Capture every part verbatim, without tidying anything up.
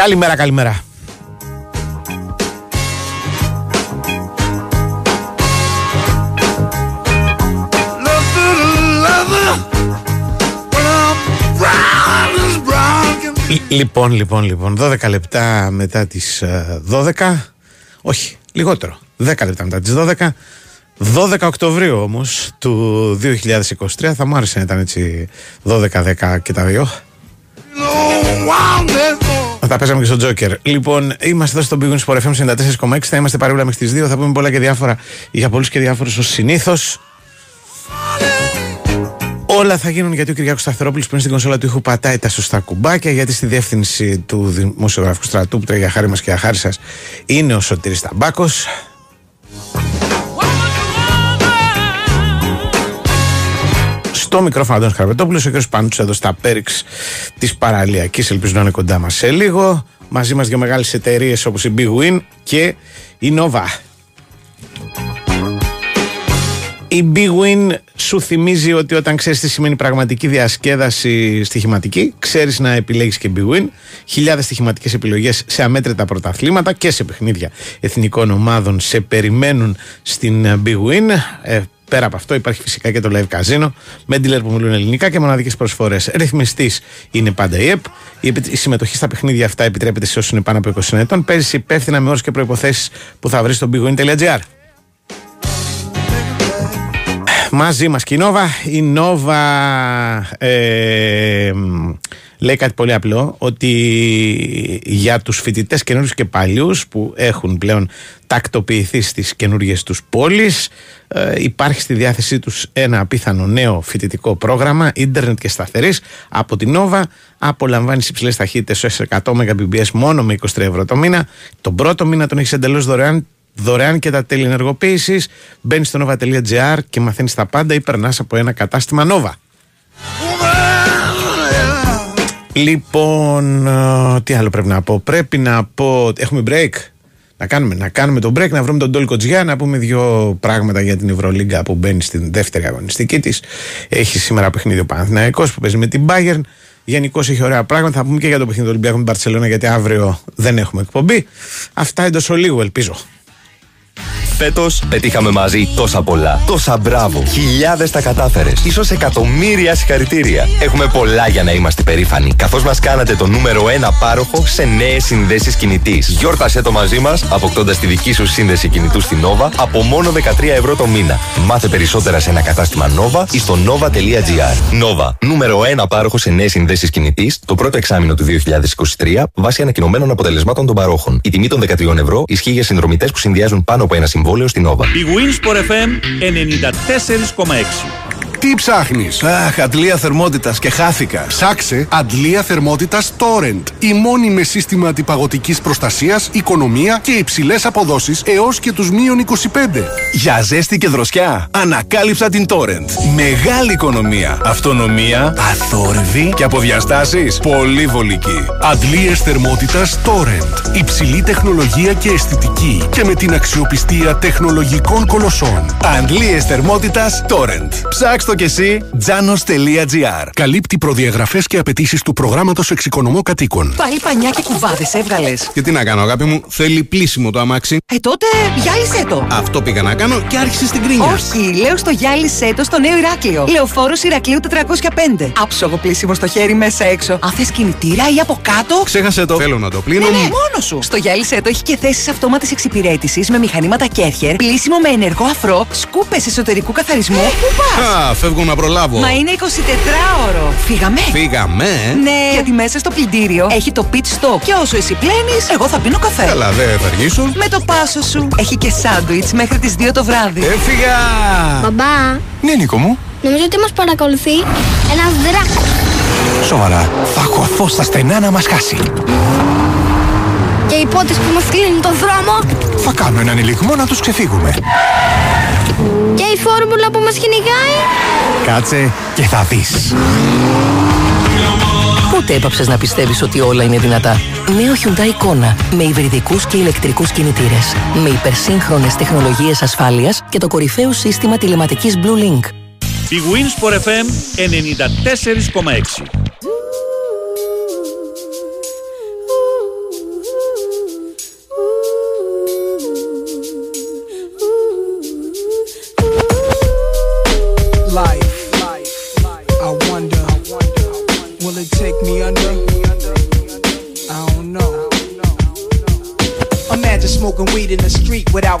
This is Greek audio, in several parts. Καλημέρα, καλημέρα. Λοιπόν, λοιπόν, λοιπόν, δώδεκα λεπτά μετά τις δώδεκα, όχι, λιγότερο, δέκα λεπτά μετά τις δώδεκα, δώδεκα Οκτωβρίου όμως του δύο χιλιάδες είκοσι τρία, θα μου άρεσε να ήταν έτσι δώδεκα δέκα και τα δύο. Θα τα παίζαμε και στο Τζόκερ. Λοιπόν, είμαστε εδώ στον Big Wings Sport εφ εμ ενενήντα τέσσερα κόμμα έξι, θα είμαστε παρεούλα μέχρι τις δύο, θα πούμε πολλά και διάφορα για πολλούς και διάφορους ως συνήθως. Όλα θα γίνουν γιατί ο Κυριάκος Σταθερόπουλος πριν στην κονσόλα του ήχου πατάει τα σωστά κουμπάκια, γιατί στη διεύθυνση του δημοσιογραφικού στρατού που τρέχει για χάρη μας και για χάρη σας είναι ο Σωτήρης Ταμπάκος. Στο μικρόφωνο Αντώνης Καρπετόπουλος, ο κ. Παντούς εδώ στα Πέριξ της Παραλιακής, ελπίζω να είναι κοντά μας σε λίγο. Μαζί μας δύο μεγάλες εταιρείες όπως η Big Win και η Nova. Η Big Win σου θυμίζει ότι όταν ξέρεις τι σημαίνει πραγματική διασκέδαση στοιχηματική, ξέρεις να επιλέγεις και Big Win. Χιλιάδες στοιχηματικές επιλογές σε αμέτρητα πρωταθλήματα και σε παιχνίδια εθνικών ομάδων σε περιμένουν στην Big Win. Ε, πέρα από αυτό υπάρχει φυσικά και το live casino με dealer που μιλούν ελληνικά και μοναδικές προσφορές. Ρυθμιστής είναι πάντα η ΕΠ. Η συμμετοχή στα παιχνίδια αυτά επιτρέπεται σε όσους είναι πάνω από είκοσι ετών. Παίζεις υπεύθυνα με όρους και προϋποθέσεις που θα βρεις στο bigwin.gr. Μαζί μας και η Nova. Η Nova ε, λέει κάτι πολύ απλό, ότι για τους φοιτητές καινούριους και παλιούς που έχουν πλέον τακτοποιηθεί στις καινούριες τους πόλεις, ε, υπάρχει στη διάθεσή τους ένα απίθανο νέο φοιτητικό πρόγραμμα ίντερνετ και σταθερής από την Nova. Απολαμβάνεις υψηλές ταχύτητες εκατό Mbps μόνο με είκοσι τρία ευρώ το μήνα. Τον πρώτο μήνα τον έχεις εντελώς δωρεάν. Δωρεάν και τα τέλη ενεργοποίησης. Μπαίνεις στο nova.gr και μαθαίνεις τα πάντα ή περνάς από ένα κατάστημα Nova. Λοιπόν, τι άλλο πρέπει να πω. Πρέπει να πω, έχουμε break. Να κάνουμε, να κάνουμε το break, να βρούμε τον Ντόλ Κοτζιά, να πούμε δύο πράγματα για την Ευρωλίγκα που μπαίνει στην δεύτερη αγωνιστική της. Έχει σήμερα παιχνίδι ο Παναθηναϊκός που παίζει με την Bayern. Γενικώς έχει ωραία πράγματα. Θα πούμε και για το παιχνίδι του Ολυμπιακού με την Μπαρσελόνα, γιατί αύριο δεν έχουμε εκπομπή. Αυτά εντός ολίγου, ελπίζω. Φέτος πετύχαμε μαζί τόσα πολλά. Τόσα μπράβο. Χιλιάδες τα κατάφερες. Ίσως εκατομμύρια συγχαρητήρια. Έχουμε πολλά για να είμαστε περήφανοι, καθώς μας κάνατε το νούμερο ένα πάροχο σε νέες συνδέσεις κινητής. Γιόρτασέ το μαζί μας, αποκτώντας τη δική σου σύνδεση κινητού στην Nova από μόνο δεκατρία ευρώ το μήνα. Μάθε περισσότερα σε ένα κατάστημα Nova ή στο nova.gr. Nova, νούμερο ένα πάροχο σε νέες συνδέσεις κινητής, το πρώτο εξάμηνο του δύο χιλιάδες είκοσι τρία, βάσει ανακοινωμένων αποτελεσμάτων των παρόχων. Η τιμή των δεκατρία ευρώ ισχύει για συνδρομητές που συνδυάζουν πάνω από ένα συμβόλαιο στην Nova. Η Winsport εφ εμ ενενήντα τέσσερα κόμμα έξι. Τι ψάχνεις? Αχ, αντλία θερμότητας και χάθηκα. Ψάξε αντλία θερμότητας Torrent. Η μόνη με σύστημα αντιπαγωτικής προστασίας, οικονομία και υψηλές αποδόσεις έως και τους μείον είκοσι πέντε. Για ζέστη και δροσιά, ανακάλυψα την Torrent. Μεγάλη οικονομία, αυτονομία, αθόρυβη και από διαστάσεις πολύ βολική. Αντλίες θερμότητας Torrent. Υψηλή τεχνολογία και αισθητική και με την αξιοπιστία τεχνολογικών κολοσσών. Αντλίες θερμότητας Torrent. Ψάξτε το κι εσύ, τζάνος.gr. Καλύπτει προδιαγραφές και απαιτήσεις του προγράμματος Εξοικονομώ Κατοίκων. Πάλι πανιά και κουβάδες έβγαλες. Και τι να κάνω, αγάπη μου, θέλει πλύσιμο το αμάξι. Ε, τότε γυάλισέ το. Αυτό πήγα να κάνω και άρχισε στην κρίνια. Όχι, λέω στο γυάλισέ το στο νέο Ηράκλειο. Λεωφόρος Ηρακλείου τετρακόσια πέντε. Άψογο πλύσιμο στο χέρι, μέσα έξω. Αν θες κινητήρα ή από κάτω. Ξέχασε το. Θέλω να το πλύνω. Ναι, ναι, μόνο σου. Στο γυάλισέ το έχει και θέσεις αυτόματης εξυπηρέτησης με μηχανήματα Κέρχερ, πλύσιμο με ενεργό αφρό, σκούπες εσωτερικού καθαρισμού. Α, φεύγω να προλάβω. Μα είναι εικοσιτετράωρο. Φύγαμε. Φύγαμε. Ναι, γιατί μέσα στο πλυντήριο έχει το pit stop. Και όσο εσύ πλένεις, εγώ θα πίνω καφέ. Καλά, δεν θα αργήσω. Με το πάσο σου. Έχει και σάντουιτς μέχρι τις δύο το βράδυ. Έφυγα. Μπαμπά. Ναι, Νίκο μου. Νομίζω ότι μας παρακολουθεί ένας δράκος. Σοβαρά. Θα χωθώ στα στενά να μας χάσει. Και οι πότες που μας κλείνουν τον δρόμο. Θα κάνω έναν ελιγμό να τους ξεφύγουμε. Και η φόρμουλα που μας κυνηγάει. Κάτσε και θα δεις. Πότε έπαψες να πιστεύεις ότι όλα είναι δυνατά? Νέο Hyundai Kona με υβριδικούς και ηλεκτρικούς κινητήρες. Με υπερσύγχρονες τεχνολογίες ασφάλειας και το κορυφαίο σύστημα τηλεματικής Blue Link. Η Winsport εφ εμ ενενήντα τέσσερα κόμμα έξι. weed in the street without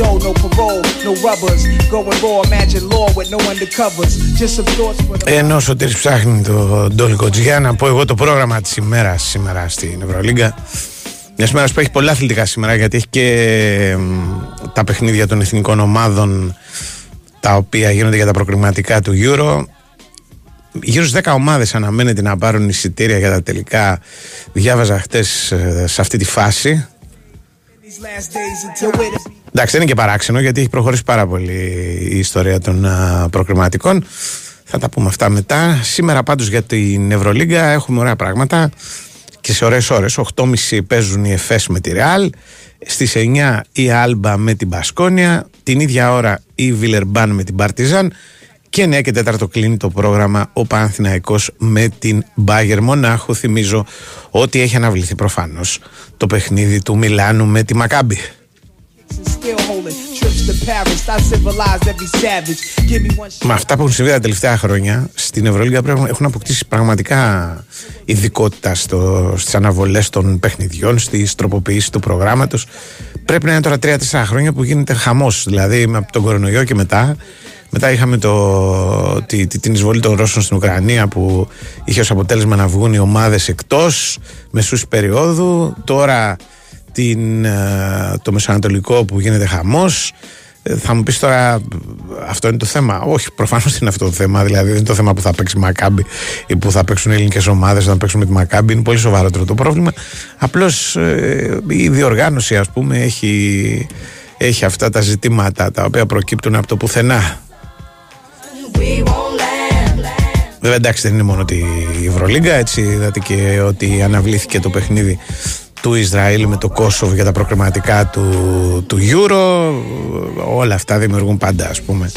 dough, no parole, no rubbers. Going raw, imagine law with no undercovers. Just some thoughts for the... Ενώ ο Σωτήρης ψάχνει τον Ντόλι Κοτζιά, να πω εγώ το πρόγραμμα της ημέρας σήμερα στην Ευρωλίγκα. Μια ημέρα που έχει πολλά αθλητικά σήμερα, γιατί έχει και τα παιχνίδια των εθνικών ομάδων, τα οποία γίνονται για τα προκριματικά του Euro. Γύρω στις δέκα ομάδες αναμένεται να πάρουν εισιτήρια για τα τελικά. Διάβαζα χτες σε αυτή τη φάση. Εντάξει, δεν είναι και παράξενο, γιατί έχει προχωρήσει πάρα πολύ η ιστορία των προκριματικών. Θα τα πούμε αυτά μετά. Σήμερα πάντως για την Ευρωλίγκα έχουμε ωραία πράγματα και σε ωραίες ώρες. οκτώ και μισή παίζουν οι Εφές με τη Ρεάλ. Στις εννιά η Άλμπα με την Μπασκόνια. Την ίδια ώρα η Βιλερμπάν με την Παρτιζάν. Και εννιά και τέσσερα κλείνει το πρόγραμμα ο Παναθηναϊκός με την Μπάγερ Μονάχου. Θυμίζω ότι έχει αναβληθεί προφανώς το παιχνίδι του Μιλάνου με τη Μακάμπι. Με αυτά που έχουν συμβεί τα τελευταία χρόνια στην Ευρωλίγκα πρέπει, έχουν αποκτήσει πραγματικά ειδικότητα στο, στις αναβολές των παιχνιδιών, στις τροποποιήσεις του προγράμματος. Πρέπει να είναι τώρα τρία τέσσερα χρόνια που γίνεται χαμός, δηλαδή από τον κορονοϊό και μετά. Μετά είχαμε το, τη, τη, την εισβολή των Ρώσων στην Ουκρανία που είχε ως αποτέλεσμα να βγουν οι ομάδες εκτός μεσούς περιόδου. Τώρα την, το μεσανατολικό που γίνεται χαμός. Θα μου πεις τώρα αυτό είναι το θέμα. Όχι, προφανώς είναι αυτό το θέμα. Δηλαδή δεν είναι το θέμα που θα παίξει η Μακάμπι ή που θα παίξουν οι ελληνικές ομάδες να παίξουν με τη Μακάμπι. Είναι πολύ σοβαρότερο το πρόβλημα. Απλώς ε, η διοργάνωση, ας πούμε, έχει, έχει αυτά τα ζητήματα τα οποία προκύπτουν από το πουθενά. Βέβαια, εντάξει, δεν είναι μόνο τη Ευρωλίγκα, έτσι. Είδατε και ότι αναβλήθηκε το παιχνίδι του Ισραήλ με το Κόσοβο για τα προκριματικά του, του Euro. Όλα αυτά δημιουργούν πάντα, ας πούμε,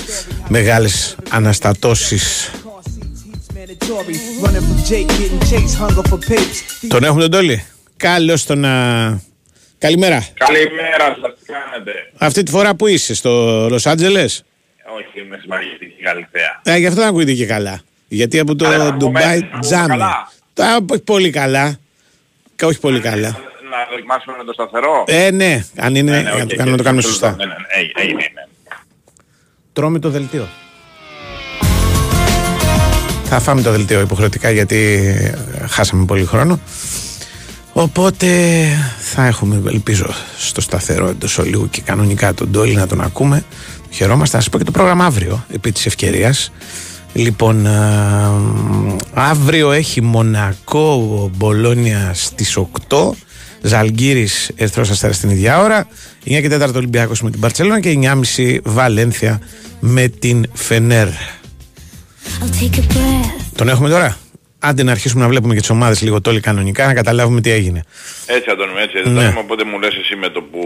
μεγάλες αναστατώσεις. Τον έχουμε τον Τόλι. Καλώς το να... Καλημέρα. Καλημέρα σας, κάνετε. Αυτή τη φορά που είσαι, στο Λος Άντζελες? Όχι, είμαι στη Μαγνητική Καλυθέα. Α, γι' αυτό δεν ακούγεται και καλά. Γιατί από το Ντουμπάι τζάμε. Τα πολύ καλά. Και όχι πολύ καλά. Να δοκιμάσουμε με το σταθερό. Ε, ναι. Αν είναι, να το κάνουμε σωστά. Τρώμε το δελτίο. Θα φάμε το δελτίο υποχρεωτικά, γιατί χάσαμε πολύ χρόνο. Οπότε θα έχουμε, ελπίζω, στο σταθερό εντός ολίγου και κανονικά τον Ντόλι να τον ακούμε. Χαιρόμαστε. Να σας πω και το πρόγραμμα αύριο, επί της ευκαιρίας. Λοιπόν, α, αύριο έχει Μονακό Μπολόνια στις οκτώ, Ζαλγκύρης Ερυθρός Αστέρας στην ίδια ώρα, εννιά και τέσσερα Ολυμπιακός με την Μπαρτσελόνα και εννιά και μισή Βαλένθια με την Φενέρ. Τον έχουμε τώρα. Άντε να αρχίσουμε να βλέπουμε και τις ομάδες λίγο τόλοι κανονικά, να καταλάβουμε τι έγινε. Έτσι, Αντώνη, έτσι. έτσι ναι. Οπότε μου λες εσύ με το που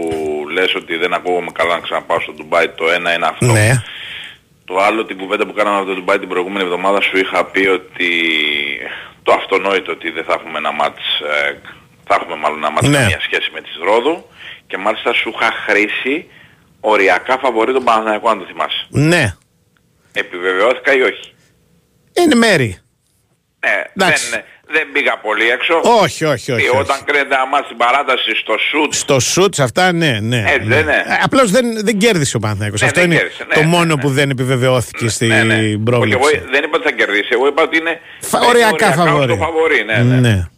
λες ότι δεν ακούγομαι καλά να ξαναπάω στο Ντουμπάι, το ένα είναι αυτό. Ναι. Το άλλο, την κουβέντα που κάναμε από το Ντουμπάι την προηγούμενη εβδομάδα, σου είχα πει ότι το αυτονόητο ότι δεν θα έχουμε ένα μάτς, θα έχουμε μάλλον ένα μάτς ναι. μια σχέση με τη Ρόδου, και μάλιστα σου είχα χρήσει οριακά φαβορί τον Παναθηναϊκό, αν το θυμάσαι. Ναι. Επιβεβαιώθηκα ή όχι? Είναι μέρη. Ναι, δεν, δεν πήγα πολύ έξω. Όχι, όχι, όχι. Όταν κρίνεται αμάς στην παράταση στο σουτ. Στο σουτ, αυτά ναι, ναι. Έτσι, ναι. ναι. Απλώς δεν, δεν κέρδισε ο Παναθηναϊκός. Ναι, αυτό είναι κέρδισε, ναι, το μόνο ναι, ναι. που δεν επιβεβαιώθηκε ναι, στην ναι, ναι. πρόβλεψη. Όχι, εγώ δεν είπα ότι θα κερδίσει. Εγώ είπα ότι είναι οριακά φαβορί. Ναι, ναι. ναι.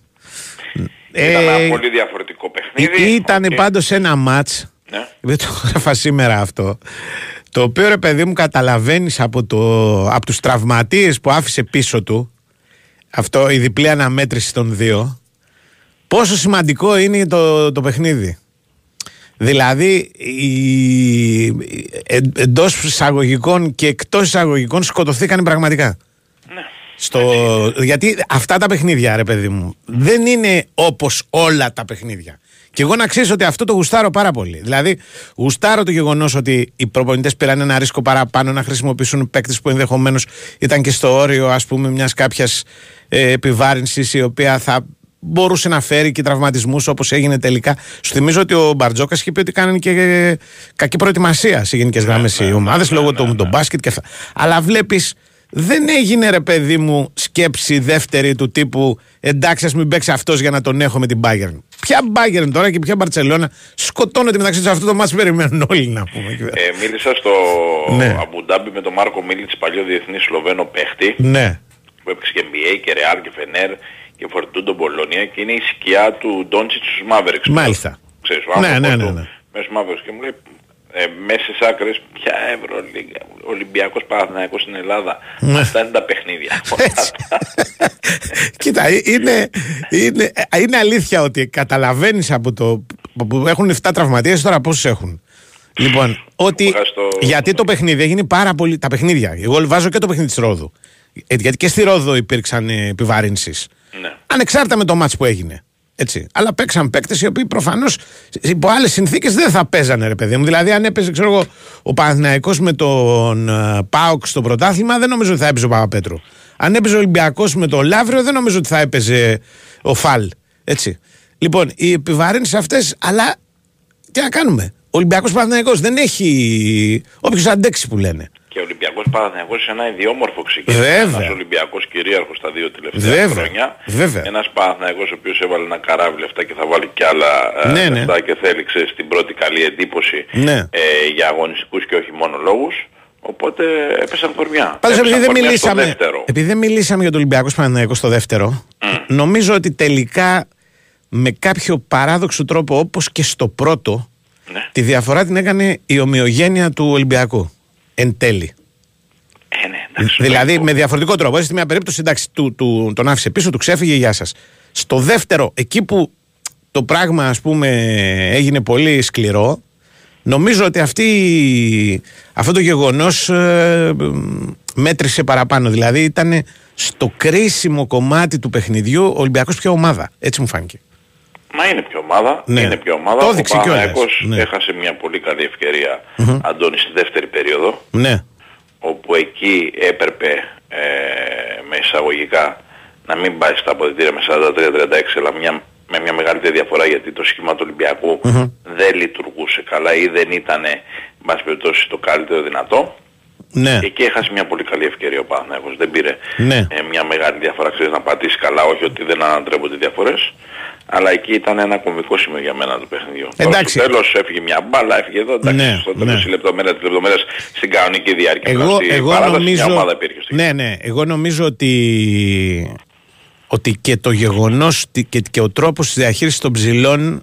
Ε, ήταν ένα πολύ διαφορετικό παιχνίδι. Ήταν okay. πάντως ένα μάτς. Ναι. Δεν το έγραφα σήμερα αυτό. Το οποίο, ρε παιδί μου, καταλαβαίνεις από, το, από τους τραυματίες που άφησε πίσω του. Αυτό, η διπλή αναμέτρηση των δύο, πόσο σημαντικό είναι το, το παιχνίδι. Δηλαδή οι, εν, εντός εισαγωγικών και εκτός εισαγωγικών σκοτωθήκαν πραγματικά. Ναι. Στο, γιατί αυτά τα παιχνίδια, ρε παιδί μου, δεν είναι όπως όλα τα παιχνίδια. Και εγώ να ξέρεις ότι αυτό το γουστάρω πάρα πολύ. Δηλαδή, γουστάρω το γεγονός ότι οι προπονητές πήραν ένα ρίσκο παραπάνω να χρησιμοποιήσουν παίκτες που ενδεχομένως ήταν και στο όριο, ας πούμε, μιας κάποιας ε, επιβάρυνσης, η οποία θα μπορούσε να φέρει και τραυματισμούς, όπως έγινε τελικά. Σου θυμίζω ότι ο Μπαρτζόκας είχε πει ότι κάνανε και κακή προετοιμασία σε γενικές γραμμές οι ομάδες λόγω του μπάσκετ και αυτά. Αλλά βλέπεις. Δεν έγινε, ρε παιδί μου, σκέψη δεύτερη του τύπου εντάξει, ας μην παίξει αυτός για να τον έχω με την Bayern. Ποια Bayern τώρα και ποια Barcelona σκοτώνονται μεταξύ τους, αυτό το μάτς περιμένουν όλοι να πούμε. Ε, μίλησα στο ναι. Αμπουντάμπι με τον Μάρκο Μίλιτς, παλιό διεθνή Σλοβαίνο παίχτη. Ναι. Που έπαιξε και Μπι Έι και Ρεάλ και Φενέρ και Φορτούντο Μπολόνια και είναι η σκιά του Ντόντσιτς στους Μαύρικς. Μάλιστα. Ξέρεις, ο ναι, ναι, ναι, ναι. Μέσα Μαύρικς και μου λέει. Ε, μέσα στις άκρες, ποια Ευρωλίγκα, Ολυμπιακός, Παναθηναϊκός στην Ελλάδα. Ναι. Αυτά είναι τα παιχνίδια. Κοίτα, είναι, είναι, είναι αλήθεια ότι καταλαβαίνεις από το που έχουν εφτά τραυματίες, τώρα πόσους έχουν. Λοιπόν, ότι γιατί το παιχνίδι έγινε πάρα πολύ. Τα παιχνίδια, εγώ βάζω και το παιχνίδι της Ρόδου. Γιατί και στη Ρόδο υπήρξαν επιβαρύνσεις. Ναι. Ανεξάρτητα με το μάτς που έγινε. Έτσι. Αλλά παίξαν παίκτες οι οποίοι προφανώς υπό άλλες συνθήκες δεν θα παίζανε, ρε παιδί μου. Δηλαδή, αν έπαιζε, ξέρω εγώ, ο Παναθηναϊκός με τον ΠΑΟΚ στο πρωτάθλημα, δεν νομίζω ότι θα έπαιζε ο Παπαπέτρου. Αν έπαιζε ο Ολυμπιακός με τον Λαύριο, δεν νομίζω ότι θα έπαιζε ο Φαλ. Έτσι. Λοιπόν, οι επιβαρύνσεις αυτές, αλλά τι να κάνουμε. Ο Ολυμπιακός Παναθηναϊκός δεν έχει. Όποιος αντέξει που λένε. Και ο Ολυμπιακός Παναθηναϊκός είναι ένα ιδιόμορφο ξεκίνημα. Ένας Ολυμπιακός κυρίαρχος τα δύο τελευταία Βέβαια. χρόνια. Βέβαια. Ένας Παναθηναϊκός ο οποίος έβαλε ένα καράβι αυτά και θα βάλει κι άλλα ναι, ναι. αυτά και θέληξε στην πρώτη καλή εντύπωση ναι. ε, για αγωνιστικούς και όχι μόνο λόγους. Οπότε έπεσαν φορμιά. Πάντως επειδή δεν μιλήσαμε, επειδή δεν μιλήσαμε για τον Ολυμπιακός Παναθηναϊκός στο δεύτερο, mm. νομίζω ότι τελικά με κάποιο παράδοξο τρόπο όπως και στο πρώτο, ναι. τη διαφορά την έκανε η ομοιογένεια του Ολυμπιακού. Εν τέλει. Ε, ναι, εντάξει, δηλαδή ναι. με διαφορετικό τρόπο. Έτσι, μια περίπτωση εντάξει, του, του, τον άφησε πίσω, του ξέφυγε, γεια σας. Στο δεύτερο, εκεί που το πράγμα ας πούμε έγινε πολύ σκληρό, νομίζω ότι αυτή, αυτό το γεγονός ε, μέτρησε παραπάνω. Δηλαδή ήταν στο κρίσιμο κομμάτι του παιχνιδιού ο Ολυμπιακός πιο ομάδα. Έτσι μου φάνηκε. Μα είναι πιο ομάδα, ναι. είναι πιο ομάδα. Το δείξει κιόλας. Ο Παναθηναϊκός ναι. έχασε μια πολύ καλή ευκαιρία, mm-hmm. Αντώνη, στη δεύτερη περίοδο, ναι. όπου εκεί έπρεπε ε, με εισαγωγικά να μην πάει στα αποδυτήρια με σαράντα τρία τριάντα έξι, αλλά μια, με μια μεγαλύτερη διαφορά, γιατί το σχήμα του Ολυμπιακού mm-hmm. δεν λειτουργούσε καλά ή δεν ήταν, μας περιπτώσει, το καλύτερο δυνατό. Ναι. Εκεί έχασε μια πολύ καλή ευκαιρία ο Παναθηναϊκός. Δεν πήρε ναι. ε, μια μεγάλη διαφορά, ξέρεις, να πατήσει καλά, όχι ότι δεν ανατρέπονται διαφορές. Αλλά εκεί ήταν ένα κομβικό σημείο για μένα το παιχνιδιό. Εντάξει. Στο τέλος έφυγε μια μπάλα, έφυγε εδώ. Εντάξει, ναι, στο τέλος ναι. η λεπτομέρεια της λεπτομέρειας στην κανονική διάρκεια. Εγώ, εγώ νομίζω, μια ομάδα υπήρχε. Ναι, ναι. Εγώ νομίζω ότι, ότι και το γεγονός και, και ο τρόπος της διαχείρισης των ψηλών,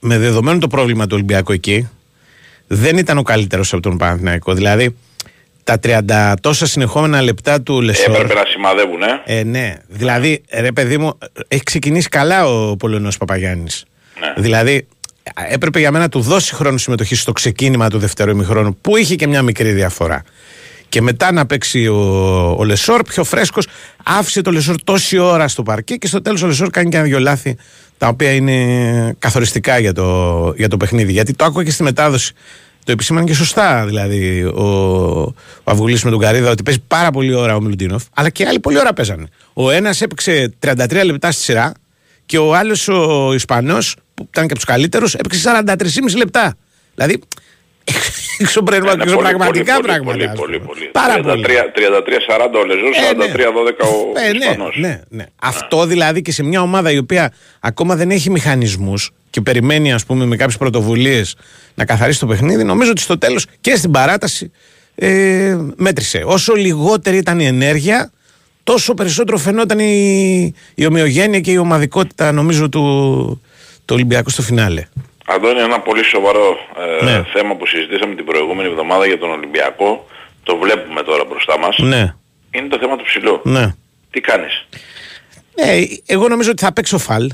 με δεδομένο το πρόβλημα του Ολυμπιακού εκεί, δεν ήταν ο καλύτερος από τον Παναθηναϊκό. Δηλαδή, τα τριάντα τόσα συνεχόμενα λεπτά του Λεσόρ. Έπρεπε να σημαδεύουν, ε. ε. Ναι. Δηλαδή, ρε παιδί μου, έχει ξεκινήσει καλά ο Πολωνός Παπαγιάννης. Ναι. Δηλαδή, έπρεπε για μένα να του δώσει χρόνο συμμετοχή στο ξεκίνημα του δεύτερου ημιχρόνου, που είχε και μια μικρή διαφορά. Και μετά να παίξει ο, ο Λεσόρ πιο φρέσκος. Άφησε το Λεσόρ τόση ώρα στο παρκέ και στο τέλος ο Λεσόρ κάνει και ένα δυο λάθη, τα οποία είναι καθοριστικά για το, για το παιχνίδι. Γιατί το άκουγα και στη μετάδοση. Το επισήμανε και σωστά δηλαδή ο, ο Αυγουλής με τον Καρύδα, ότι παίζει πάρα πολύ ώρα ο Μιλουτίνοφ, αλλά και άλλοι πολλή ώρα παίζανε. Ο ένας έπαιξε τριάντα τρία λεπτά στη σειρά και ο άλλος, ο Ισπανός, που ήταν και από τους καλύτερους, έπαιξε σαράντα τρία κόμμα πέντε λεπτά. Δηλαδή, εξωπραγματικά πράγματα. Πάρα πολύ. τριάντα τρία σαράντα ο Λεζός, σαράντα τρία δώδεκα ο Ισπανός. Ναι, ναι. Αυτό δηλαδή και σε μια ομάδα η οποία ακόμα δεν έχει μηχανισμούς και περιμένει, ας πούμε, με κάποιες πρωτοβουλίες να καθαρίσει το παιχνίδι, νομίζω ότι στο τέλος και στην παράταση ε, μέτρησε. Όσο λιγότερη ήταν η ενέργεια, τόσο περισσότερο φαινόταν η, η ομοιογένεια και η ομαδικότητα, νομίζω, του, του Ολυμπιακού στο φινάλε. Αντώνη, ένα πολύ σοβαρό ε, ναι. θέμα που συζητήσαμε την προηγούμενη εβδομάδα για τον Ολυμπιακό, το βλέπουμε τώρα μπροστά μας, ναι. είναι το θέμα του ψηλού. Ναι. Τι κάνεις? Ναι, εγώ νομίζω ότι θα παίξω φαλ.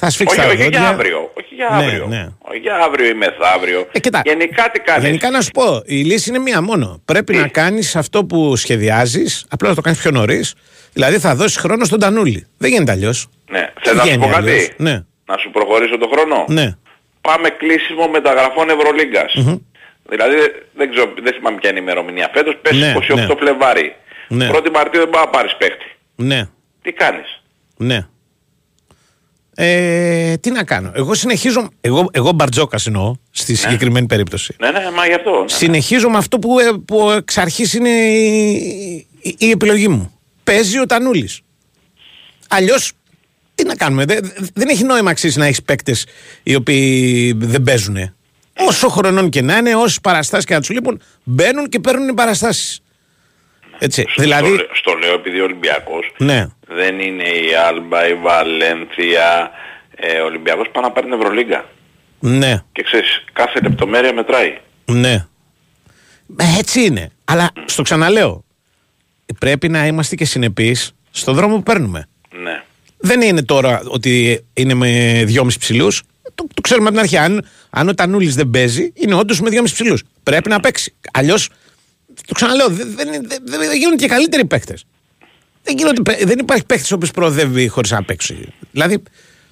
Θα σφίξει όχι, όχι για αύριο. Όχι για αύριο. Ναι, ναι. Όχι για αύριο ή μεθαύριο. Ε, κοιτά, γενικά τι κάνεις? Γενικά να σου πω, η λύση είναι μία μόνο. Πρέπει τι? να κάνεις αυτό που σχεδιάζεις, απλά να το κάνεις πιο νωρίς. Δηλαδή θα δώσεις χρόνο στον Τανούλη. Δεν γίνεται αλλιώς. Ναι. Θες να σου πω κάτι? Ναι. Να σου προχωρήσω το χρόνο? Ναι. πάμε κλείσιμο μεταγραφών Ευρωλίγκας. Mm-hmm. Δηλαδή δεν, ξέρω, δεν θυμάμαι ποια είναι η ημερομηνία φέτος, πες ναι, είκοσι οκτώ ναι. Φλεβάρι. Ναι. πρώτη Μαρτίου δεν πάω να πάρεις παίχτη. Ναι. Τι κάνεις? Ναι. Ε, τι να κάνω. Εγώ συνεχίζω. Εγώ, εγώ Μπαρτζόκας εννοώ στη ναι. συγκεκριμένη περίπτωση. Ναι, ναι, μα γι' αυτό. Ναι, ναι. Συνεχίζω με αυτό που, που εξ αρχής είναι η, η, η επιλογή μου. Παίζει ο Τανούλης. Αλλιώς, τι να κάνουμε. Δε, δεν έχει νόημα αξίες να έχεις παίκτες οι οποίοι δεν παίζουν. Όσο χρονών και να είναι, όσες παραστάσεις και να τους λείπουν, μπαίνουν και παίρνουν οι παραστάσεις. Έτσι, στο, δηλαδή... το, στο λέω επειδή ο Ολυμπιακός ναι. δεν είναι η Άλμπα, η Βαλένθια, ε, ο Ολυμπιακός πάει να πάρει την Ευρωλίγκα. Ναι. Και ξέρεις, κάθε λεπτομέρεια μετράει. Ναι. Έτσι είναι. Αλλά στο ξαναλέω, πρέπει να είμαστε και συνεπείς στον δρόμο που παίρνουμε. Ναι. Δεν είναι τώρα ότι είναι με δυόμισι ψηλούς. Το, το ξέρουμε από την αρχή. Αν, αν ο Τανούλης δεν παίζει, είναι όντως με δυόμισι ψηλούς. Πρέπει να παίξει. Αλλιώς. Το ξαναλέω, δεν, δεν, δεν, δεν γίνονται και καλύτεροι παίκτες. Δεν, γίνονται, δεν υπάρχει παίκτης ο οποίος προοδεύει χωρίς να παίξει. Δηλαδή,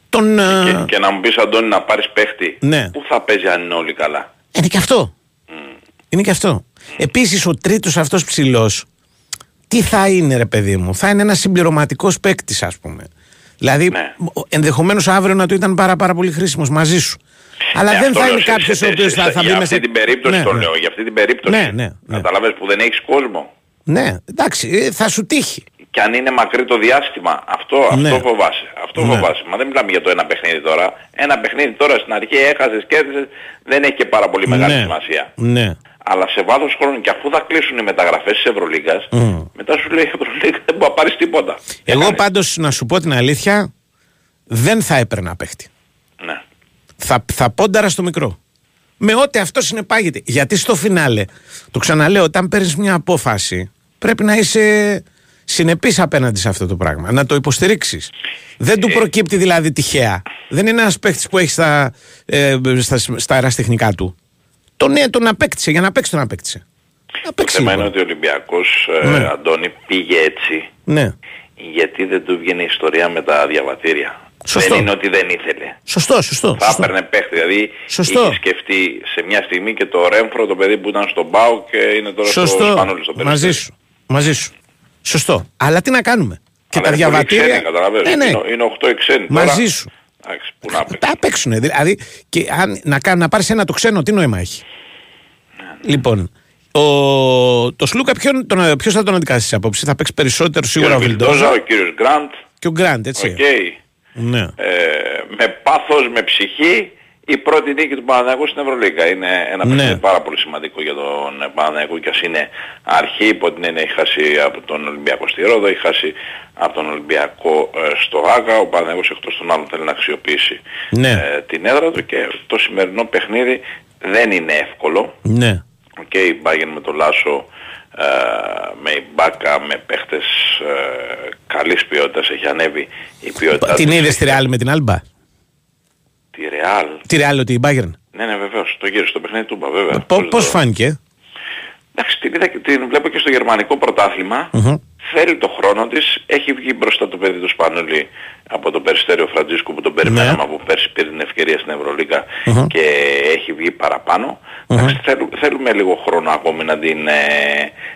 τον, και, και να μου πεις, Αντώνη, να πάρεις παίκτη, ναι. πού θα παίζει αν είναι όλοι καλά. Είναι και αυτό. Mm. Είναι και αυτό. Mm. Επίσης, ο τρίτος αυτός ψηλός, τι θα είναι, ρε παιδί μου, θα είναι ένας συμπληρωματικός παίκτης, ας πούμε. Δηλαδή, ναι. ενδεχομένως αύριο να του ήταν πάρα, πάρα πολύ χρήσιμος μαζί σου. Αλλά ναι, δεν θα είναι κάποιος ο οποίος θα, θα μπει μέσα... Για αυτή την περίπτωση ναι, το ναι. λέω, για αυτή την περίπτωση. Ναι, ναι, ναι. Καταλαβαίνεις που δεν έχεις κόσμο. Ναι, εντάξει, θα σου τύχει. Και αν είναι μακρύ το διάστημα, αυτό, αυτό ναι. φοβάσαι. Αυτό ναι. φοβάσαι. Μα δεν μιλάμε για το ένα παιχνίδι τώρα. Ένα παιχνίδι τώρα στην αρχή έχασες, κέρδισες, δεν έχει και πάρα πολύ μεγάλη ναι. σημασία. Ναι. Αλλά σε βάθος χρόνου και αφού θα κλείσουν οι μεταγραφές της Ευρωλίγκας, mm. μετά σου λέει η Ευρωλίγκα δεν μπορεί να πάρεις τίποτα. Εγώ πάντως να σου πω την αλήθεια, δεν θα έπαιρνα παίχτη. Ναι. Θα, θα πόνταρα στο μικρό. Με ό,τι αυτό συνεπάγεται. Γιατί στο φινάλε, το ξαναλέω, όταν παίρνεις μια απόφαση, πρέπει να είσαι συνεπής απέναντι σε αυτό το πράγμα. Να το υποστηρίξεις. Δεν του προκύπτει δηλαδή τυχαία. Δεν είναι ένας παίχτης που έχει στα, ε, στα, στα αεραστεχνικά του. Τον, ναι, τον απέκτησε. Για να παίξει, τον απέκτησε. Το θέμα είναι ότι ο Ολυμπιακός, ναι. ε, Αντώνη, πήγε έτσι. Ναι. Γιατί δεν του βγαίνει η ιστορία με τα διαβατήρια. Σωστό. Δεν είναι ότι δεν ήθελε. Σωστό, σωστό. Θα έπαιρνε παίχτη. Δηλαδή σωστό. Είχε σκεφτεί σε μια στιγμή και το Ρέμφρο, το παιδί που ήταν στον ΠΑΟ και είναι τώρα σωστό. Στο Σπανούλη. Σωστό. Μαζί σου. Μαζί σου. Σωστό. Αλλά τι να κάνουμε. Και αλλά τα διαβατήρια. Ξένοι, ναι, ναι. Είναι οκτώ ξένοι. Μαζί τώρα... σου. Άξι, που να παίξουν. Τα παίξουν. Δηλαδή και αν, να, να πάρεις ένα το ξένο, τι νόημα έχει. Ναι, ναι. Λοιπόν, ο, το Σλούκα ποιον, τον, ποιος θα τον αντικαθίσει απόψε. Θα παίξει περισσότερο σίγουρα ο Βιλντόζα. Ο κύριος Γκραντ. Και ο Γκραντ, έτσι. Okay. Ναι. Ε, με πάθος, με ψυχή, η πρώτη νίκη του Παναθηναϊκού στην Ευρωλίγκα. Είναι ένα ναι. πάρα πολύ σημαντικό για τον Παναθηναϊκό και ας είναι αρχή, υπό την έννοια έχει χάσει από τον Ολυμπιακό στη Ρόδο, έχει χάσει από τον Ολυμπιακό ε, στο Γάγα. Ο Παναθηναϊκός εκτός των άλλων θέλει να αξιοποιήσει ναι. ε, την έδρα του και το σημερινό παιχνίδι δεν είναι εύκολο. Ναι. Και η Μπάγεν με το Λάσο, ε, με η Μπάκα, με παίχτες ε, καλής ποιότητας, έχει ανέβει η ποιότητα. Την είδες τη Ρεάλ με την Άλμπα? Τη Ρεάλ. Τη Ρεάλ ότι η Μπάγεν. Ναι, ναι, βεβαίως. Το γύρισε στο παιχνίδι του Μπα, βέβαια. Πο, πώς το... φάνηκε? Εντάξει, την, είδα, την βλέπω και στο γερμανικό πρωτάθλημα. Mm-hmm. Θέλει το χρόνο της. Έχει βγει μπροστά το παιδί του Σπανούλη από τον Περιστέριο Φραντζίσκου που τον περιμέναμε από πέρσι, πήρε την ευκαιρία στην Ευρωλίγκα uh-huh. και έχει βγει παραπάνω. Uh-huh. Εντάξει, θέλου, θέλουμε λίγο χρόνο ακόμη να την, ε,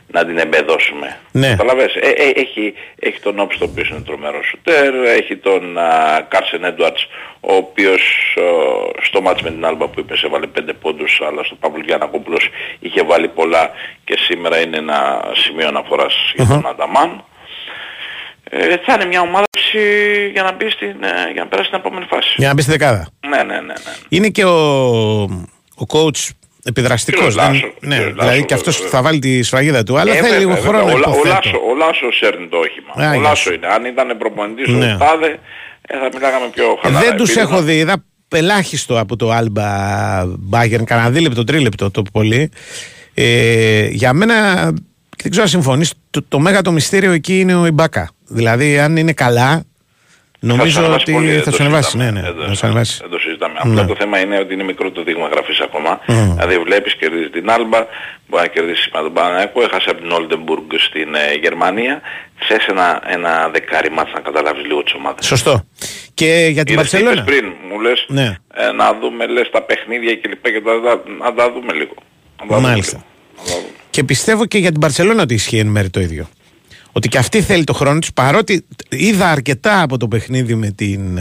να την εμπεδώσουμε. Ναι. Καταλαβαίνεις. Ε, ε, έχει, έχει τον Όπς, τον οποίος είναι τρομερός σουτέρ, έχει τον α, Κάρσεν Έντουαρτς, ο οποίος α, στο μάτς με την Άλμπα που είπες έβαλε πέντε πόντους, αλλά στον Παύλο Γιαννακόπουλος είχε βάλει πολλά και σήμερα είναι ένα σημείο αναφοράς uh-huh. για τον Ανταμάν. Ε, θα είναι μια ομάδα για να, μπει στην, για να περάσει την επόμενη φάση. Για να μπει στην δεκάδα. Ναι, ναι, ναι, ναι. Είναι και ο, ο coach επιδραστικός. Λάσο, δεν, ναι, Λάσο, δηλαδή Λάσο, και αυτός βέβαια. Θα βάλει τη σφραγίδα του, αλλά ε, θέλει βέβαια, λίγο βέβαια. Χρόνο. Ο, ο, Λάσο, ο Λάσος έρνει το όχημα. Ά, ο Λάσο είναι. Αν ήταν προπονητής ο ναι. Τάδε, θα μιλάγαμε πιο χαλαρά. Δεν τους έχω δει. Είδα ελάχιστο από το Άλμπα Μπάγερν, κανένα δίλεπτο, τρίλεπτο το πολύ. Ε, για μένα, δεν ξέρω αν συμφωνείς, το, το μέγατο μυστήριο εκεί είναι ο Ιμπάκα. Δηλαδή, αν είναι καλά, νομίζω ότι θα σου ανεβάσει. Ναι, ναι, θα σου ανεβάσει. συζητάμε. Mm. Απλά το θέμα είναι ότι είναι μικρό το δείγμα γραφής ακόμα. Mm. Δηλαδή βλέπεις, κερδίζει την Άλμπα, μπορεί να κερδίσει με τον Παναθηναϊκό, έχασε από την Oldenburg στην ε, Γερμανία. Θες ένα, ένα δεκάρι μάτς να καταλάβεις λίγο τις ομάδες. Σωστό. Και για την Μπαρσελόνα. Πριν μου λες, ναι. ε, να δούμε λες, τα παιχνίδια κλπ. Να τα δούμε λίγο. Μάλιστα. Και πιστεύω και για την Μπαρσελόνα ότι ισχύει εν μέρει το ίδιο. Ότι και αυτή θέλει το χρόνο της, παρότι είδα αρκετά από το παιχνίδι με την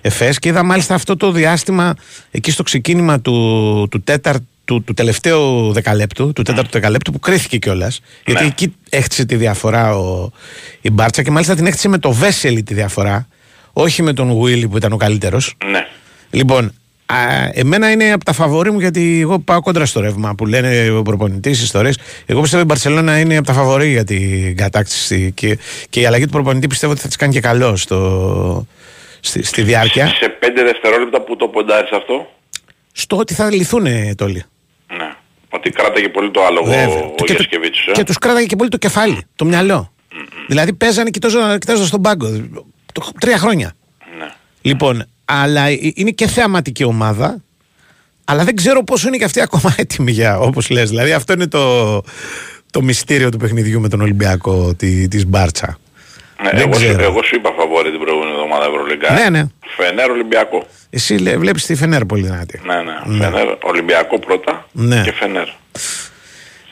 ΕΦΕΣ και είδα μάλιστα αυτό το διάστημα εκεί στο ξεκίνημα του, του, τέταρ, του, του τελευταίου δεκαλέπτου, του τέταρτου δεκαλέπτου που κρίθηκε κιόλας. Ναι. Γιατί εκεί έχτισε τη διαφορά ο, η Μπάρτσα και μάλιστα την έχτισε με το Βέσελη τη διαφορά, όχι με τον Γουίλι που ήταν ο καλύτερος. Ναι. Λοιπόν, α, εμένα είναι από τα φαβορί μου γιατί εγώ πάω κόντρα στο ρεύμα που λένε ο προπονητής, ιστορίες. Εγώ πιστεύω η Μπαρσελόνα είναι από τα φαβορί για την κατάκτηση και, και η αλλαγή του προπονητή πιστεύω ότι θα της κάνει και καλό στο, στη, στη διάρκεια. Σε πέντε δευτερόλεπτα που το ποντάρεις αυτό. Στο ότι θα λυθούν τόλοι. Ναι. Ότι κράταγε πολύ το άλογο ο, ο Γιασκεβίτσος. Ε? Και τους κράταγε και πολύ το κεφάλι, το μυαλό. Mm-hmm. Δηλαδή παίζανε κοιτάζοντας τον πάγκο. Τρία χρόνια. Ναι. Λοιπόν. Αλλά είναι και θεαματική ομάδα, αλλά δεν ξέρω πόσο είναι και αυτή ακόμα έτοιμη για, όπως λες. Δηλαδή αυτό είναι το, το μυστήριο του παιχνιδιού με τον Ολυμπιακό τη, της Μπάρτσα. Ναι, εγώ, εγώ σου είπα φαβόρη την προηγούμενη εβδομάδα Ευρωλυγκά. Ναι, ναι. Φενέρ Ολυμπιακό. Εσύ λέ, βλέπεις τη Φενέρ πολύ δυνατή. Ναι, ναι. ναι. Φενέρ, Ολυμπιακό πρώτα ναι. και Φενέρ.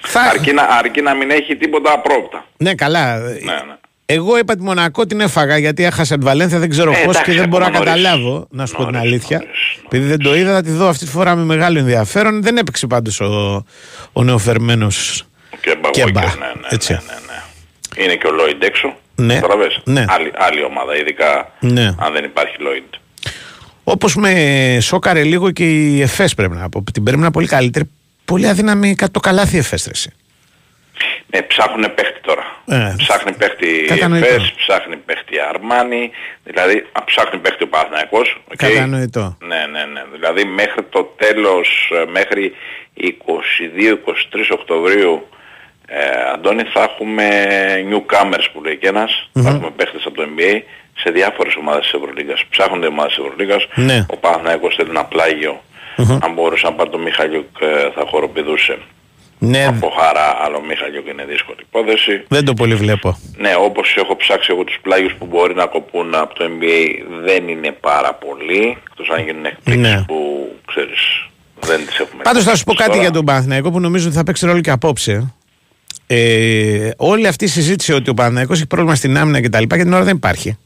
Θα... Αρκεί, να, αρκεί να μην έχει τίποτα απρόπτα. Ναι, καλά. Ναι, ναι. Εγώ είπα τη Μονακό την έφαγα γιατί έχασα τη Βαλένθια, δεν ξέρω ε, πώς και δεν μπορώ να καταλάβω, να σου νωρίς, πω την αλήθεια. Νωρίς, νωρίς. Επειδή δεν το είδα, θα τη δω αυτή τη φορά με μεγάλο ενδιαφέρον. Δεν έπαιξε πάντως ο, ο νεοφερμένος Κέμπα. Κέμπα. Ναι, ναι, ναι, ναι, ναι. Είναι και ο Λόιντ έξω. Ναι. ναι. Άλλη, άλλη ομάδα, ειδικά ναι. αν δεν υπάρχει Λόιντ. Όπως με σόκαρε λίγο και η Εφές πρέπει να πω. Την περίμενα πολύ καλύτερη. Πολύ αδύναμη το καλάθι εφέστρεση. Ναι, ψάχνουν παίχτη τώρα. Ε, ψάχνει παίχτη Εφές, ψάχνει παίχτη Αρμάνι, δηλαδή ψάχνει παίχτη ο Παναθηναϊκός. Okay. Κατανοητό. Ναι, ναι, ναι. Δηλαδή μέχρι το τέλος, μέχρι είκοσι δύο είκοσι τρεις Οκτωβρίου, ε, Αντώνη, θα έχουμε newcomers που λέει και ένας, mm-hmm. θα έχουμε παίχτες από το N B A σε διάφορες ομάδες της Ευρωλίγκας. Ψάχνονται ομάδες της Ευρωλίγκας, ναι. ο Παναθηναϊκός θέλει ένα πλάγιο. Mm-hmm. Αν μπορούσε να πάρει τον Μιχαλιούκ θα χοροπηδούσε. Ναι. Από χαρά, άλλο Μιχαλιούκ είναι δύσκολη υπόθεση. Δεν το πολύ βλέπω. Ναι, όπως έχω ψάξει εγώ τους πλάγιους που μπορεί να κοπούν από το N B A δεν είναι πάρα πολλοί. Εκτός αν γίνουν εκπλήξεις ναι. που ξέρεις δεν τις έχουμε. Πάντως θα σου πω τώρα. Κάτι για τον Παναθηναϊκό που νομίζω ότι θα παίξει ρόλο και απόψε. Ε, όλη αυτή η συζήτηση ότι ο Παναθηναϊκός έχει πρόβλημα στην άμυνα κτλ. Και, και την ώρα δεν υπάρχει.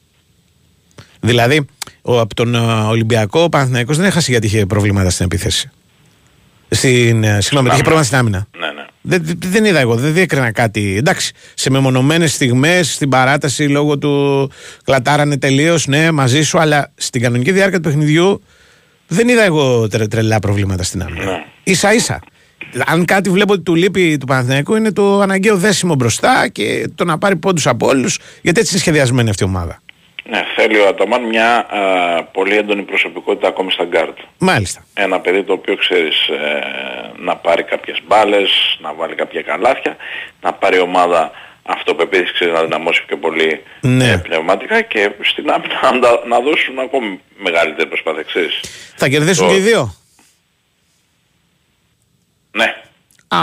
Δηλαδή ο, από τον Ολυμπιακό ο Παναθηναϊκός δεν έχασε γιατί είχε προβλήματα στην επίθεση. Συγγνώμη, είχε πρόβλημα στην άμυνα. Ναι, ναι. Δεν, δεν είδα εγώ, δεν διέκρινα κάτι. Εντάξει, σε μεμονωμένες στιγμές, στην παράταση λόγω του κλατάρανε τελείως, ναι, μαζί σου, αλλά στην κανονική διάρκεια του παιχνιδιού δεν είδα εγώ τρε, τρελά προβλήματα στην άμυνα. Ναι. Ίσα ίσα. Αν κάτι βλέπω ότι του λείπει του Παναθηναϊκού είναι το αναγκαίο δέσιμο μπροστά και το να πάρει πόντους από όλους, γιατί έτσι είναι σχεδιασμένη αυτή η ομάδα. Ναι, θέλει ο Αταμάν μια α, πολύ έντονη προσωπικότητα ακόμη στα γκάρτ. Μάλιστα. Ένα παιδί το οποίο ξέρεις ε, να πάρει κάποιες μπάλες, να βάλει κάποια καλάθια, να πάρει ομάδα αυτοπεποίθηση, ξέρεις να δυναμώσει πιο πολύ ναι. ε, πνευματικά και στην άμυνα να, να δώσουν ακόμη μεγαλύτερη προσπάθεια, ξέρεις. Θα κερδίσουν το... και οι δύο. Ναι. Α,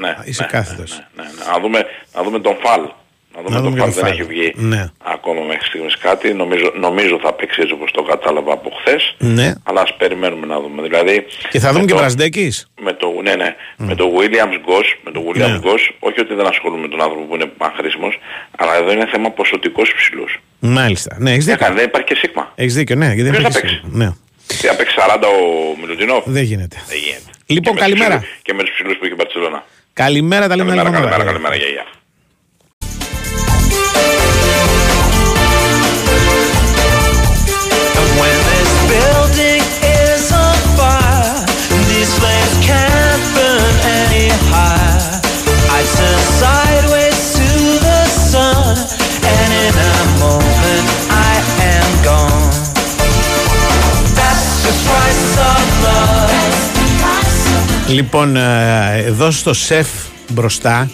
ναι, είσαι ναι, κάθετος. Ναι, ναι, ναι, ναι. Να, δούμε, να δούμε τον Φαλ. Να δούμε, να δούμε το φαλ, δεν φαλ. Έχει βγει ναι. ακόμα μέχρι στιγμής κάτι. Νομίζω, νομίζω θα παίξει έτσι όπως το κατάλαβα από χθες. Ναι. Αλλά ας περιμένουμε να δούμε. Δηλαδή, και θα δούμε και Βρασδέκης. Με το, ναι, ναι. Mm. Με το Williams Goss, με το Williams ναι. Goss, όχι ότι δεν ασχολούμαι με τον άνθρωπο που είναι πανχρήσιμος, αλλά εδώ είναι θέμα ποσοτικός ψηλός. Μάλιστα. Ναι, έχεις δίκιο. Δεν υπάρχει και σίγμα. Έχεις δίκιο, ναι. Γιατί δεν ποιος θα παίξει. Ναι. Τι θα παίξει σαράντα ο Μιλουτινόφ. Δεν γίνεται. Δεν γίνεται. Λοιπόν, και καλημέρα. Ψηλούς, και με τους ψηλούς που έχει η Μπαρσελόνα. Καλημέρα, τα λέμε. Καλημέρα, καλημέρα, γιαγιά. Λοιπόν, εδώ στο σεφ μπροστά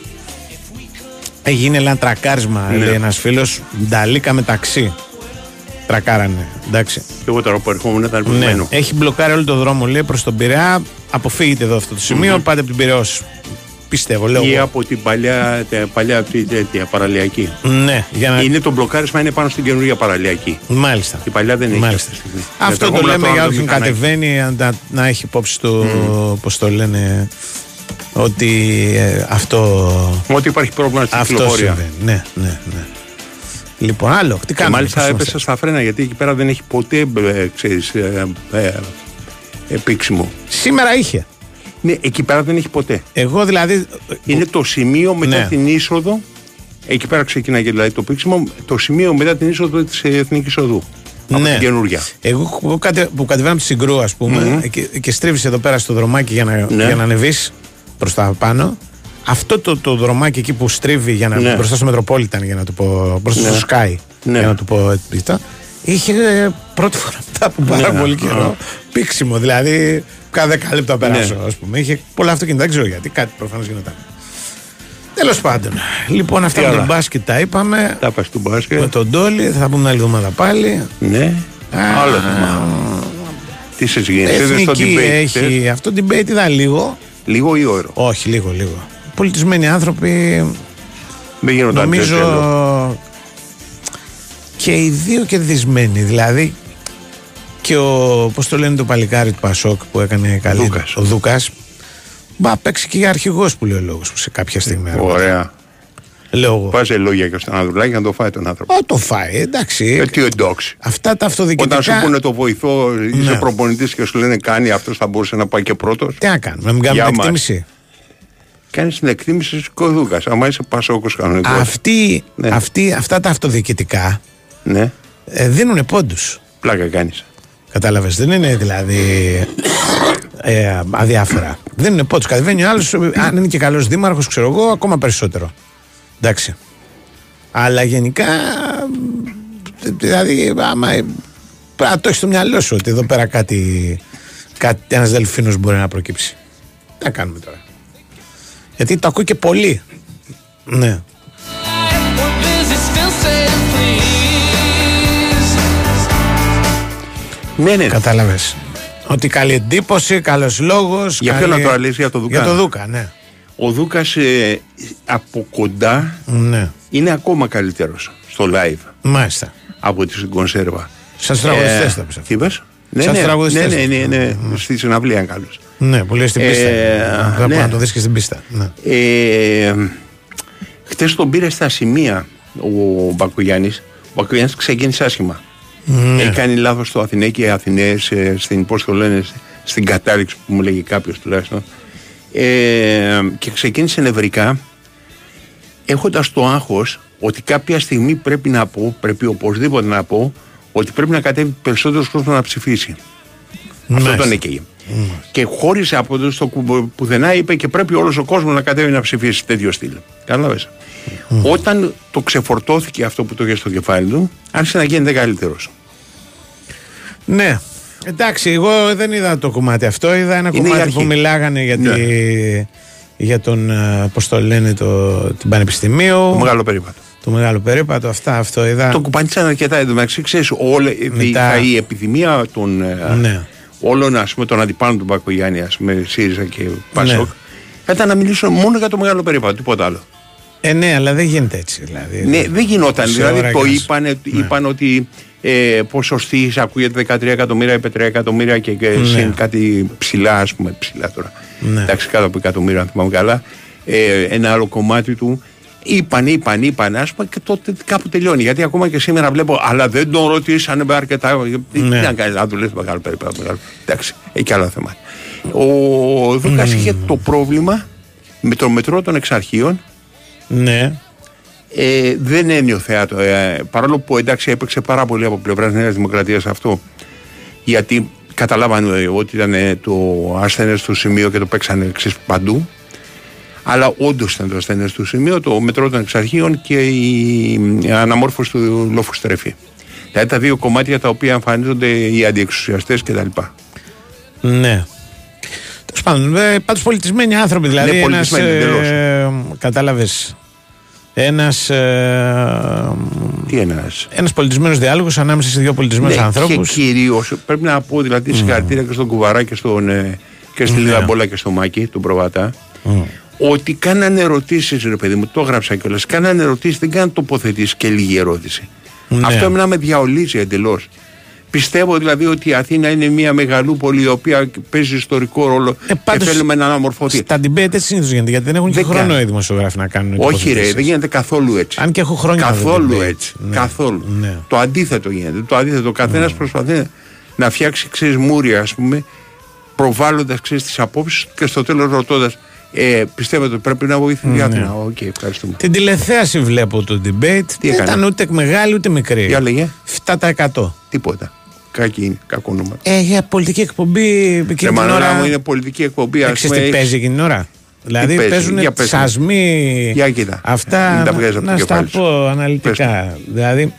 έγινε ένα τρακάρισμα, λέει ένας φίλος, Νταλίκα μεταξύ. τρακάρανε. Εντάξει. Και εγώ τώρα που ερχόμουν ήταν επιμένω. Ναι. Έχει μπλοκάρει όλο το δρόμο, λέει, προς τον Πειραιά. Αποφύγετε εδώ αυτό το σημείο, mm-hmm. πάτε από την Πειραιώς. Πιστεύω, λέω. Ή από την παλιά, παλιά τέτοια παραλιακή. Ναι. Για να... Είναι το μπλοκάρισμα, είναι πάνω στην καινούργια παραλιακή. Μάλιστα. Η παλιά δεν έχει. Μάλιστα. Αυτό το, το λέμε για όποιον κατεβαίνει να, να έχει υπόψη του, mm. πώς το λένε, ότι ε, αυτό. Ότι υπάρχει πρόβλημα στην κυκλοφορία. Ναι, ναι, ναι. Λοιπόν, άλλο. Τι κάνουμε, μάλιστα έπεσα στα φρένα γιατί εκεί πέρα δεν έχει ποτέ ε, ξέρεις, ε, ε, επίξιμο. Σήμερα είχε. Ναι, εκεί πέρα δεν έχει ποτέ. Εγώ δηλαδή. Είναι το σημείο μετά ναι. την είσοδο. Εκεί πέρα ξεκινάει δηλαδή το πήξιμο. Το σημείο μετά την είσοδο της Εθνικής Οδού. Από ναι. την καινούργια. Εγώ που, κατε, που κατεβαίνω από τη Συγκρού, ας πούμε, mm-hmm. και, και στρίβεις εδώ πέρα στο δρομάκι για να, ναι. να ανεβείς προς τα πάνω. Αυτό το, το δρομάκι εκεί που στρίβει για να, ναι. μπροστά στο Μετροπόλιταν, για να το πω. Μπροστά ναι. στο Sky. Ναι. Για να το πω έτσι. Είχε πρώτη φορά μετά από πάρα ναι, πολύ ναι. καιρό πήξιμο. Δηλαδή. Κάθε δέκα λεπτά περάσω, ναι. ας πούμε. Είχε πολλά αυτοκίνητα, δεν ξέρω γιατί. Κάτι προφανώς γινόταν. Τέλος πάντων. Λοιπόν, αυτά με τον μπάσκετ τα είπαμε. Τα πας του μπάσκετ. Με τον Ντόλι, θα πούμε άλλη εβδομάδα πάλι. Ναι. Α, άλλο θέμα. Τι σε συγγενείς, στο debate. Έχει, αυτό το debate ήταν λίγο. Λίγο ή όρο. Όχι, λίγο, λίγο. Πολιτισμένοι άνθρωποι. Δεν γίνονταν νομίζω. Τέτοιο. Και οι δύο κερδισμένοι, δηλαδή. Και ο, πώς το λένε το παλικάρι του Πασόκ που έκανε καλή, Δούκας. ο Δούκας, μπα παίξει και για αρχηγός που λέει ο λόγος σε κάποια στιγμή. Ωραία. Λόγο. Πάζε λόγια και στον Ανδρουλάκη να το φάει τον άνθρωπο. Ό, το φάει, εντάξει. Ε, τι εντάξει. Αυτά τα αυτοδιοικητικά. Όταν σου πούνε το βοηθό, είσαι ναι. προπονητής και σου λένε κάνει αυτός, θα μπορούσε να πάει και πρώτος. Τι να κάνουμε, να μην κάνουμε εκτίμηση. Κάνει την εκτίμηση σου και ο Δούκας. Άμα είσαι Πασόκος κανονικός. Αυτοί, ναι. αυτοί, αυτά τα αυτοδιοικητικά ναι. ε, δίνουν πόντους. Πλάκα κάνεις. Κατάλαβες, δεν είναι δηλαδή ε, αδιάφορα. Δεν είναι πόντους. Κατεβαίνει ο άλλος, αν είναι και καλός δήμαρχος, ξέρω εγώ, ακόμα περισσότερο. Εντάξει. Αλλά γενικά, δηλαδή, άμα το έχεις στο μυαλό σου ότι εδώ πέρα κάτι, κάτι ένας δελφίνος μπορεί να προκύψει. Τι να κάνουμε τώρα. Γιατί το ακούει και πολύ. Ναι. Ναι, ναι. Κατάλαβες. Ότι καλή εντύπωση, καλός λόγος. Για ποιον καλή... να το αλύσει, για το Δούκα. Για το Δούκα, ναι. Ο Δούκας ε, από κοντά ναι. είναι ακόμα καλύτερος στο live. Μάλιστα. Από την κονσέρβα. Σας τραγουδιστές θα πεις. Τι είπες? Ναι, ναι, ναι, ναι, ναι, ναι. Mm. Στη συναυλία καλώς. Ναι, που λέει στην πίστα. Ε, ναι. Να το δεις και στην πίστα. Ναι. Ε, χτες τον πήρε στα σημεία ο Μπακογιάννης. Ο Μπακογιάννης ξεκίνησε άσχημα. Ναι. Έχει κάνει λάθος στο Αθηναί και οι Αθηναίες στην, πώς το λένε, στην κατάληξη που μου λέγει κάποιος τουλάχιστον ε, και ξεκίνησε νευρικά έχοντας το άγχος ότι κάποια στιγμή πρέπει να πω, πρέπει οπωσδήποτε να πω ότι πρέπει να κατέβει περισσότερος κόσμος να ψηφίσει. Μάλιστα. Αυτό τον έκαιγε. Μάλιστα. Και χώρισε από το στο πουθενά, είπε και πρέπει όλος ο κόσμος να κατέβει να ψηφίσει, τέτοιο στυλ. Κατάλαβες. Mm. Όταν το ξεφορτώθηκε αυτό που το είχε στο κεφάλι του, άρχισε να γίνεται καλύτερος. Ναι, εντάξει, εγώ δεν είδα το κομμάτι αυτό. Είδα ένα είναι κομμάτι που μιλάγανε για, τη, ναι. για τον, πώς το λένε, το, την Πανεπιστημίου. Το Μεγάλο Περίπατο. Το Μεγάλο Περίπατο, αυτά, αυτό είδα. Το κουπανίσαν αρκετά εντωμεταξύ, ξέρεις, όλη μετά... η επιδημία των, ναι. όλων, ας πούμε, των αντιπάλων του Μπακογιάννη, ας πούμε, ΣΥΡΙΖΑ και ΠΑΣΟΚ, ναι. ήταν να μιλήσω μόνο για το Μεγάλο Περίπατο, τίποτα άλλο. Ε, ναι, αλλά δεν γίνεται έτσι. Δηλαδή, ναι, δεν γινόταν. Δηλαδή το είπαν, ναι. είπαν ότι ε, ποσοστή ακούγεται δεκατρία εκατομμύρια, δεκατρία εκατομμύρια και, και ναι. συν κάτι ψηλά, ας πούμε, ψηλά τώρα. Ναι. Εντάξει, κάτω από εκατομμύρια, αν θυμάμαι καλά. Ε, ένα άλλο κομμάτι του. Είπαν, είπαν, είπαν, ας πούμε, και τότε κάπου τελειώνει. Γιατί ακόμα και σήμερα βλέπω, αλλά δεν τον ρωτήσανε με αρκετά. Τι ναι. να κάνει, να δουλεύει μεγάλο περίπατο. Εντάξει, έχει άλλο θέμα. Ο Δούκας mm. είχε το πρόβλημα με το μετρό των εξαρχείων. Ναι. Ε, δεν ένιωθε ε, παρόλο που εντάξει έπαιξε πάρα πολύ από πλευράς Νέας Δημοκρατίας αυτό, γιατί καταλάβανε ότι ήταν ε, το ασθενές του σημείο και το παίξανε εξής παντού, αλλά όντως ήταν το ασθενές του σημείο το μετρό των εξαρχείων και η αναμόρφωση του λόφου στρέφη, δηλαδή τα δύο κομμάτια τα οποία εμφανίζονται οι αντιεξουσιαστές κτλ. Ναι. Πάντως πολιτισμένοι άνθρωποι, δηλαδή ένας, ε, κατάλαβες, ένας, ε, Τι ένας? ένας πολιτισμένος διάλογος ανάμεσα σε δύο πολιτισμένους ναι, ανθρώπους. Και κυρίως πρέπει να πω δηλαδή συγχαρητήρια mm. και στον Κουβαρά και, στον, ε, και στη mm. Λαμπόλα και στο Μάκη, τον Προβάτα. Mm. Ότι κάνανε ερωτήσεις, ρε παιδί μου, το έγραψα κιόλας. Κάνανε ερωτήσεις, δεν κάνανε τοποθετήσεις και λίγη ερώτηση. Ναι. Αυτό εμένα με διαολύζει εντελώς. Πιστεύω δηλαδή ότι η Αθήνα είναι μια μεγαλούπολη η οποία παίζει ιστορικό ρόλο ε, και θέλουμε να αναμορφωθεί. Τα debate έτσι συνήθως γίνεται, γιατί δεν έχουν δεν και χρόνο κα... οι δημοσιογράφοι να κάνουν. Όχι, ρε, δεν γίνεται καθόλου έτσι. Αν και έχω χρόνια. Καθόλου έτσι. Ναι. Καθόλου. Ναι. Το αντίθετο γίνεται. Το αντίθετο. Ο καθένας ναι. προσπαθεί να φτιάξει ξέρεις μούρια, ας πούμε, προβάλλοντας ξέρεις τις απόψεις και στο τέλος ρωτώντας. Ε, πιστεύετε ότι πρέπει να βοηθήσει η Αθήνα. Okay, την τηλεθέαση βλέπω το debate. Τι δεν ήταν ούτε μεγάλη ούτε μικρή. Για λέγε. επτά τοις εκατό. Τίποτα. Κακή, κακό νούμερο. Ε, για πολιτική εκπομπή. Ρε μανάρα μου είναι πολιτική εκπομπή. Εξής τι παίζει εκείνη την ώρα. Δηλαδή παίζει, παίζουν για σασμοί. Για κοίτα. Αυτά τα να, να στα πω αναλυτικά. Δηλαδή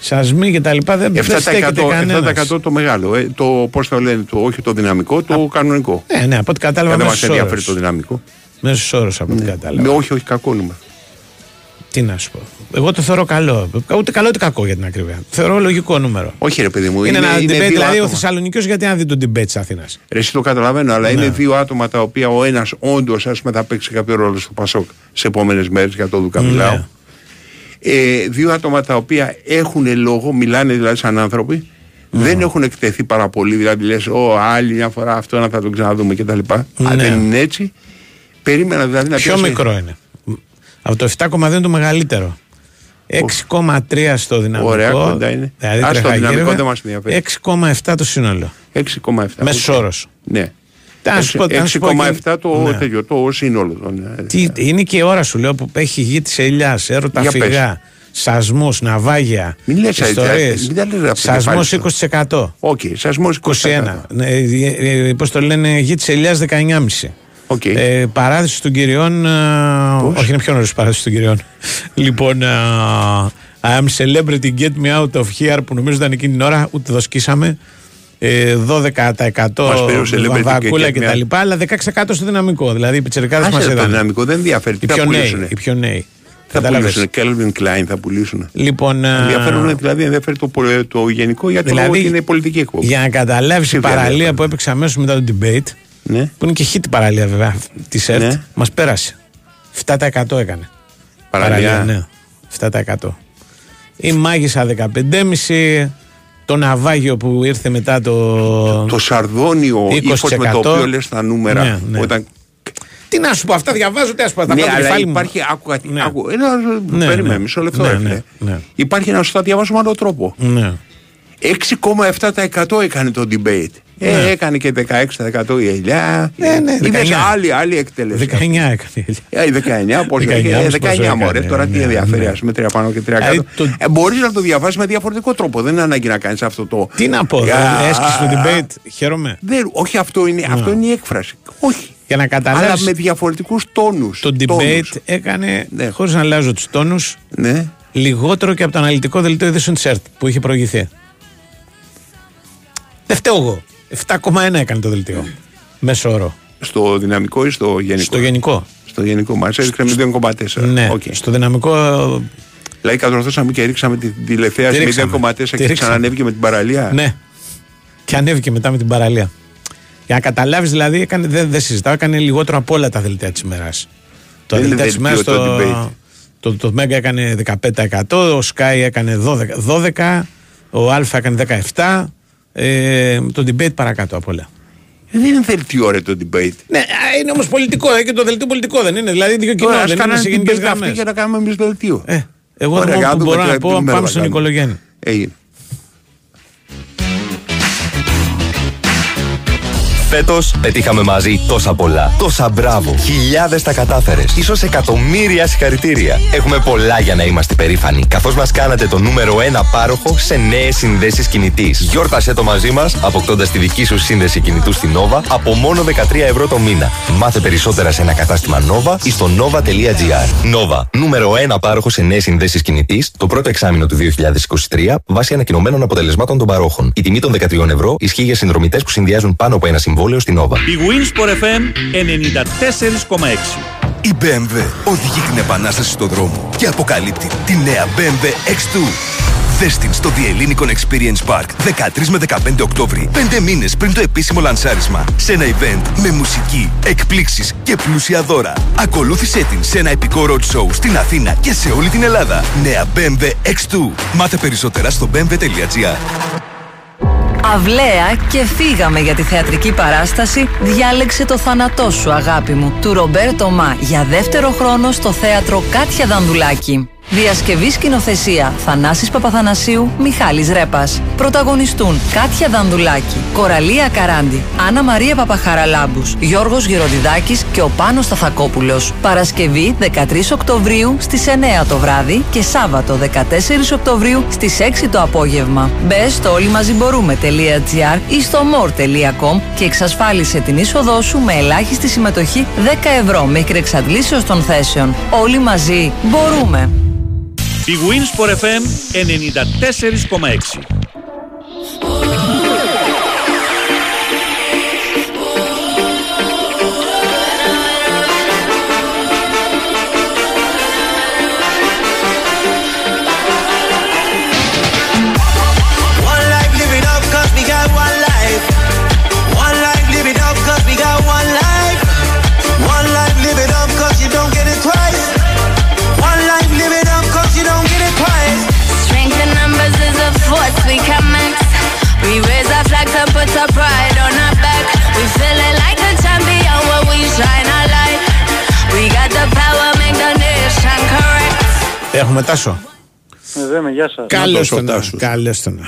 σασμοί και τα λοιπά δεν στέκεται κανένας. επτά τοις εκατό το μεγάλο. Ε, το πώς θα λένε, το, όχι το δυναμικό, το Α, κανονικό. Ναι, ναι, από ό,τι κατάλαβα μέσος όρος. Δεν μας ενδιαφέρει το δυναμικό. Μέσος όρος από ό,τι ναι. κατάλαβα. Με, όχι, όχι, κακό νούμερο. Τι να σου πω. Εγώ το θεωρώ καλό. Ούτε καλό ούτε κακό για την ακρίβεια. Θεωρώ λογικό νούμερο. Όχι, ρε παιδί μου. Είναι, είναι ένα είναι debate. Δηλαδή ο Θεσσαλονικιός, γιατί αν δει τον debate της Αθήνας. Ρε, εσύ το καταλαβαίνω, αλλά ναι. είναι δύο άτομα τα οποία ο ένας όντως θα παίξει κάποιο ρόλο στο Πασόκ σε επόμενες μέρες, για το Δούκα μιλάω. Ε, δύο άτομα τα οποία έχουν λόγο, μιλάνε δηλαδή σαν άνθρωποι, mm. δεν έχουν εκτεθεί πάρα πολύ. Δηλαδή λες, Ω, άλλη μια φορά αυτό να θα το ξαναδούμε κτλ. Ναι. Αν δεν είναι έτσι, περίμενα δηλαδή να πιάσει. Πιο μικρό είναι. Από το επτά κόμμα δύο είναι το μεγαλύτερο. έξι κόμμα τρία στο δυναμικό. Ωραία, κοντά είναι. Δηλαδή, α, στο δυναμικό δεν μας ενδιαφέρει. έξι κόμμα επτά το σύνολο. έξι κόμμα επτά. Μέσος όρος. Ναι. έξι κόμμα επτά το, ναι. το, το σύνολο. Τι, είναι και η ώρα σου λέω που έχει γη της ελιάς, έρωτα φυγά, σασμούς, ναυάγια, μην λες, ιστορίες. Σασμός είκοσι τοις εκατό. Όχι, okay, σασμός είκοσι τοις εκατό. είκοσι ένα τοις εκατό. Ε, πώς το λένε, γη της ελιάς δεκαεννιά κόμμα πέντε. Okay. Ε, παράδειση των κυριών. Πώς? Όχι, είναι πιο νωρίς παράδειση των κυριών. Λοιπόν, uh, I'm celebrity, get me out of here που νομίζω ήταν εκείνη την ώρα, ούτε δοσκήσαμε. δώδεκα τοις εκατό βακούλα και, και τα λοιπά, αλλά δεκαέξι τοις εκατό στο δυναμικό. Δηλαδή οι πιτσιρικάδες μας έδωσαν. Το δυναμικό δεν ενδιαφέρει. Τι θα πουλήσουν. Οι πιο νέοι. Θα πουλήσουν. Calvin Klein θα πουλήσουν. Λοιπόν, ενδιαφέρουν δηλαδή ενδιαφέρει το, το γενικό για το δηλαδή, λόγο ότι είναι η πολιτική εκπομπή. Για να καταλάβεις η παραλία που έπαιξε αμέσως μετά το debate, ναι. που είναι και χίτη παραλία βέβαια τη ΕΡΤ, ναι. μας πέρασε. επτά τοις εκατό έκανε. Παραλία. Ναι. επτά τοις εκατό. Η Μάγισσα δεκαπέντε κόμμα πέντε τοις εκατό. Το ναυάγιο που ήρθε μετά το. Το σαρδόνιο είκοσι τοις εκατό με το οποίο λες τα νούμερα. Ναι, ναι. Όταν... Τι να σου πω, αυτά διαβάζω, τι άσπα. Ναι, αλλά υπάρχει. Άκουγα. Ναι. Άκου, ένα. Ναι, περίμενε, ναι. μισό λεπτό. Ναι, ναι, ναι. Υπάρχει να σου τα διαβάσω με άλλο τρόπο. Ναι. έξι κόμμα επτά τοις εκατό έκανε το debate. Ναι. Ε, έκανε και δεκαέξι τοις εκατό η ελιά. Ναι, ναι. Είδες άλλη, άλλη εκτέλεση. δεκαεννιά έκανε η ελιά. δεκαεννιά, πόσο έκανε. δεκαεννιά, μωρέ. Τώρα τι ενδιαφέρει, ας πούμε, τρία πάνω και τρία κάτω. Μπορείς να το διαβάσεις με διαφορετικό τρόπο. Δεν είναι ανάγκη να κάνεις αυτό το. Τι να πω, έσκησε το debate. Χαίρομαι. Όχι, αυτό είναι η έκφραση. Όχι. Για να καταλάβεις. Αλλά με διαφορετικούς τόνους. Το debate έκανε, χωρίς να αλλάζω τους τόνους, λιγότερο και από το αναλυτικό δελτίο ειδήσεων της ΕΡΤ που είχε προηγηθεί. Δεν φταίω εγώ. επτά κόμμα ένα έκανε το δελτίο. Μέσο όρο. Στο δυναμικό ή στο γενικό. Στο γενικό. Στο γενικό μα έριξε με δύο κόμμα τέσσερα. Ναι. Okay. Στο δυναμικό. Δηλαδή κατορθώσαμε και ρίξαμε την τηλεθέαση με δύο κόμμα τέσσερα και ξανανέβηκε με την παραλία. Ναι. Και ανέβηκε μετά με την παραλία. Για να καταλάβει δηλαδή, έκανε, δεν, δεν συζητάω, έκανε λιγότερο από όλα τα δελτία τη ημέρα. Το δελτίο τη ημέρα το Μέγκα έκανε δεκαπέντε τοις εκατό, ο Sky έκανε δώδεκα τοις εκατό, ο Α έκανε δεκαεπτά τοις εκατό. Ε, το debate παρακάτω απ' όλα. Δεν είναι δελτίο ρε το debate. Ναι, είναι όμως πολιτικό και το δελτίο πολιτικό δεν είναι. Δηλαδή είναι κοινό. Ας κάνουμε την πέτα για να κάνουμε εμείς δελτίο. Ε, εγώ δεν μπορώ, μπορώ να πω πάμε στον Νικολογιάννη. Έγινε. Φέτος πετύχαμε μαζί τόσα πολλά. Τόσα μπράβο. Χιλιάδες τα κατάφερες. Ίσως εκατομμύρια συγχαρητήρια. Έχουμε πολλά για να είμαστε περήφανοι. Καθώς μας κάνατε το νούμερο ένα πάροχο σε νέες συνδέσεις κινητής. Γιόρτασε το μαζί μας, αποκτώντας τη δική σου σύνδεση κινητού στην Nova από μόνο δεκατρία ευρώ το μήνα. Μάθε περισσότερα σε ένα κατάστημα Nova ή στο nova.gr. Nova, νούμερο ένα πάροχο σε νέες συνδέσεις κινητής το πρώτο εξάμηνο του δύο χιλιάδες είκοσι τρία βάσει ανακοινωμένων αποτελεσμάτων των παρόχων. Η τιμή των δεκατρία ευρώ ισχύει για συνδρομητές που συνδυάζουν πάνω από ένα συμβόλαιο στην Nova. Η Winsport εφ εμ ενενήντα τέσσερα κόμμα έξι. Η μπι εμ ντάμπλιου οδηγεί την επανάσταση στο δρόμο και αποκαλύπτει τη νέα μπι εμ ντάμπλιου εξ δύο. Δες την στο The Hellenic Experience Park δεκατρείς με δεκαπέντε Οκτώβρη, πέντε μήνες πριν το επίσημο λανσάρισμα. Σε ένα event με μουσική, εκπλήξεις και πλούσια δώρα. Ακολούθησέ την σε ένα επικό roadshow στην Αθήνα και σε όλη την Ελλάδα. Νέα μπι εμ ντάμπλιου εξ δύο. Μάθε περισσότερα στο μπι εμ ντάμπλιου τελεία τζι άρ. Αυλαία και φύγαμε για τη θεατρική παράσταση «Διάλεξε το θάνατό σου, αγάπη μου» του Ρομπέρτο Μα για δεύτερο χρόνο στο θέατρο Κάτια Δανδουλάκη. Διασκευή σκηνοθεσία Θανάσης Παπαθανασίου, Μιχάλης Ρέπας. Πρωταγωνιστούν Κάτια Δανδουλάκη, Κοραλία Καράντη, Άννα Μαρία Παπαχαραλάμπους, Γιώργος Γεροντιδάκης και ο Πάνος Σταθακόπουλος. Παρασκευή δεκατρείς Οκτωβρίου στις εννέα το βράδυ και Σάββατο δεκατέσσερις Οκτωβρίου στις έξι το απόγευμα. Μπε στο όλοιμαζιμπορούμε τελεία τζι άρ ή στο more τελεία com και εξασφάλισε την είσοδό σου με ελάχιστη συμμετοχή δέκα ευρώ μέχρι εξαντλήσεως των θέσεων. Όλοι μαζί μπορούμε. Η Winsport εφ εμ ενενήντα τέσσερα κόμμα έξι. Our pride on our back, we feeling like a champion when we shine our light. We got the power, make the nation correct. Έχουμε Τάσο. Εδώ είμαι, γεια σας. Καλώς τον Τάσο. Καλώς τον.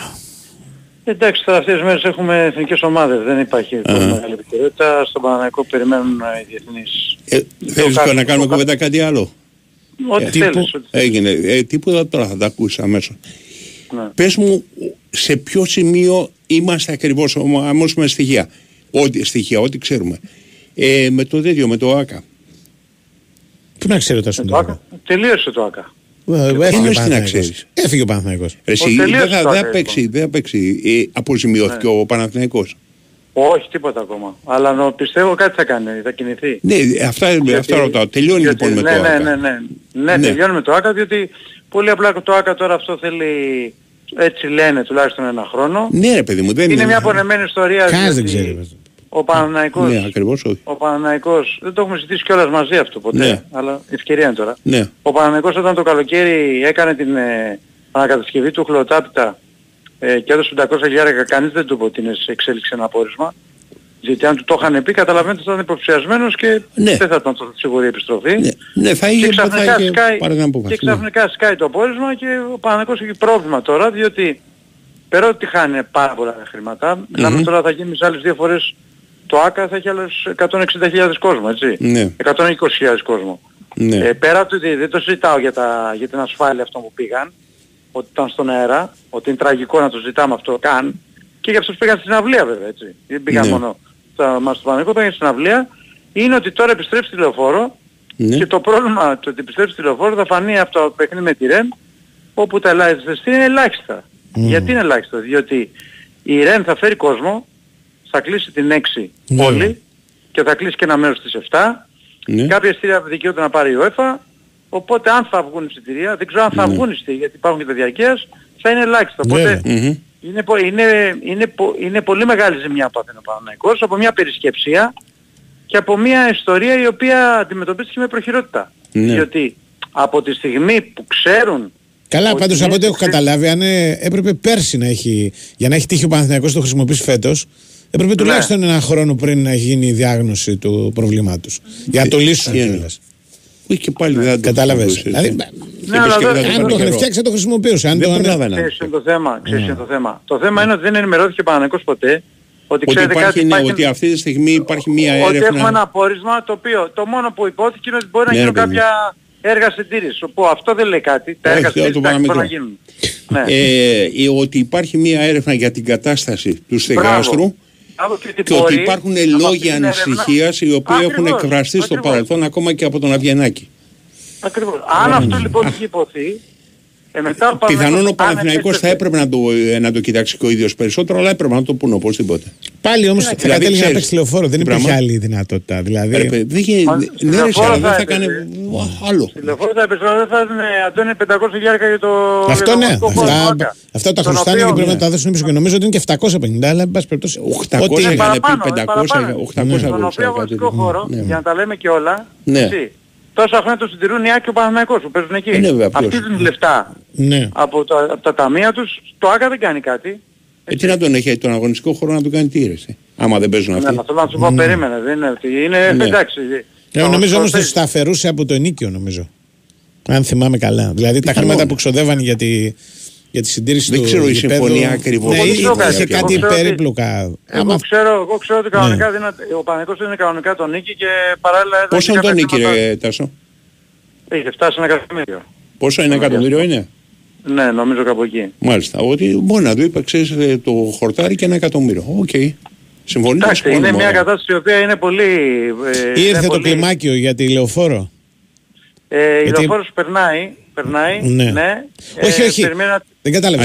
Εντάξει, τώρα αυτές τις μέρες έχουμε εθνικές ομάδες, δεν υπάρχει uh. μεγάλη επικαιρότητα. Στον Παναναϊκό περιμένουν οι διεθνείς. Ε, θέλεις τώρα να κάνουμε κουβέντα κάτι άλλο? Ό,τι ε, θέλεις. Τύπου, έγινε, ε, τίποτα τώρα θα τα ακούσεις αμέσως. Ναι. Πες μου σε ποιο σημείο είμαστε ακριβώς, όμως με στοιχεία, ό,τι, στοιχεία, ό,τι ξέρουμε, ε, με το τέτοιο, με το ΆΚΑ. Πού να ξέρει το ΆΚΑ? Τελείωσε το ΆΚΑ. Έφυγε ο Παναθηναϊκός. Εσύ δεν θα παίξει, δεν θα παίξει, ε, αποζημιώθηκε ναι. ο Παναθηναϊκός. Όχι, τίποτα ακόμα. Αλλά νο, πιστεύω κάτι θα κάνει, θα κινηθεί. Ναι, αυτά, γιατί, αυτά ρωτάω. Τελειώνει γιατί, λοιπόν ναι, με το ΆΚΑ. Ναι, ναι, ναι. ναι, ναι. Τελειώνει με το ΆΚΑ, διότι πολύ απλά το ΆΚΑ τώρα αυτό θέλει... Έτσι λένε τουλάχιστον ένα χρόνο. Ναι ρε παιδί μου, δεν είναι. Είναι μια απονεμένη ιστορία. Κανένας δεν ξέρει. Ο Παναναϊκός. Ναι, ακριβώς όχι. Ο Παναναϊκός, δεν το έχουμε συζητήσει κιόλας μαζί αυτό ποτέ. Ναι. Αλλά ευκαιρία είναι τώρα. Ναι. Ο Παναναϊκός όταν το καλοκαίρι έκανε την ε, ανακατασκευή του Χλωτάπητα ε, και έδωσε πεντακόσια χιλιάρικα, κανείς δεν του είπε ότι είναι σε εξέλιξη ένα πόρισμα. Γιατί αν του το είχαν πει, καταλαβαίνετε ότι ήταν υποψιασμένος και ναι. δεν θα ήταν σίγουρη η επιστροφή. Ναι, ναι θα είχε, και ξαφνικά, θα είχε, σκάει, και ξαφνικά ναι. σκάει το πόρισμα και ο Παναθηναϊκός έχει πρόβλημα τώρα, διότι πέρα ότι χάνε πάρα πολλά χρήματα, mm-hmm. δηλαδή τώρα θα γίνει σε άλλες δύο φορές το ΆΚΑ, θα έχει άλλες εκατόν εξήντα χιλιάδες κόσμο, έτσι. Ναι. εκατόν είκοσι χιλιάδες κόσμο. Ναι. Ε, πέρα του ότι δεν το συζητάω για, τα, για την ασφάλεια αυτών που πήγαν, ότι ήταν στον αέρα, ότι είναι τραγικό να το ζητάμε αυτό καν, και για αυτούς που πήγαν στην αυλία βέβαια, έτσι. Δεν πήγαν ναι. μόνο. Τα μας το Παναγικό πήγαινε στην αυλία, είναι ότι τώρα επιστρέψει τηλεοφόρο ναι. και το πρόβλημα του ότι επιστρέψει τηλεοφόρο θα φανεί από το παιχνίδι με τη Ρεν, όπου τα ελάχιστα είναι ελάχιστα. Mm. Γιατί είναι ελάχιστα? Διότι η Ρεν θα φέρει κόσμο, θα κλείσει την έξι ναι. όλη και θα κλείσει και ένα μέρος στις εφτά. Ναι. Κάποια εισιτήρια δικαιούται να πάρει η UEFA, οπότε αν θα βγουν εισιτήρια, δεν ξέρω αν θα ναι. βγουν εισιτήρια γιατί υπάρχουν και τα διαρκείας, θα είναι ελάχιστα. Ναι. Οπότε, mm-hmm. Είναι, είναι, είναι, είναι πολύ μεγάλη ζημιά που έδινε ο Παναθηναϊκός από μια περισκεψία και από μια ιστορία η οποία αντιμετωπίστηκε με προχειρότητα. Ναι. Διότι από τη στιγμή που ξέρουν... Καλά, πάντως από ό,τι έχω καταλάβει, αν έπρεπε πέρσι να έχει, για να έχει τύχει ο Παναθηναϊκός το χρησιμοποιήσει φέτος, έπρεπε τουλάχιστον ναι. ένα χρόνο πριν να γίνει η διάγνωση του προβλήματος. Για να το λύσουν. Όχι και πάλι δεν καταλαβαίνεις. Αν το είχαν φτιάξει θα το χρησιμοποιούσε. Δεν προλάβαινα. Ξέρεις είναι το θέμα. Το θέμα είναι ότι δεν ενημερώθηκε ο Παναθηναϊκός ποτέ. Ότι αυτή τη στιγμή υπάρχει μία έρευνα. Ότι έχουμε ένα πόρισμα το οποίο το μόνο που υπόθηκε είναι ότι μπορεί να γίνουν κάποια έργα συντήρησης. Αυτό δεν λέει κάτι. Τα έργα συντήρησης μπορεί να γίνουν. Ότι υπάρχει μία έρευνα για την κατάσταση του στεγάστρου. Και, και ότι υπάρχουν λόγια ανησυχίας οι οποίοι ακριβώς, έχουν εκφραστεί ακριβώς. στο παρελθόν ακόμα και από τον Αβγενάκη. Ακριβώς. Αν αυτό λοιπόν είχε υποθεί, Ε, μετά πιθανόν ο Παναθηναϊκός θα έπρεπε να το, να το κοιτάξει και ο ίδιος περισσότερο, αλλά έπρεπε να το πούνε οπωσδήποτε. Πάλι όμως δηλαδή, θα κατέληγε να παίξει τηλεοφόρο, δεν υπήρχε άλλη δυνατότητα. Δηλαδή... Ρε, παι, δε, δε, δεν έρχεσαι άλλο, δεν θα έκανε άλλο. Τηλεοφόρο θα έπαιξε, δεν θα είναι Αντώνη πεντακόσια χιλιάρικα για το... Αυτό ναι, αυτά τα χρωστάνε και πρέπει να τα δώσουν και νομίζω ότι είναι και επτακόσια πενήντα, αλλά εν πάση περιπτώσει οκτακόσια είχαν πει πεντακόσια. Στον οποίο αγωνιστικό χώρο, για να τα λέμε και όλα, τόσα χρόνια το συντηρούν οι Άκοι ο Παναθηναϊκός που παίζουν εκεί. Αυτοί δίνουν λεφτά ναι. από, τα, από τα ταμεία τους. Το Άκα δεν κάνει κάτι. Έτσι να τον έχει τον αγωνιστικό χώρο να τον κάνει τι ήρεση. Άμα δεν παίζουν αυτοί. Ναι, αυτό να σου πω ναι. περίμενα. Δεν είναι αυτή. Είναι ναι. εντάξει. Ναι, νομίζω όμως θα σταθερούσε από το ενίκιο νομίζω. Αν θυμάμαι καλά. Δηλαδή τα χρήματα που ξοδεύαν για τη... Για τη συντήρηση δεν του ξέρω η συμφωνία ακριβώς. Ναι, είχε κάτι περίπλοκα. Εγώ ξέρω ότι κανονικά ναι. δυνα... ο Παναθηναϊκός είναι κανονικά τον νίκη και παράλληλα... Πόσο τον νίκη ρε Τάσο? Είχε φτάσει ένα εκατομμύριο. Πόσο ένα εκατομμύριο είναι? Ναι, νομίζω κάπου εκεί. Μάλιστα. Ότι μπορεί να το είπα ξέρεις το χορτάρι και ένα εκατομμύριο. Οκ. Okay. Συμφωνείτε. Είναι μια κατάσταση η οποία είναι πολύ... Ήρθε το κλιμάκιο για τη λεωφόρο. Η λεωφόρος περνάει. Περνάει, ναι. ναι. Όχι, ε, όχι. Περιμένα... Δεν κατάλαβα.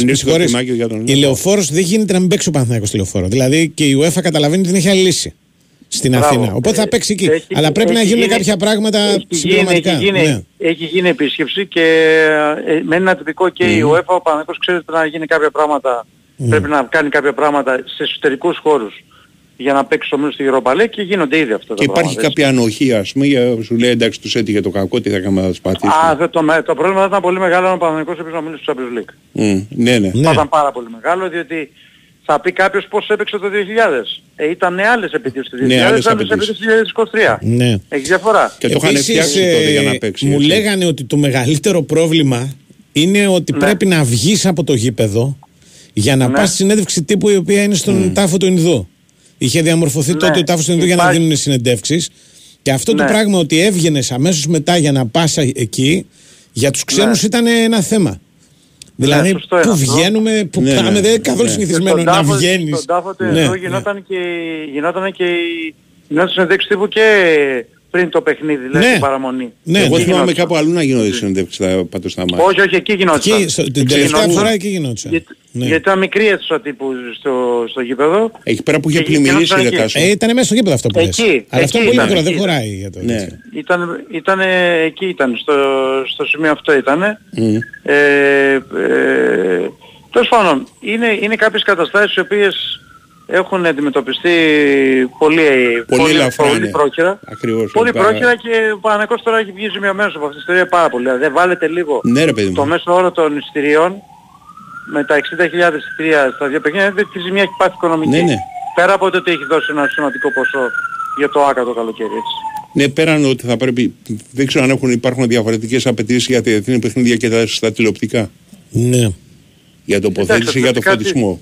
Η λεωφόρος δεν γίνεται να μην παίξει ο Παναθηναϊκός στη λεωφόρο. Δηλαδή και η UEFA καταλαβαίνει ότι δεν έχει άλλη λύση στην Μπράβο. Αθήνα. Οπότε θα παίξει εκεί. Έχει, αλλά πρέπει έχει, να γίνουν γίνει, κάποια πράγματα συμπληρωματικά. Έχει, ναι. έχει γίνει επίσκεψη και ε, με ένα τυπικό και mm. η UEFA ο Παναθηναϊκός ξέρετε να γίνει κάποια πράγματα. Mm. Πρέπει να κάνει κάποια πράγματα σε εσωτερικούς χώρους για να παίξει ο μήνος στη Γεροπαλέ και γίνονται ήδη αυτά τα και πράγματα. Και υπάρχει κάποια ανοχή, ας πούμε, για, σου λέει εντάξει τους έτυχε το κακό, τι θα κάνουμε να τους πατήσουμε. Α, το, το, το πρόβλημα θα ήταν πολύ μεγάλο αν ο Παναθηναϊκός έπαιξε να μείνει στο Champions League. Mm, ναι, ναι. Θα ήταν πάρα πολύ μεγάλο, διότι θα πει κάποιος πώς έπαιξε το δύο χιλιάδες. Ε, ήταν άλλες επιτυχίες το δύο χιλιάδες, ναι, άλλες επιτυχίες το δύο χιλιάδες είκοσι τρία. Ναι. Έχει διαφορά. Και το είχαν φτιάξει τότε για να παίξει. Μου έτσι. Λέγανε ότι το μεγαλύτερο πρόβλημα είναι ότι ναι. πρέπει να βγεις από το γήπεδο για να ναι. πας στη συνέντευξη τύπου η οποία είναι στον mm. τάφο του Ινδού. Είχε διαμορφωθεί ναι. τότε ο τάφος στον Ινδού για να δίνουν συνεντεύξεις. Και αυτό ναι. το πράγμα ότι έβγαινες αμέσως μετά για να πας εκεί, για τους ξένους ναι. ήταν ένα θέμα. Ναι, δηλαδή, πού βγαίνουμε, πού ναι, κάνουμε, ναι. δεν καθόλου ναι. συνηθισμένο στον να τάφος, βγαίνεις. Στον τάφο του Ινδού γινόταν και οι συνεντεύξεις τύπου και πριν το παιχνίδι, δηλαδή ναι. παραμονή. Ναι, εγώ θυμάμαι κάπου αλλού να γινόταν η συνέντευξη πάντως στα μάτια. Όχι, όχι, εκεί γινόταν. Την τελευταία φορά εκεί γινόταν. Ναι. Γιατί ήταν μικρή αίθουσα τύπου στο, στο γήπεδο. Εκεί πέρα που είχε πλημμυρίσει η Τάσο. Ε, ήταν μέσα στο γήπεδο αυτό που λες. Εκεί, αλλά αυτό είναι πολύ μικρό, δεν χωράει για το ναι. ήταν, ήταν, εκεί ήταν, στο, στο σημείο αυτό ήταν. Mm. Ε, ε, Τέλος πάντων, είναι, είναι κάποιες καταστάσεις οι οποίες έχουν αντιμετωπιστεί πολύ, πολύ, πολύ πρόχειρα. Ακριβώς, πολύ πάρα... πρόχειρα και ο Παναθηναϊκός τώρα έχει βγει ζημιωμένος από αυτή την ιστορία πάρα πολύ. Δηλαδή βάλετε λίγο ναι, ρε, το μέσο όρο των εισιτηρίων. Με τα εξήντα χιλιάδες εισιτήρια στα δύο παιχνίδια δεν τη ζημιά έχει πάθει οικονομική. Ναι, ναι. Πέρα από το ότι έχει δώσει ένα σημαντικό ποσό για το ΆΚΑ το καλοκαίρι. Έτσι. Ναι, πέραν ότι θα πρέπει, δεν ξέρω αν έχουν, υπάρχουν διαφορετικές απαιτήσεις για τα διεθνή παιχνίδια και τα, στα τηλεοπτικά. Ναι. Για τοποθέτηση, για το φωτισμό.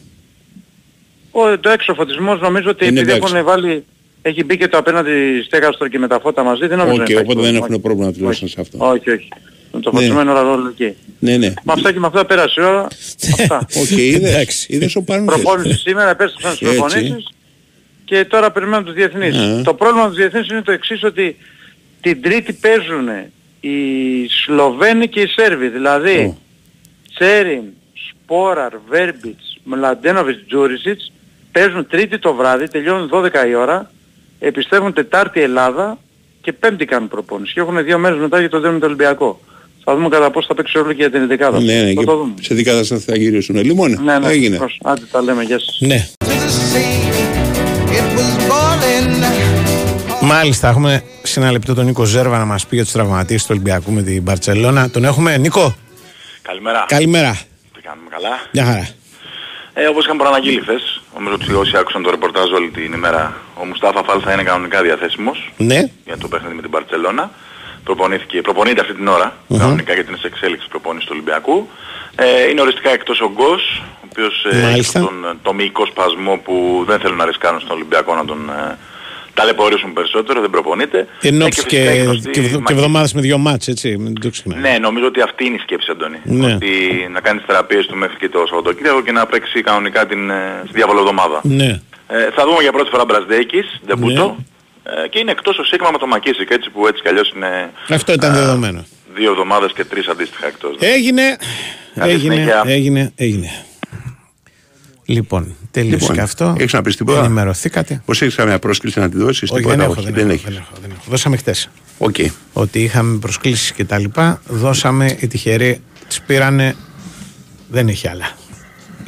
Ο, το έξω φωτισμός νομίζω ότι είναι επειδή έχουν βάλει, έχει μπει και το απέναντι στέγαστρο και με τα φώτα μαζί. Δεν νομίζω okay, ότι οπότε δεν έχουν πρόβλημα να τουλάχιστον σε αυτό. Όχι, όχι. Με το φωτισμένο ρόλο εκεί. Ναι, ναι. Με αυτά και με αυτά πέρασε η ώρα. Αυτά. Οκ, είδες. Είδες ο Παναθηναϊκός. Προπόνηση σήμερα, επέστρεψαν στις προπονήσεις και τώρα περιμένουν τους διεθνείς. Το πρόβλημα τους διεθνείς είναι το εξής, ότι την Τρίτη παίζουν οι Σλοβαίνοι και οι Σέρβοι. Δηλαδή, Τσέριν, Σπόραρ, Βέρμπιτς, Μλαντένοβιτς, Τζούρισιτς παίζουν Τρίτη το βράδυ, τελειώνουν δώδεκα η ώρα, επιστρέφουν Τετάρτη Ελλάδα και Πέμπτη κάνουν προπόνηση. Και έχουν δύο μέρες μετά για το δέρμα του Ολυμπιακού. Θα δούμε κατά πώς θα παίξει όλο και για την δεκάδα. Ναι, ναι, σε δεκάδα θα γυρίσουν. Λοιπόν, ναι, ναι, έγινε. Προς, άντε τα λέμε, γεια σας. Ναι. Μάλιστα, έχουμε σε ένα λεπτό τον Νίκο Ζέρβα να μας πει για τους τραυματίες του Ολυμπιακού με την Μπαρτσελώνα. Τον έχουμε, Νίκο. Καλημέρα. Καλημέρα. Τι κάνουμε καλά. Μια χαρά. Ε, όπως είχαμε προαναγγείλει χθες, νομίζω ότι όσοι άκουσαν το ρεπορτάζ όλη την ημέρα, ο Μουστάφα Φαλ θα είναι κανονικά διαθέσιμος ναι. για το παιχνίδι με την Μπαρτσελώνα. Προπονήθηκε, προπονείται αυτή την ώρα, uh-huh. κανονικά για την εξέλιξη προπόνηση του Ολυμπιακού. Ε, είναι οριστικά εκτός ο Γκος, ο οποίος έχει τον τομικό σπασμό που δεν θέλουν να ρισκάρουν στον Ολυμπιακό να τον ε, ταλαιπωρήσουν περισσότερο, δεν προπονείται. Ενόψει ε, και, και, γνωστή, και, βδο, και εβδομάδες με δύο μάτς, έτσι, μην το ξεχνάμε. Ναι, νομίζω ότι αυτή είναι η σκέψη, Αντώνη. Ναι. Ότι να κάνει τις θεραπείες του μέχρι και το Σαββατοκύριακο και να παίξει κανονικά την ε, διάβολο εβδομάδα. Ναι. Ε, θα δούμε για πρώτη φορά Μπρασδέκης, ντεμπούτο. Και είναι εκτός ο Σίγμα με το Μακίσικ, έτσι που έτσι κι αλλιώς είναι... Αυτό ήταν α, δεδομένο. δύο εβδομάδες και τρεις αντίστοιχα εκτός. Έγινε, έγινε, έγινε, έγινε. Λοιπόν, τελείωσε λοιπόν, και αυτό. Έχεις να πεις τίποτα. Ενημερωθήκατε. Πώς έχεις καμία πρόσκληση να τη δώσεις? Όχι, τίποτα, δεν έχω, όχι, δεν έχω, δεν έχω, δεν έχω. Δώσαμε χτες. Okay. Ότι είχαμε προσκλήσεις και τα λοιπά. Δώσαμε, οι τυχεροί τις πήρανε. Δεν έχει άλλα.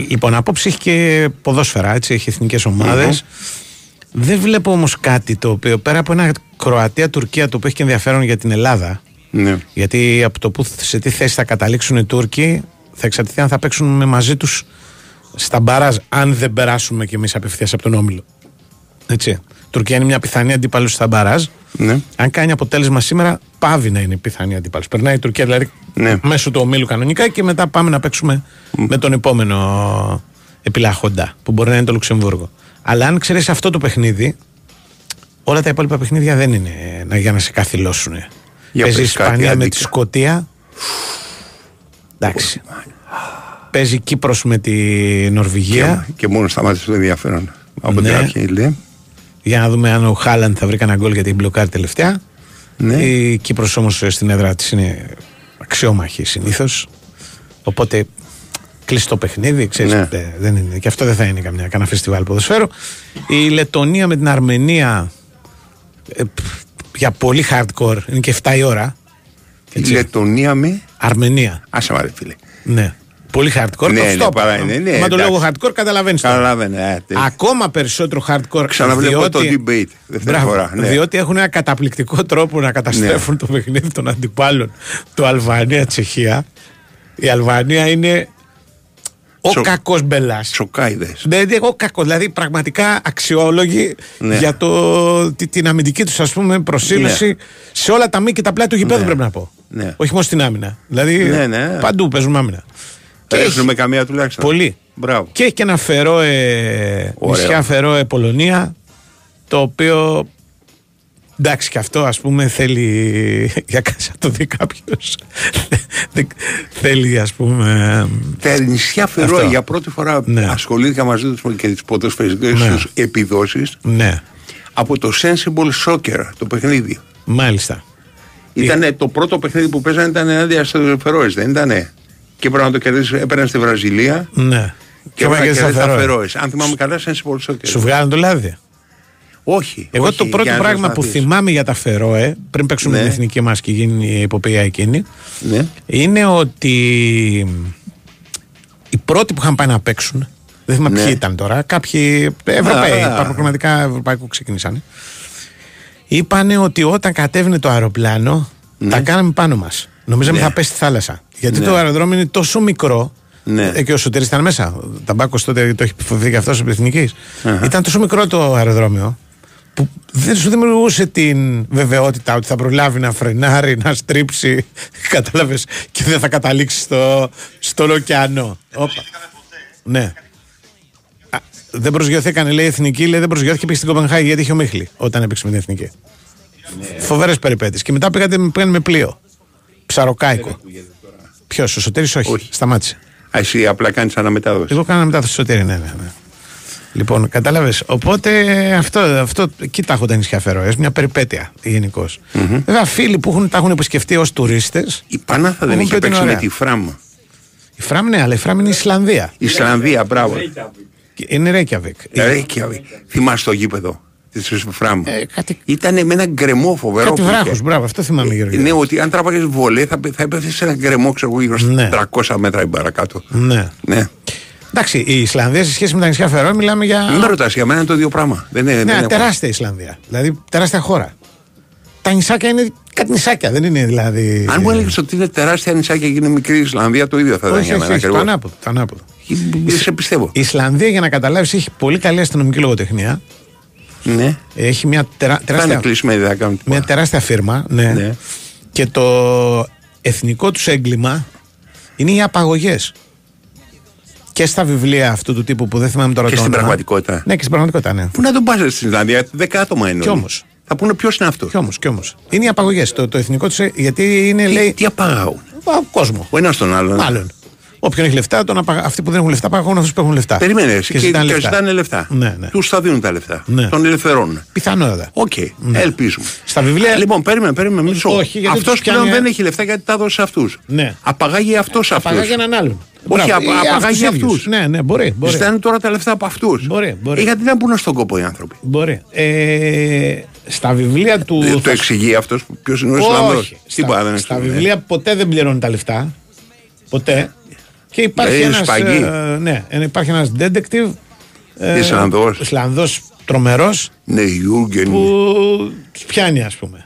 Λοιπόν, απόψε έχει και ποδόσφαιρα, έτσι, έχει εθνικές ομάδες. Mm-hmm. Δεν βλέπω όμως κάτι το οποίο, πέρα από ένα Κροατία-Τουρκία, το οποίο έχει και ενδιαφέρον για την Ελλάδα. Ναι. Γιατί από το που, σε τι θέση θα καταλήξουν οι Τούρκοι, θα εξαρτηθεί αν θα παίξουν μαζί τους στα μπαράζ, αν δεν περάσουμε κι εμείς απευθείας από τον όμιλο. Έτσι. Η Τουρκία είναι μια πιθανή αντίπαλος στα μπαράζ. Ναι. Αν κάνει αποτέλεσμα σήμερα, πάβει να είναι πιθανή αντίπαλος. Περνάει η Τουρκία δηλαδή, ναι, μέσω του ομίλου κανονικά και μετά πάμε να παίξουμε mm. με τον επόμενο επιλάχοντα που μπορεί να είναι το Λουξεμβούργο. Αλλά αν ξέρεις αυτό το παιχνίδι, όλα τα υπόλοιπα παιχνίδια δεν είναι για να σε καθυλώσουν. Παίζει η Ισπανία κάτι, με τη Σκωτία. Εντάξει. Παίζει Κύπρος με τη Νορβηγία. Και, και μόνο σταμάτησε το ενδιαφέρον. Από ναι. την αρχή λέει. Για να δούμε αν ο Χάλαντ θα βρει κανένα γκολ γιατί μπλοκάρει τελευταία. Ναι. Η Κύπρος όμως στην έδρα της είναι αξιόμαχη συνήθως. Οπότε κλειστό παιχνίδι. Ξέρεις, ναι. δεν είναι, και αυτό δεν θα είναι καμιά, κανένα φεστιβάλ ποδοσφαίρου. Η Λετωνία με την Αρμενία. Ε, για πολύ hardcore. Είναι και εφτά η ώρα. Η Λετωνία με Αρμενία. Ας αμάρε φίλε. Ναι. Πολύ hardcore, ναι, το stop. Ναι, ναι, μα το λόγο hardcore καταλαβαίνεις. Καταλαβαίνεις. Ακόμα περισσότερο hardcore. Ξαναβλέπω το debate. Δεύτερη φορά. Ναι. Διότι έχουν ένα καταπληκτικό τρόπο να καταστρέφουν, ναι, το παιχνίδι των αντιπάλων. Το Αλβανία-Τσεχία. Η Αλβανία είναι ο Σο... κακός μπελάς. Σοκάιδες. Ναι, ναι, ο κακός. Δηλαδή πραγματικά αξιόλογοι, ναι, για το, την αμυντική τους, ας πούμε, προσήλωση, ναι, σε όλα τα μη και τα πλάτη του γηπέδου, ναι, πρέπει να πω. Ναι. Όχι μόνο στην άμυνα. Δηλαδή, ναι, ναι, παντού παίζουν άμυνα. Έχουμε καμία τουλάχιστον. Πολύ. Μπράβο. Και έχει και ένα Φερόε, νησιά Φερόε Πολωνία, το οποίο εντάξει και αυτό ας πούμε θέλει, για κάτι να το δει κάποιος, θέλει ας πούμε... Τα νησιά Φερόε για πρώτη φορά, ναι, ασχολήθηκα μαζί τους και τις ποδοσφαιρικές, ναι, τους επιδόσεις, ναι, από το Sensible Soccer, το παιχνίδι. Μάλιστα. Ήτανε, Ή... το πρώτο παιχνίδι που παίζανε ήταν ενάντια στους Φερόες, δεν ήτανε? Και πρέπει να το κερδίσει, έπαιρναν στη Βραζιλία. Ναι. Και έπαιρναν και στα Φερόε. Αν θυμάμαι καλά, σαν πολύ σοκ. Σου βγάλαν το λάδι. Όχι. Εγώ όχι, το πρώτο πράγμα που θυμάμαι για τα Φερόε, πριν παίξουμε, ναι, την εθνική μας και γίνει η εποπτεία εκείνη, ναι, είναι ότι οι πρώτοι που είχαν πάει να παίξουν, δεν θυμάμαι, ναι, ποιοι ήταν τώρα, κάποιοι Ευρωπαίοι, πραγματικά Ευρωπαϊκού ξεκινήσανε, είπανε ότι όταν κατέβαινε το αεροπλάνο, ναι, τα κάναμε πάνω μας. Νομίζαμε, ναι, θα πέσει στη θάλασσα. Γιατί, ναι, το αεροδρόμιο είναι τόσο μικρό. Ναι. Και ο Σωτήρης ήταν μέσα. Ταμπάκος τότε το έχει φοβηθεί και αυτός επί εθνικής. Uh-huh. Ήταν τόσο μικρό το αεροδρόμιο που δεν σου δημιουργούσε την βεβαιότητα ότι θα προλάβει να φρενάρει, να στρίψει. Κατάλαβες, και δεν θα καταλήξει στο, στον ωκεανό. Ναι. Α, δεν προσγειωθήκανε, λέει, η εθνική. Λέει, δεν προσγειώθηκε, πήγε στην Κοπενχάγη γιατί είχε ομίχλη όταν έπαιξε με την εθνική. Ναι. Φοβερές περιπέτειες. Και μετά πήγατε με πλοίο. Ψαροκάικο. Ποιος, ο Σωτήρης? Όχι, όχι. Σταμάτησε. Α, εσύ απλά κάνεις αναμετάδοση. Εγώ κάνω αναμετάδοση στο Σωτήρη, ναι, ναι, ναι. Λοιπόν, κατάλαβες. Οπότε αυτό, αυτό κοίτα, έχω τα νησιά Φερόες, μια περιπέτεια γενικώς. Mm-hmm. Βέβαια, φίλοι που έχουν, τα έχουν επισκεφτεί ως τουρίστες. Η Πανάθα δεν έχει παίξει με τη Φράμ. Η Φράμ, ναι, αλλά η Φράμ είναι η Ισλανδία. Η Ισλανδία, μπράβο. Είναι Ρέικιαβικ. Ρέικιαβικ. Θυμάσαι το γήπεδο της Φράμ. Ε, κάτι... Ήταν με ένα γκρεμό φοβερό. Κάτι βράχος, μπράβο, αυτό θυμάμαι γύρω. Ε, ναι, ότι αν τράβαγες βολέ θα, θα έπεφτε σε ένα γκρεμό, ξέρω εγώ, γύρω στα, ναι, τριακόσια μέτρα ή παρακάτω. Ναι, ναι. Εντάξει, η Ισλανδία σε σχέση με τα νησιά Φερόε μιλάμε για. Μην με ρωτάς, για μένα είναι το ίδιο πράγμα. Δεν είναι, ναι, δεν είναι τεράστια η Ισλανδία. Δηλαδή τεράστια χώρα. Τα νησάκια είναι κάτι νησάκια, δεν είναι δηλαδή. Αν μου έλεγες ότι είναι τεράστια νησάκια και είναι μικρή Ισλανδία, το ίδιο θα ήταν για μένα. Το ανάποδο. Σε πιστεύω. Η Ισλανδία, για να καταλάβεις, έχει πολύ καλή αστυνομική λογοτεχνία. Ναι. Έχει μια, τερα... τεράστια... κλεισμένα, μια τεράστια φίρμα, ναι. Ναι. Και το εθνικό τους έγκλημα είναι οι απαγωγές. Και στα βιβλία αυτού του τύπου που δεν θυμάμαι τώρα. Και στην πραγματικότητα. Ναι, και στην πραγματικότητα, ναι. Πού να τον πας στην Ισλανδία, δέκα άτομα είναι. Κι όμως. Θα πούνε ποιος είναι αυτό. Κι όμως, κι όμως. Είναι οι απαγωγές. Το, το εθνικό τους. Γιατί είναι, τι, λέει. Τι απαγάγουν. Ο κόσμο. Ο ένας τον άλλον. Άλλον. Όποιον έχει λεφτά, τον απα... αυτοί που δεν έχουν λεφτά παγώνουν αυτούς που έχουν λεφτά. Περιμένε. Και, και ζητάνε και λεφτά. λεφτά. Ναι, ναι. Τους θα δίνουν τα λεφτά. Ναι. Τον ελευθερώνουν. Πιθανότατα. Οκ. Okay. Ναι. Ελπίζουμε. Στα βιβλία. Λοιπόν, περίμενε, περίμενε. Μισό. Αυτό πλέον δεν έχει λεφτά γιατί τα δώσει σε αυτού. Απαγάγει αυτό αυτού. Απαγάγει έναν άλλον. Όχι, απαγάγει αυτού. Ναι, ναι, μπορεί. Ζητάνε τώρα τα λεφτά από αυτού. Γιατί δεν μπουν στον κόπο οι άνθρωποι. Μπορεί. Στα βιβλία του. Δεν το εξηγεί αυτό ποιο είναι ο Ισλανδός. Στα βιβλία ποτέ δεν πληρώνει τα λεφτά. Ποτέ. Και υπάρχει ένας, ε, ναι, υπάρχει ένας detective ε, Ισλανδός. Ισλανδός τρομερός, ναι, που πιάνει, ας πούμε.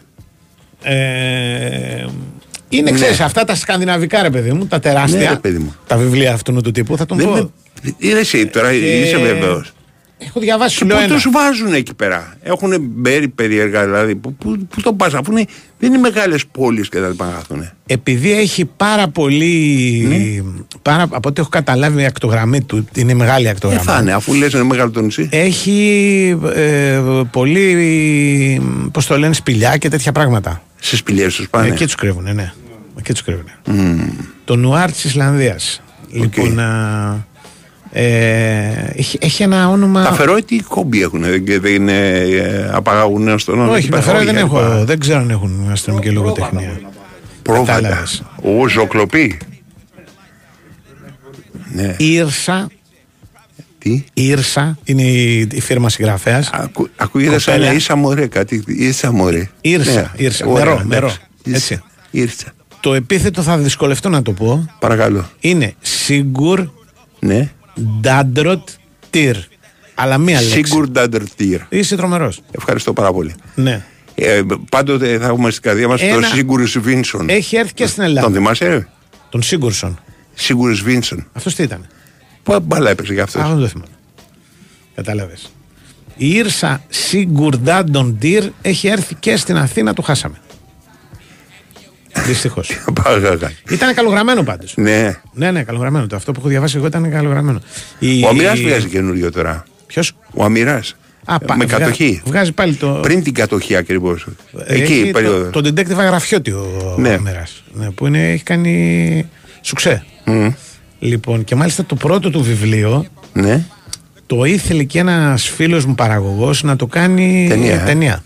Ε, είναι, ναι. Ξέρεις, αυτά τα σκανδιναβικά, ρε παιδί μου, τα τεράστια, ναι, ρε παιδί μου. Τα βιβλία αυτού του τύπου, θα τον δεν πω. Είναι εσύ τώρα, ε, είσαι βέβαιος. Έχω διαβάσει. Και πού τους βάζουν εκεί πέρα. Έχουν μπέρι περίεργα, δηλαδή. Πού το πας, αφού είναι, δεν είναι μεγάλες πόλεις και τα παγαθούν. Επειδή έχει πάρα πολύ. Ναι. Πάρα, από ό,τι έχω καταλάβει, η ακτογραμμή του είναι μεγάλη ακτογραμμή. Δεν θα είναι, αφού λες είναι μεγάλο το νησί. Έχει ε, πολύ. Πώς το λένε, σπηλιά και τέτοια πράγματα. Σε σπηλιές τους πάνε. Εκεί τους κρύβουνε, ναι. Εκεί τους κρύβουνε. Mm. Το νουάρ της Ισλανδίας. Okay. Λοιπόν. Α, Ε, έχει, έχει ένα όνομα. Τα Φερόε τι κόμπι έχουν, δεν είναι, απαγάγουν αστυνομικό. Όχι, τα Φερόε δεν έχω, πα... δεν ξέρω αν έχουν αστυνομική λογοτεχνία. Πρόβατα. Ο ζωκλοπή. Ναι. Ήρσα. Τι? Ήρσα είναι η, η φίρμα συγγραφέας. Ακου, ακούγεται σαν Ίσα Μωρέ, κάτι. Ίσα Μωρέ. Ήρσα, ναι, Ήρσα. Ωραία, μερό, μερό. Έτσι. Ήρσα. Το επίθετο θα δυσκολευτώ να το πω. Παρακαλώ. Είναι Σίγκουρ. Ναι. Ντάντροτ Τιρ. Αλλά μία λέξη. Σίγκουρ Ντάντροτ Τιρ. Είσαι τρομερός. Ευχαριστώ πάρα πολύ. Ναι. Ε, πάντοτε θα έχουμε στην καρδιά μας τον Σίγκουρ Σβίνσον. Έχει έρθει και στην Ελλάδα. Τον θυμάσαι? Τον Σίγκουρσον. Σίγκουρ Σβίνσον. Αυτός τι ήταν? Πού μπάλα έπαιξε για αυτός? Αυτό δεν το θυμάμαι. Κατάλαβες. Η Ήρσα Σίγκουρ Ντάντροτ Τιρ έχει έρθει και στην Αθήνα, του χάσαμε. Δυστυχώς. Ήταν καλογραμμένο πάντως. Ναι. Ναι, ναι, καλογραμμένο. Το αυτό που έχω διαβάσει εγώ ήταν καλογραμμένο. Η... Ο Αμυράς βγάζει καινούριο τώρα. Ποιος? Ο Αμυράς. Α, πα... Με βγά... κατοχή. Βγάζει πάλι το. Πριν την κατοχή ακριβώς. Εκεί η περίοδος. Το detective γραφιότι ο, ναι. ο Αμυράς. Ναι, που είναι, έχει κάνει σουξέ. Mm. Λοιπόν, και μάλιστα το πρώτο του βιβλίο. Ναι. Το ήθελε και ένας φίλος μου παραγωγός να το κάνει ταινία. ταινία.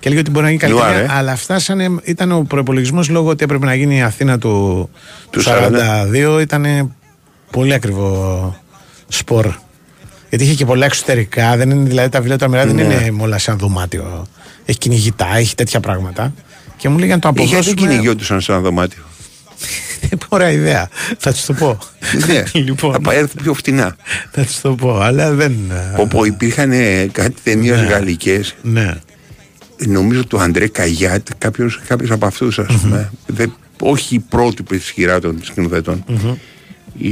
Και λέει ότι μπορεί να γίνει καλύτερα, Λουάρε. Αλλά φτάσανε, ήταν ο προϋπολογισμός λόγω ότι έπρεπε να γίνει η Αθήνα του, του σαράντα δύο, ήταν πολύ ακριβό σπορ. Γιατί είχε και πολλά εξωτερικά, δεν είναι, δηλαδή τα βιβλία του Αμυρά, ναι. Δεν είναι όλα σαν δωμάτιο. Έχει κυνηγητά, έχει τέτοια πράγματα. Και μου λέγανε το αποδώσουμε. Γιατί κυνηγιόντουσαν σαν δωμάτιο. Ωραία ιδέα, θα του το πω. Ναι, λοιπόν, θα πάει πιο φτηνά. Θα του το πω, αλλά δεν. Όπου υπήρχαν κάτι ταινίες, ναι. Γαλλικές. Ναι. Νομίζω του Αντρέ Καγιάτ, κάποιος, κάποιος από αυτούς, ας πούμε. Mm-hmm. Δε, όχι η πρότυπη της χειρά των σκηνοθετών. Mm-hmm. Η,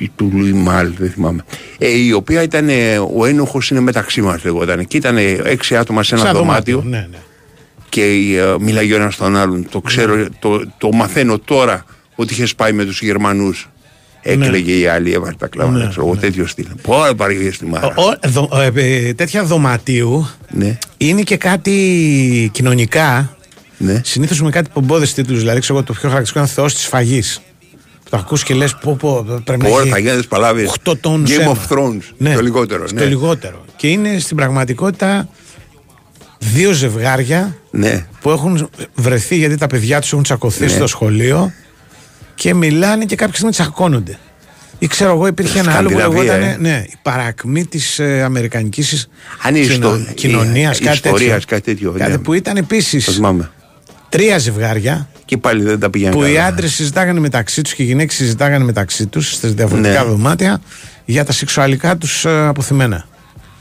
η του Λουί Μάλ, δεν θυμάμαι. Ε, η οποία ήταν, ο ένοχος είναι μεταξύ μας, λεγόταν. Και ήταν έξι άτομα σε ένα Σαν δωμάτιο. δωμάτιο. Ναι, ναι. Και ε, μιλάει ο ένας στον άλλον. Το ξέρω, mm-hmm. το, το μαθαίνω τώρα ότι είχες πάει με τους Γερμανούς. Έκλαιγε η άλλη, έβαλε τα κλάματα. Εγώ τέτοιο στυλ. Πόρα παρήγγε στη μάρα. Τέτοια δωματίου είναι και κάτι κοινωνικά. Συνήθως με κάτι πομπόδες τίτλους. Δηλαδή, ξέρω εγώ, το πιο χαρακτηριστικό είναι ο Θεός της φαγής. Το ακούς και λες πω πω. Πόρα θα γίνεις παλάβες. Game of Thrones. Το λιγότερο. Το λιγότερο. Και είναι στην πραγματικότητα δύο ζευγάρια που έχουν βρεθεί γιατί τα παιδιά τους έχουν τσακωθεί στο σχολείο. Και μιλάνε και κάποια στιγμή τσακώνονται. Ή ξέρω εγώ, υπήρχε ένα άλλο που λεγόταν ε. ναι, η παρακμή της ε, αμερικανικής ιστο... κοινωνίας, κάτι ιστορίας, κάτι τέτοιο. Κάτι ναι. Που ήταν επίσης τρία ζευγάρια. Και πάλι δεν τα πηγαίνουν. Που καλά. Οι άντρες συζητάγανε μεταξύ τους και οι γυναίκες συζητάγανε μεταξύ τους στις διαφορετικά ναι. δωμάτια για τα σεξουαλικά τους ε, αποθυμένα.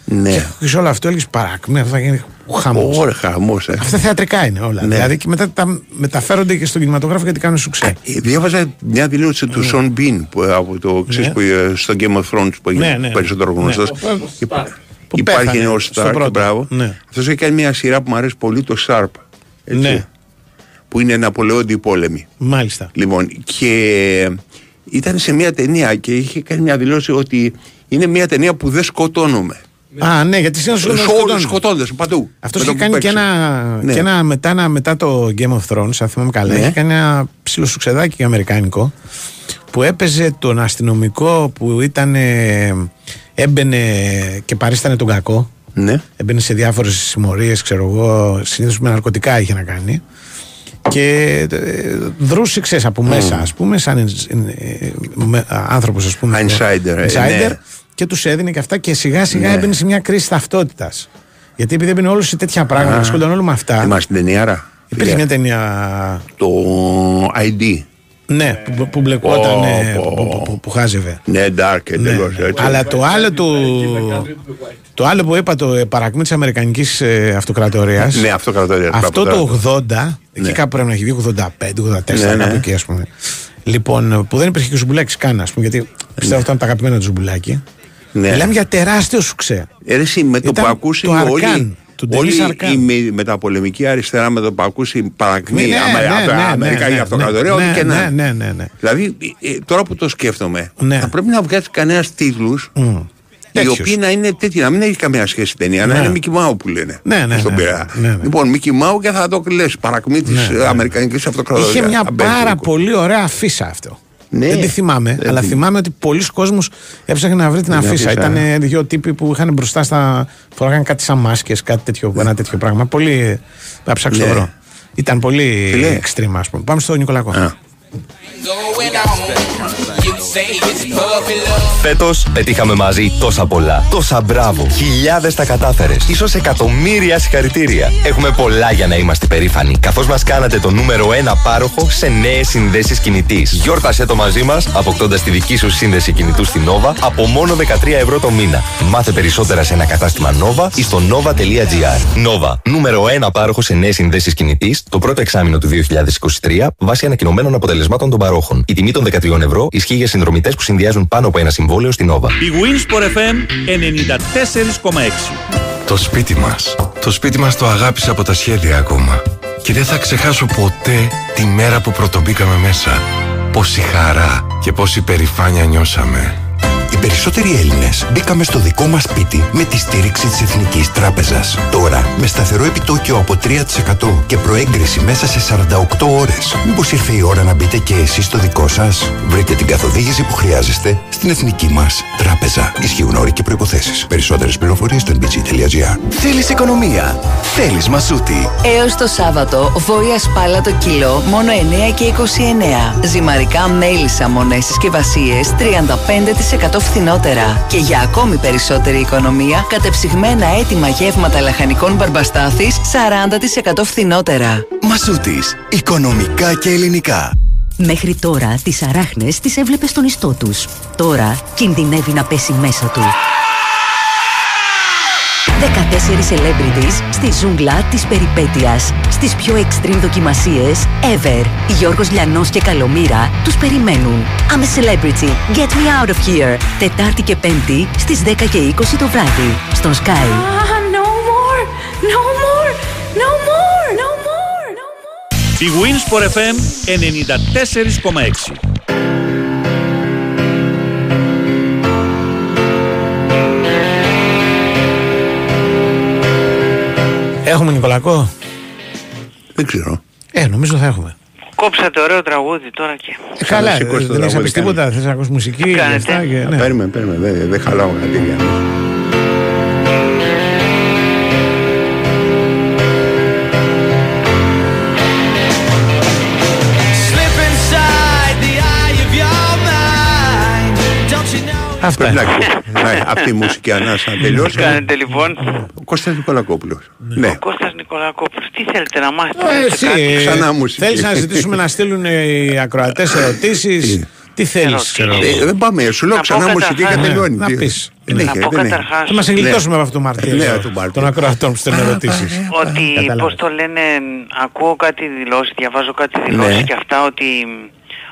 Ναι. Και σε όλο αυτό έλεγες παρακμή, αυτά γίνει χαμός. Ωραία, χαμός. Ε. Αυτά θεατρικά είναι όλα. Ναι. Δηλαδή και μετά τα μεταφέρονται και στον κινηματογράφο γιατί κάνουν σουξέ. Ε, διάβαζα μια δηλώση του Σον Μπιν από το ξέρεις, ναι. που, στο Game of Thrones που έγινε ναι, ναι. περισσότερο γνωστός. Ναι. Που υπάρχει ένα Stark, μπράβο. Ναι. Αυτός έχει κάνει μια σειρά που μου αρέσει πολύ, το Sharp. Έτσι, ναι. Που είναι Ναπολεόντιοι πόλεμοι. Μάλιστα. Λοιπόν, και ήταν σε μια ταινία και είχε κάνει μια δηλώση ότι είναι μια ταινία που δεν σκοτώνομαι. Α, ναι, γιατί σκοτώνονται. Σκοτώνονται παντού. Αυτό είχε κάνει και ένα, ναι. και ένα μετά, ένα, μετά το Game of Thrones, αν θυμάμαι καλά. Ναι. Είχε κάνει ένα ψηλό σουξεδάκι αμερικάνικο που έπαιζε τον αστυνομικό που ήταν, έμπαινε και παρίστανε τον κακό. Ναι. Έμπαινε σε διάφορες συμμορίες, ξέρω εγώ, συνήθως με ναρκωτικά είχε να κάνει. Και δρούσε, ξέρεις, από μέσα, mm. ας πούμε, σαν άνθρωπος, ας πούμε, insider, insider ναι. Και τους έδινε και αυτά και σιγά σιγά ναι. έμπαινε σε μια κρίση ταυτότητας. Γιατί επειδή έμπαινε όλους σε τέτοια πράγματα, ασχολούνταν όλοι με αυτά. Είμαστε την ταινιάρα. Υπήρχε μια ταινία. Το άι ντι. Ναι, που, που μπλεκόταν, oh, ναι, oh. Που, που, που, που χάζευε. Ναι, dark, εντελώς. Ναι. Αλλά το άλλο, το, το άλλο που είπα, το παρακμή της Αμερικανικής ε, Αυτοκρατορίας. Ναι, Αυτοκρατορίας. Αυτό το ογδόντα, ναι. εκεί κάπου πρέπει να έχει βγει, ογδόντα πέντε ογδόντα τέσσερα, ναι, κάπου εκεί, ας πούμε. Λοιπόν, που δεν υπήρχε και ο Ζουμπουλάκης καν, ας πούμε, γιατί πιστεύω ότι ήταν τα αγαπημένα του Ζουμπουλάκη. Ναι. Μιλάμε για τεράστιο σουξέ. Έρεση, με το που ακούσε όλοι. Όλη η μεταπολεμική αριστερά με το που ακούσει παρακμή Αμερικανική Αυτοκρατορία, ό,τι και να. Δηλαδή, τώρα που το σκέφτομαι, ναι. θα πρέπει να βγάζει κανένα τίτλους mm. οι οποίοι να είναι τέτοιοι, να μην έχει καμία σχέση η ταινία, ναι. να είναι Μίκι Μάου που λένε. Ναι, ναι, στον Πειραιά. Ναι, ναι, ναι. Λοιπόν, Μίκι Μάου και θα το κλέσει παρακμή τη ναι, ναι. Αμερικανική Αυτοκρατορία. Είχε μια πάρα πολύ ωραία αφίσα αυτό. Ναι, δεν τη θυμάμαι, δεν αλλά θυμάμαι, θυμάμαι ότι πολλοί κόσμος έψαχναν να βρει την αφίσα. Ήταν δύο τύποι που είχαν μπροστά στα. Φοράγαν κάτι σαν μάσκες, κάτι τέτοιο, ναι. ένα τέτοιο πράγμα. Πολύ. Θα ψάξω ναι. το βρω. Ήταν πολύ extreme, ας πούμε. Πάμε στο Νικολακό. Φέτος πετύχαμε μαζί τόσα πολλά. Τόσα μπράβο. Χιλιάδες τα κατάφερες. Ίσως εκατομμύρια συγχαρητήρια. Έχουμε πολλά για να είμαστε περήφανοι. Καθώς μας κάνατε το νούμερο ένα πάροχο σε νέες συνδέσεις κινητής. Γιόρτασέ το μαζί μας, αποκτώντας τη δική σου σύνδεση κινητού στην Nova από μόνο δεκατρία ευρώ το μήνα. Μάθε περισσότερα σε ένα κατάστημα Nova ή στο nova.gr. Nova, νούμερο ένα πάροχο σε νέες συνδέσεις κινητής το πρώτο εξάμηνο του δύο χιλιάδες είκοσι τρία βάσει ανακοινωμένων αποτελεσμάτων των παρόχων. Η τιμή των δεκατρία ευρώ ισχύει για συνδρομητές που συνδυάζουν πάνω από ένα συμβόλαιο στην Nova. Η Winsport εφ εμ ενενήντα τέσσερα κόμμα έξι. Το σπίτι μας. Το σπίτι μας το αγάπησα από τα σχέδια ακόμα. Και δεν θα ξεχάσω ποτέ τη μέρα που πρωτομπήκαμε μέσα. Πόση χαρά και πόση περηφάνεια νιώσαμε. Οι περισσότεροι Έλληνες μπήκαμε στο δικό μας σπίτι με τη στήριξη της Εθνικής Τράπεζας. Τώρα, με σταθερό επιτόκιο από τρία τοις εκατό και προέγκριση μέσα σε σαράντα οκτώ ώρες. Μήπως ήρθε η ώρα να μπείτε και εσείς στο δικό σας? Βρείτε την καθοδήγηση που χρειάζεστε στην Εθνική μας Τράπεζα. Ισχύουν όροι και προϋποθέσεις. Περισσότερες πληροφορίες στο εν μπι τζι τελεία τζι άρ. Θέλεις οικονομία. Θέλεις Μασούτη. Έως το Σάββατο, βόηα σπάλα το κιλό, μόνο εννιά και είκοσι εννιά. Ζυμαρικά μέλισσα, μονές συσκευασίες, τριάντα πέντε τοις εκατό φθηνότερα. Και για ακόμη περισσότερη οικονομία, κατεψυγμένα έτοιμα γεύματα λαχανικών Μπαρμπαστάθης σαράντα τοις εκατό φθηνότερα. Μασούτης. Οικονομικά και ελληνικά. Μέχρι τώρα τις αράχνες τις έβλεπε στον ιστό τους. Τώρα κινδυνεύει να πέσει μέσα του. δεκατέσσερις celebrities στη ζούγκλα της περιπέτειας. Στις πιο extreme δοκιμασίες ever. Γιώργος Λιανός και Καλομήρα τους περιμένουν. I'm a celebrity. Get me out of here. Τετάρτη και Πέμπτη στις δέκα και είκοσι το βράδυ. Στον Sky. Ah, no more. No more. No more. No more. No more. Η Winsport εφ εμ ενενήντα τέσσερα κόμμα έξι. Έχουμε Νικολακό? Δεν ξέρω. Ε, νομίζω θα έχουμε. Κόψατε ωραίο τραγούδι τώρα και. Ε, καλά, ε, δεν έχεις τίποτα. Θες να ακούσεις μουσική και αυτά και. Ναι. Παίρνουμε, παίρνουμε. Δεν δε χαλάω κάτι. Αυτά είναι. Αυτή η μουσική ανάσα τελειώσει. Τι κάνετε λοιπόν? Ο Κώστας Νικολακόπουλος. Ναι. Ο Κώστας Νικολακόπουλος. Τι θέλετε να μάθετε? Εσύ. Ξανά μουσική. Θέλεις να ζητήσουμε να στείλουν οι ακροατές ερωτήσεις? Τι θέλεις? Δεν πάμε. Σου λέω ξανά μουσική και τελειώνει. Να πεις. Να πω καταρχάς. Θα μας εγκλητώσουμε από αυτό το μαρτύριο των ακροατών που στέλνουν ερωτήσεις. Ότι πώς το λένε, ακούω κάτι δηλώσει, διαβάζω κάτι δηλώσει και αυτά ότι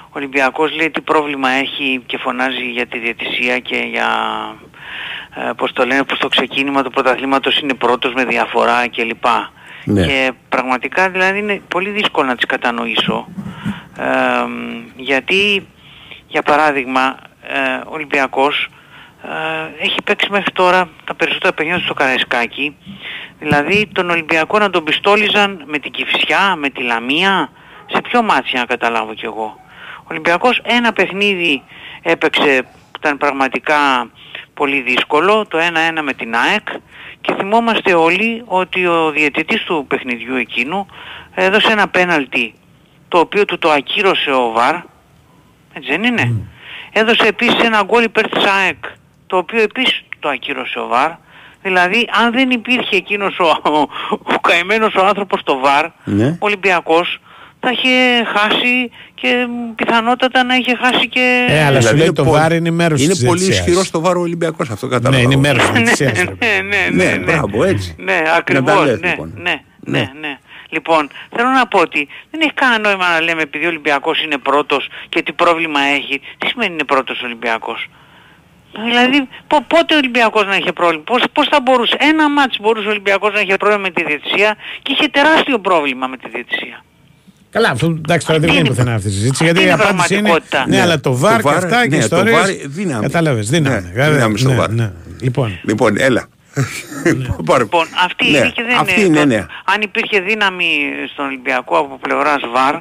ο Ολυμπιακός λέει τι πρόβλημα έχει και φωνάζει για τη διαιτησία και για ε, πώς το λένε, που στο ξεκίνημα του πρωταθλήματος είναι πρώτος με διαφορά κλπ. Ναι. Και πραγματικά δηλαδή είναι πολύ δύσκολο να τις κατανοήσω ε, γιατί για παράδειγμα ε, ο Ολυμπιακός ε, έχει παίξει μέχρι τώρα τα περισσότερα παιχνίδια στο Καραϊσκάκι, δηλαδή τον Ολυμπιακό να τον πιστόλιζαν με την Κηφισιά, με τη Λαμία, σε ποιο μάτσια να καταλάβω κι εγώ. Ολυμπιακός ένα παιχνίδι έπαιξε που ήταν πραγματικά πολύ δύσκολο, το ένα ένα με την ΑΕΚ, και θυμόμαστε όλοι ότι ο διαιτητής του παιχνιδιού εκείνου έδωσε ένα πέναλτι το οποίο του το ακύρωσε ο Βαρ, έτσι δεν είναι. Mm. Έδωσε επίσης ένα γκολ υπέρ της ΑΕΚ το οποίο επίσης το ακύρωσε ο Βαρ. Δηλαδή αν δεν υπήρχε εκείνος ο, ο, ο καημένος ο άνθρωπος στο Βαρ, ναι, ο Ολυμπιακός θα είχε χάσει και πιθανότατα να είχε χάσει και... Ε, αλλά σου λέει το Βαρ είναι μέρος της διαιτησίας. Είναι πολύ ισχυρό στο Βαρ ο Ολυμπιακός, αυτό κατάλαβα. Ναι, είναι μέρος της διαιτησίας. Ναι, ναι, μπράβο, έτσι. Ναι, ακριβώς, ναι, ναι, ναι. Λοιπόν, θέλω να πω ότι δεν έχει κανένα νόημα να λέμε επειδή ο Ολυμπιακός είναι πρώτος και τι πρόβλημα έχει. Τι σημαίνει είναι πρώτος ο Ολυμπιακός? Δηλαδή πο, πότε ο Ολυμπιακός να είχε πρόβλημα? Πώς, πώς θα μπορούσε? Ένα μάτς μπορούσε ο Ολυμπιακός να είχε πρόβλημα με τη διαιτησία και είχε τεράστιο πρόβλημα με τη διαιτησία. Καλά, αυτό εντάξει τώρα δεν βγαίνει πουθενά αυτή τη συζήτηση. Γιατί η απάντηση είναι. Ναι, αλλά το βάρ και αυτά και ιστορίες. Κατάλαβες, δύναμη. Δύναμη στο βάρ. Λοιπόν, έλα. Λοιπόν, αυτή είναι και δεν είναι. Αν υπήρχε δύναμη στον Ολυμπιακό από πλευράς βάρ,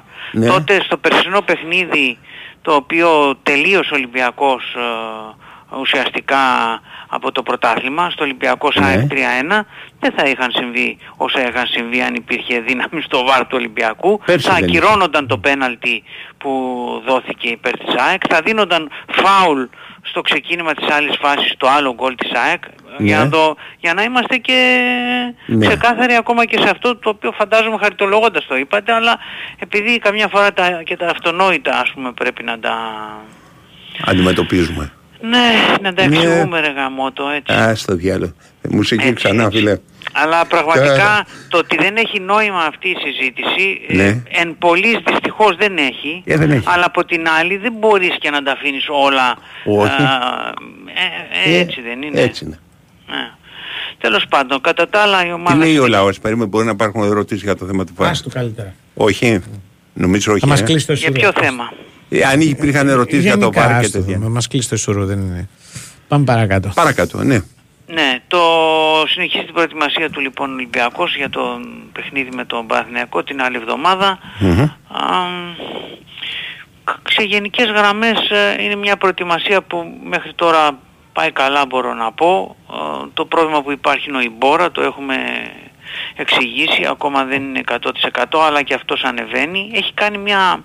τότε στο περσινό παιχνίδι το οποίο τελείωσε ο Ολυμπιακός ουσιαστικά από το πρωτάθλημα, στο Ολυμπιακό ΣΑΕΚ τρία ένα, δεν θα είχαν συμβεί όσα είχαν συμβεί αν υπήρχε δύναμη στο βάρ του Ολυμπιακού. Πέρσι θα ακυρώνονταν το πέναλτι που δόθηκε υπέρ της ΑΕΚ, θα δίνονταν φάουλ στο ξεκίνημα της άλλης φάσης το άλλο γκολ της ΑΕΚ, ναι, για, να το, για να είμαστε και ναι, ξεκάθαροι ακόμα και σε αυτό το οποίο φαντάζομαι χαριτολογώντας το είπατε, αλλά επειδή καμιά φορά τα, και τα αυτονόητα ας πούμε πρέπει να τα αντιμετωπίζουμε. Ναι, να τα εξηγούμε ρε γαμώτο, έτσι. Α, στο διάλογο. Μουσική έτσι, ξανά έτσι, φίλε. Αλλά πραγματικά το ότι δεν έχει νόημα αυτή η συζήτηση, ναι, ε, εν πολλής δυστυχώς δεν έχει, ε, δεν έχει. Αλλά από την άλλη δεν μπορείς και να τα αφήνεις όλα. Όχι. Α, ε, ε, έτσι ε, δεν είναι. Έτσι είναι. Ε. Τέλος πάντων, κατά τα άλλα η ομάδα... Τι λέει ο λαός, περίμενε, μπορεί να υπάρχουν ερωτήσεις για το θέμα του Πάσου. Ας το καλύτερα. Όχι, mm. νομίζω όχι. Θα μας κλείσει το σύντρο. Για ποιο θέμα? Αν υπήρχαν ερωτήσεις για το Βαρ και τέτοια. Μας κλείσει το σωρό, δεν είναι. Πάμε παρακάτω. Παρακάτω, ναι. Ναι, το συνεχίζει την προετοιμασία του λοιπόν Ολυμπιακός για το παιχνίδι με τον Παναθηναϊκό την άλλη εβδομάδα. Mm-hmm. Α, σε γενικές γραμμές είναι μια προετοιμασία που μέχρι τώρα πάει καλά, μπορώ να πω. Α, το πρόβλημα που υπάρχει είναι ο Ιμπόρα, το έχουμε εξηγήσει, ακόμα δεν είναι εκατό τοις εκατό, αλλά και αυτός ανεβαίνει. Έχει κάνει μια...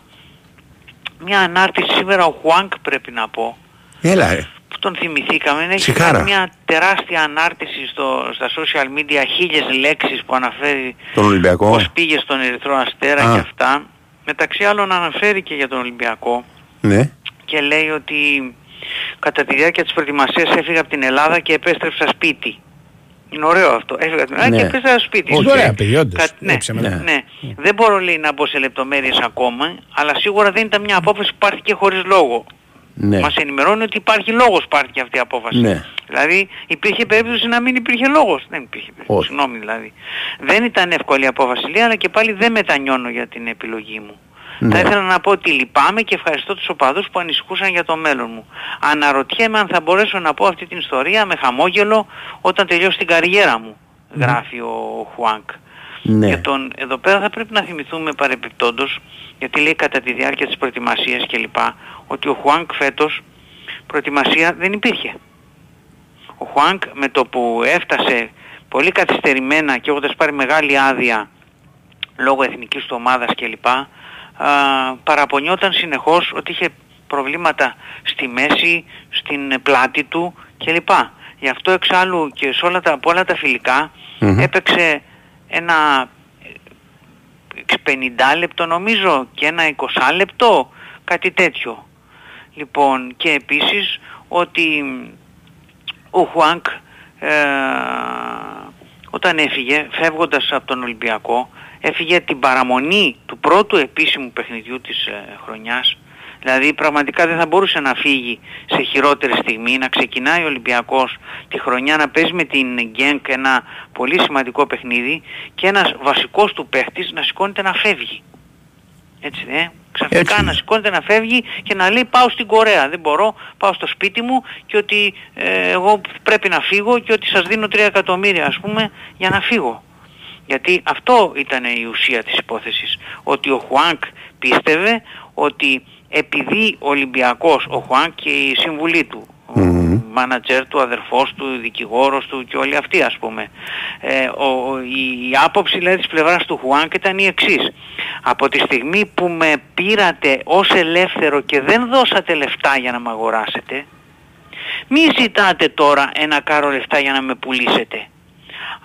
μια ανάρτηση σήμερα ο Χουάνκ, πρέπει να πω. Έλα ρε. Που τον θυμηθήκαμε. Έχει κάνει μια τεράστια ανάρτηση στο, στα social media, χίλιες λέξεις που αναφέρει τον Ολυμπιακό, πώς πήγε στον Ερυθρό Αστέρα. Α. Και αυτά. Μεταξύ άλλων αναφέρει και για τον Ολυμπιακό. Ναι. Και λέει ότι κατά τη διάρκεια της προετοιμασίας έφυγα από την Ελλάδα και επέστρεψα σπίτι. Είναι ωραίο αυτό. Έφυγα από την Ελλάδα, ναι, και επέστρεψα σπίτι. Όχι, ωραία, πηγαίνοντας. Κα... Ναι, ναι, ναι. Δεν μπορώ λέει να μπω σε λεπτομέρειες ακόμα, αλλά σίγουρα δεν ήταν μια απόφαση που πάρθηκε χωρίς λόγο. Ναι. Μας ενημερώνει ότι υπάρχει λόγος που πάρθηκε αυτή η απόφαση. Ναι. Δηλαδή υπήρχε περίπτωση να μην υπήρχε λόγος. Δεν υπήρχε περίπτωση. Συγγνώμη δηλαδή. Δεν ήταν εύκολη η απόφαση, λέει, αλλά και πάλι δεν μετανιώνω για την επιλογή μου. Ναι. Θα ήθελα να πω ότι λυπάμαι και ευχαριστώ τους οπαδούς που ανησυχούσαν για το μέλλον μου. Αναρωτιέμαι αν θα μπορέσω να πω αυτή την ιστορία με χαμόγελο όταν τελειώσει την καριέρα μου, ναι, γράφει ο Χουάνκ. Ναι. Και τον, εδώ πέρα θα πρέπει να θυμηθούμε παρεπιπτόντως, γιατί λέει κατά τη διάρκεια της προετοιμασίας κλπ, ότι ο Χουάνκ φέτος προετοιμασία δεν υπήρχε. Ο Χουάνκ με το που έφτασε πολύ καθυστερημένα και έχοντας πάρει μεγάλη άδεια λόγω εθνικής του ομάδας κλπ, Uh, παραπονιόταν συνεχώς ότι είχε προβλήματα στη μέση, στην πλάτη του κλπ. Γι' αυτό εξάλλου και σε όλα τα, από όλα τα φιλικά mm-hmm. έπαιξε ένα πενήντα λεπτό νομίζω και ένα είκοσι λεπτό, κάτι τέτοιο. Λοιπόν, και επίσης ότι ο Χουάνκ ε, όταν έφυγε, φεύγοντας από τον Ολυμπιακό, έφυγε την παραμονή του πρώτου επίσημου παιχνιδιού της ε, χρονιάς. Δηλαδή πραγματικά δεν θα μπορούσε να φύγει σε χειρότερη στιγμή, να ξεκινάει ο Ολυμπιακός τη χρονιά να παίζει με την Γκένκ ένα πολύ σημαντικό παιχνίδι και ένας βασικός του παίχτης να σηκώνεται να φεύγει. Έτσι δε, ξαφνικά έτσι, να σηκώνεται να φεύγει και να λέει πάω στην Κορέα, δεν μπορώ, πάω στο σπίτι μου και ότι ε, εγώ πρέπει να φύγω και ότι σας δίνω τρία εκατομμύρια ας πούμε για να φύγω. Γιατί αυτό ήταν η ουσία της υπόθεσης, ότι ο Χουάνκ πίστευε ότι επειδή ο Ολυμπιακός, ο Χουάνκ και η συμβουλή του, mm-hmm. ο μάνατζερ του, αδερφός του, δικηγόρος του και όλοι αυτοί ας πούμε, ε, ο, ο, η, η άποψη λέει, της πλευράς του Χουάνκ ήταν η εξής: από τη στιγμή που με πήρατε ως ελεύθερο και δεν δώσατε λεφτά για να με αγοράσετε, μη ζητάτε τώρα ένα κάρο λεφτά για να με πουλήσετε.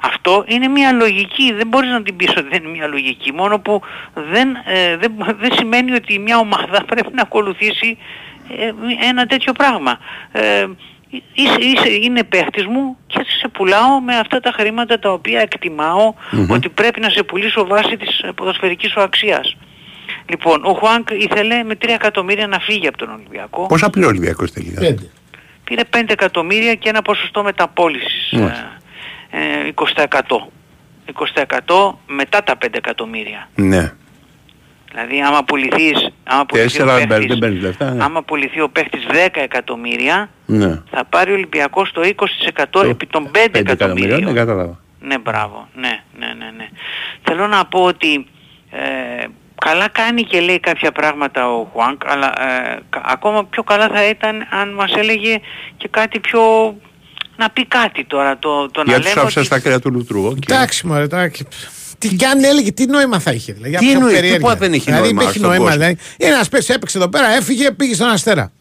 Αυτό είναι μια λογική, δεν μπορείς να την πεις ότι δεν είναι μια λογική, μόνο που δεν, ε, δεν, δεν σημαίνει ότι μια ομάδα πρέπει να ακολουθήσει ε, ένα τέτοιο πράγμα. Ε, είσαι, είσαι, είναι παίχτης μου και σε πουλάω με αυτά τα χρήματα τα οποία εκτιμάω mm-hmm. ότι πρέπει να σε πουλήσω βάσει της ποδοσφαιρικής σου αξίας. Λοιπόν, ο Χουάνκ ήθελε με τρία εκατομμύρια να φύγει από τον Ολυμπιακό. Πόσα πήρε ο Ολυμπιακός τελικά? Πέντε. Πήρε πέντε εκατομμύρια και ένα ποσοστό μεταπώλησης. Mm. Ε, είκοσι τοις εκατό μετά τα πέντε εκατομμύρια. Ναι. Δηλαδή άμα πουληθείς, άμα πουληθεί, τέσσερα, ο παίχτης, πέντε, λεφτά, ναι. άμα πουληθεί ο παίχτης δέκα εκατομμύρια, ναι. θα πάρει ο Ολυμπιακός το είκοσι τοις εκατό το επί των πέντε εκατομμυρίων. Ναι, κατάλαβα. Ναι, μπράβο. Ναι, ναι, ναι, ναι. Θέλω να πω ότι ε, καλά κάνει και λέει κάποια πράγματα ο Χουάνκ, αλλά ε, ακόμα πιο καλά θα ήταν αν μας έλεγε και κάτι πιο... Να πει κάτι τώρα, το, το να λέμε. Γιατί άφησε τα κρέα του Λουτρού. Εντάξει, μωρέ, εντάξει. Τι κι αν έλεγε, τι νόημα θα είχε. Δηλαδή, τι νόημα, τίποτα δεν είχε νόημα. Δηλαδή, υπήρχε νόημα. Δηλαδή, ένα παίχτη έπαιξε εδώ πέρα, έφυγε, πήγε στον Αστέρα.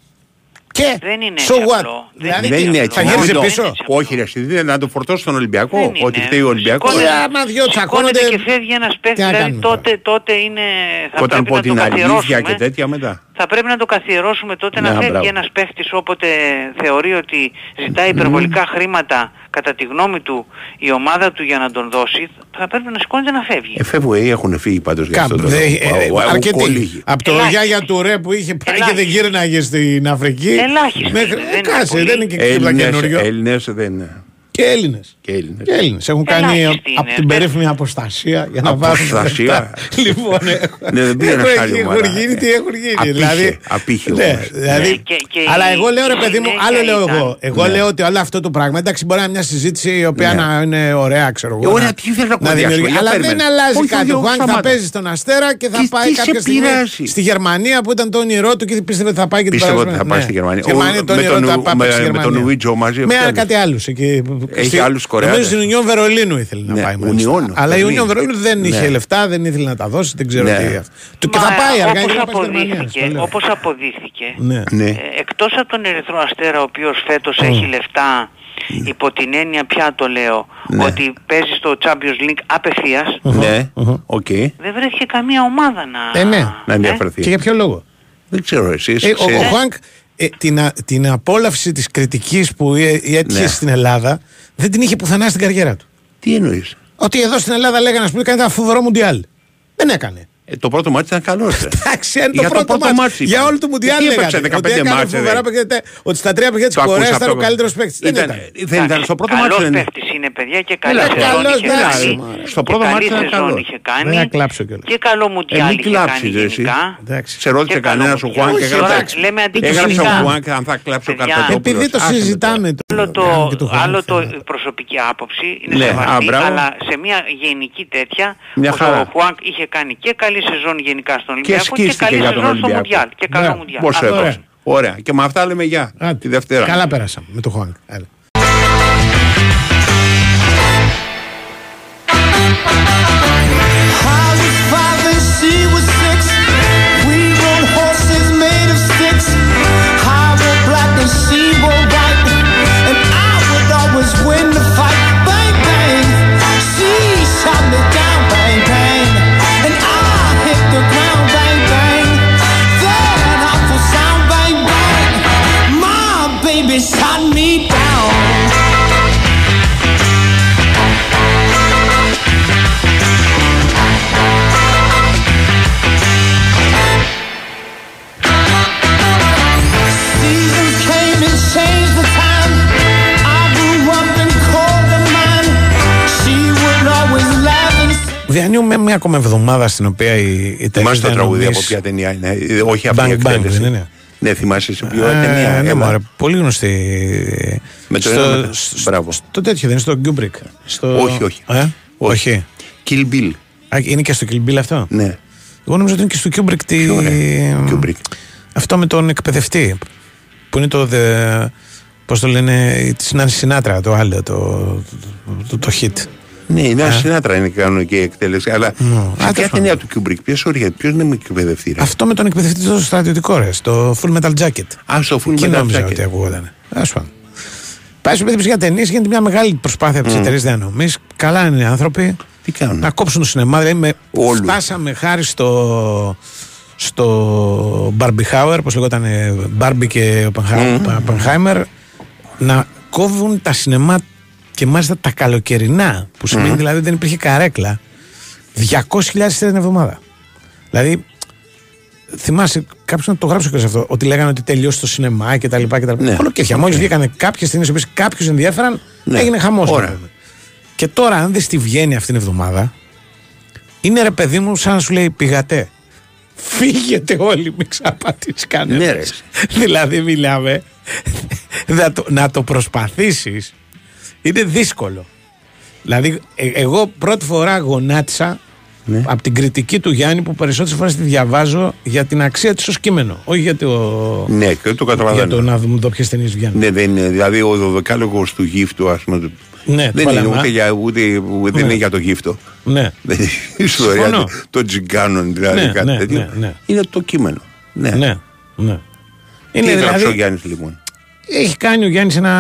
Και. Δεν είναι so what. Δηλαδή, δεν είναι έτσι. Θα γυρίσει πίσω. Όχι, ρε, εσύ, να το φορτώσει στον Ολυμπιακό. Ότι φταίει ο Ολυμπιακός. Άμα δυο τσακώνονται. Και φεύγει ένα παίχτη, δηλαδή τότε είναι. Όταν πω την αλήθεια και τέτοια μετά. Θα πρέπει να το καθιερώσουμε τότε, ναι, να φεύγει ένας παίχτης όποτε θεωρεί ότι ζητάει υπερβολικά mm. χρήματα κατά τη γνώμη του η ομάδα του για να τον δώσει, θα πρέπει να σηκώνεται να φεύγει. Εφεύγει, έχουν φύγει πάντως για αυτό το λόγο. Από το γιάγια του Ρε που είχε πάει και δεν γύρναγε στην Αφρική. Ελάχιστα. Κάσε, δεν είναι και τίποτα καινούριο. Έλληνες δεν είναι. Και Έλληνες. Και Έλληνες. Και Έλληνες. Έχουν κάνει από την περίφημη αποστασία για να βάζουν. Αποστασία. Λοιπόν, έχουν γίνει τι έχουν γίνει. Δηλαδή, απήχε. Αλλά εγώ λέω, ρε παιδί μου, άλλο λέω εγώ. Εγώ λέω ότι όλο αυτό το πράγμα, εντάξει, μπορεί να είναι μια συζήτηση η οποία να είναι ωραία, ξέρω εγώ. Ωραία, ποιοι θέλουν να δημιουργήσουν. Αλλά δεν αλλάζει κάτι. Ο Χουάνκ θα παίζει στον Αστέρα και θα πάει κάποια στιγμή στη Γερμανία που ήταν το όνειρό του και πίστευε ότι θα πάει και την Παρασκευή. Με τον Ουίτζο μαζί. Με κάτι άλλο εκεί. Έχει άλλους Κορεάτες. Νομίζω στην Ουνιόν Βερολίνου ήθελε να ναι, πάει. Ουνιόν, αλλά η Ουνιόν Βερολίνου δεν είχε ναι. λεφτά, δεν ήθελε να τα δώσει, δεν ξέρω ναι. τι αυτό. Και θα πάει αργά όπως αποδείχθηκε, όπως αποδείχθηκε ναι. Ναι. Ε, εκτός από τον Ερυθρό Αστέρα, ο οποίος φέτος mm. έχει λεφτά, mm. υπό την έννοια πια το λέω, ναι. ότι παίζει στο Champions League απευθείας, uh-huh. ναι. uh-huh. okay. δεν βρέθηκε καμία ομάδα να... Ε, ναι. να ενδιαφερθεί. Και για ποιο λόγο? Δεν ξέρω εσείς. Ο Χουάνκ... Ε, την, α, την απόλαυση της κριτικής που έτυχε ναι. στην Ελλάδα δεν την είχε πουθενά στην καριέρα του. Τι εννοείς? Ότι εδώ στην Ελλάδα λέγανε, ας πούμε, κάνει ένα φοβερό Μουντιάλ. Δεν έκανε. Ε, το πρώτο μάτι ήταν καλό. Εντάξει, αν το πρώτο, πρώτο μάτι. Για όλο το Μουντιάλ λέγανε. Ότι έκανε φοβερά παιχνίδια. Ότι στα τρία παιχνίδια της Κορέας ήταν ο καλύτερος παίκτης. Δεν ήταν. Δεν ήταν στο πρώτο μάτι. Καλός παίκτης είναι, παιδιά, και καλή σεζόν. Στο πρώτο μάτι ήταν καλό. Δεν θα κλάψω κιόλας. Και καλό Μουντιάλ είχε κάνει γενικά. Σε ρώτησε κανένας ο Χουάνκ και έγραψε ο Χουάνκ αν θα κλάψει ο Καρπετόπουλος. Επειδή το συζητάμε. Άλλο το προσωπική άποψη είναι σεβαστή, αλλά σε μια γενική τέτοια ο Χουάνκ είχε κάνει και καλή σεζόν γενικά στον Ολυμπιακό και, και καλή για τον σεζόν στο Μουντιάλ και καλό Μουντιάλ. Ωραία. Ωραία. Και με αυτά λέμε γεια τη Δευτέρα. Καλά πέρασαμε με τον Χουάνκ. Διανύουμε μια ακόμα εβδομάδα στην οποία η, η ταινία. Θυμάσαι το τραγούδι από ποια ταινία είναι? Όχι από την εκτέλεση. Ναι, ναι. ναι, θυμάσαι σε ποια ταινία. Ναι, μωρέ, πολύ γνωστή. Με το, στο, στο, στο τέτοιο δεν είναι, στο Kubrick. Στο... Όχι, όχι. Ε? όχι. όχι. Kill Bill. Α, είναι και στο Kill Bill αυτό? Ναι. Εγώ νομίζω ότι είναι και στο Kubrick, τη... Kubrick. Αυτό με τον εκπαιδευτή. Που είναι το. The... Πώς το λένε, τη Νάνση Σινάτρα, το άλλο, το, το, το, το hit. Ναι, η Νάνση Σινάτρα είναι κανονική εκτέλεση. Αλλά no, ποια ταινία του Kubrick, ποιος όρια, ποιος είναι με εκπαιδευτή. Ρε. Αυτό με τον εκπαιδευτή στο στρατιωτικό, ρε, στο Full Metal Jacket. Α, στο Full Metal Jacket. Νόμιζα ότι ακούγονταν. Ας πούμε. Πάει σε παιδιά ταινίες, γίνεται μια μεγάλη προσπάθεια από τις mm. εταιρείες διανομής. Καλά είναι οι άνθρωποι. Τι κάνουν. Να κόψουν το σινεμά. Δηλαδή, με... φτάσαμε χάρη στο. στο Barbiehauer, όπως λεγόταν Barbie και Oppenheimer, mm. να κόβουν τα σινεμά και μάλιστα τα καλοκαιρινά, που σημαίνει mm. δηλαδή δεν υπήρχε καρέκλα, διακόσιες χιλιάδες την εβδομάδα. Δηλαδή, θυμάσαι, κάποιος να το γράψω και σε αυτό, ότι λέγανε ότι τελειώσει το σινεμά και τα λοιπά και τα λοιπά. Ολοκαίρια, μόλις βγήκανε κάποιες ταινίες που κάποιους ενδιέφεραν, ναι. έγινε χαμός. Και τώρα, αν δεις τι βγαίνει αυτήν την εβδομάδα, είναι ρε παιδί μου σαν να σου λέει πηγατέ. Φύγετε όλοι, μην ξαπατήσεις κανένας. Δηλαδή μιλάμε να, το, να το προσπαθήσεις είναι δύσκολο. Δηλαδή ε, εγώ πρώτη φορά γονάτισα ναι. από την κριτική του Γιάννη, που περισσότερες φορές τη διαβάζω για την αξία της ως κείμενο, όχι για το, ναι, και το για το να δούμε το ποιες ταινίες βγαίνουν. Ναι, δεν είναι, δηλαδή ο δωδεκάλογος του γύφτου, ας πούμε, ναι, δεν είναι ούτε για, ούτε, ούτε ναι. είναι για το γύφτο. Ναι. Η ιστορία των τζιγκάνων, δηλαδή ναι, κάτι ναι, τέτοιο. Ναι, ναι. Είναι το κείμενο. Ναι. ναι, ναι. Είναι δηλαδή, ο Γιάννης, λοιπόν. Έχει κάνει ο Γιάννης ένα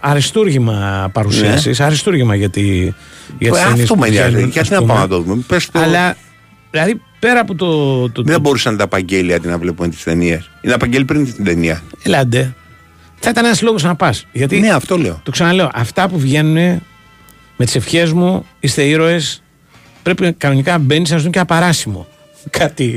αριστούργημα παρουσίασης, ναι. αριστούργημα για τη σενίστα. Αυτό με νοιάζει. Γιατί να πάμε να το δούμε. Αλλά δηλαδή πέρα από το. το δεν το... μπορούσαν να τα απαγγέλει αντί να βλέπουμε τις ταινίες. Ή να απαγγέλει πριν την ταινία. Ελάτε. Θα ήταν ένας λόγος να πας. Γιατί ναι, αυτό λέω. Το ξαναλέω. Αυτά που βγαίνουν με τις ευχές μου, είστε ήρωες. Πρέπει κανονικά μπαίνεις να σου δουν και ένα παράσημο. Κάτι.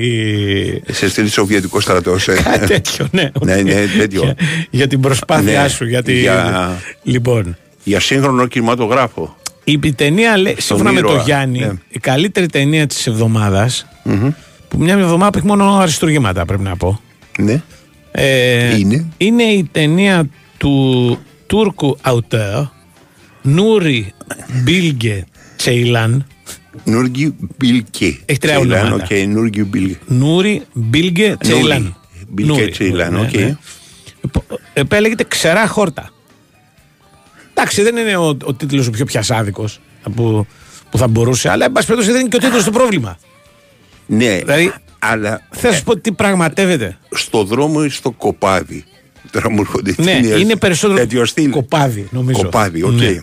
Σε στείλει Σοβιετικό στρατό. Κάτι τέτοιο, ναι. ναι, ναι τέτοιο. Για, για την προσπάθειά ναι, σου. Για, τη... για... Λοιπόν. Για σύγχρονο κινηματογράφο. Η ταινία, σύμφωνα με τον Γιάννη, ναι. η καλύτερη ταινία της εβδομάδας. Mm-hmm. Που μια εβδομάδα που έχει μόνο αριστουργήματα, πρέπει να πω. Ναι. Ε, είναι. είναι η ταινία του Τούρκου auteur Νούρι Μπίλγκε Τσέιλαν. Νούργι Μπίλγκε. Έχει τρία ονόματα. Νούρι Μπίλγκε Τσέιλαν. Μπίλγκε Τσέιλαν, οκ. Επέλεγεται ξερά χόρτα. Εντάξει, δεν είναι ο, ο τίτλος ο πιο πιασάδικος που, που θα μπορούσε, αλλά εν πάση περιπτώσει δεν είναι και ο τίτλος το πρόβλημα. Ναι. Δηλαδή, αλλά θα σου πω τι πραγματεύεται. Στο δρόμο ή στο κοπάδι. Τώρα μου έρχονται ναι, είναι περισσότερο κοπάδι, νομίζω. Κοπάδι, οκ. Okay. Ναι.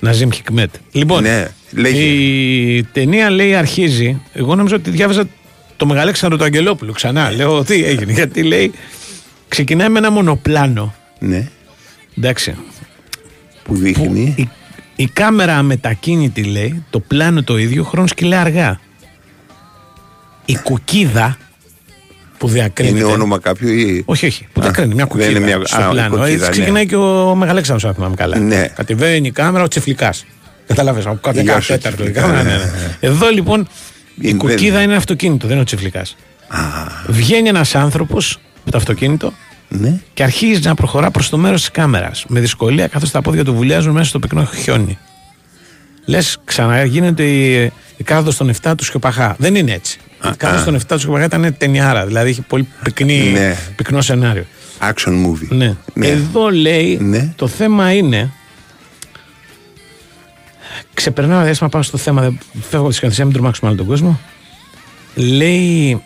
Ναζίμ Χικμέτ. Λοιπόν, ναι, η ταινία λέει αρχίζει. Εγώ νομίζω ότι διάβαζα το Μεγαλέξανδρο του Αγγελόπουλου ξανά. Λέω τι έγινε. Γιατί λέει ξεκινάει με ένα μονοπλάνο. Ναι. Εντάξει. Που δείχνει. Που η, η κάμερα αμετακίνητη λέει, το πλάνο το ίδιο, χρόνος κυλάει αργά. Η κουκίδα που διακρίνεται. Είναι όνομα κάποιου ή. Όχι, όχι. Που διακρίνεται. Μια κουκίδα. Μια... Στο α, πλάνο. Κουκίδα, έτσι ξεκινάει ναι. και ο Μεγαλέξανδρος, αν θυμάμαι καλά. Ναι. Κατεβαίνει η κάμερα, ο Τσεφλικάς. Καταλάβες. Από κάθε τέταρτο η κάμερα. Ναι, ναι, ναι. Εδώ λοιπόν η, η κουκίδα είναι ένα αυτοκίνητο, δεν είναι ο Τσεφλικάς. Βγαίνει ένας άνθρωπος με το αυτοκίνητο ναι. και αρχίζει να προχωρά προς το μέρος της κάμερας. Με δυσκολία, καθώς τα πόδια του βουλιάζουν μέσα στο πυκνό χιόνι. Λες ξαναγίνεται η, η κάθοδος των εφτά του Σιωπαχά. Δεν είναι έτσι. Η κάθοδος των εφτά του Σιωπαχά ήταν ταινιάρα, δηλαδή είχε πολύ πυκνή, ναι. πυκνό σενάριο. Action movie. Ναι. Ναι. Εδώ λέει ναι. το θέμα είναι. Ξεπερνάω ένα διάστημα, πάω στο θέμα. Φεύγω από τη σκηνοθεσία, μην τρομάξουμε άλλο τον κόσμο. Λέει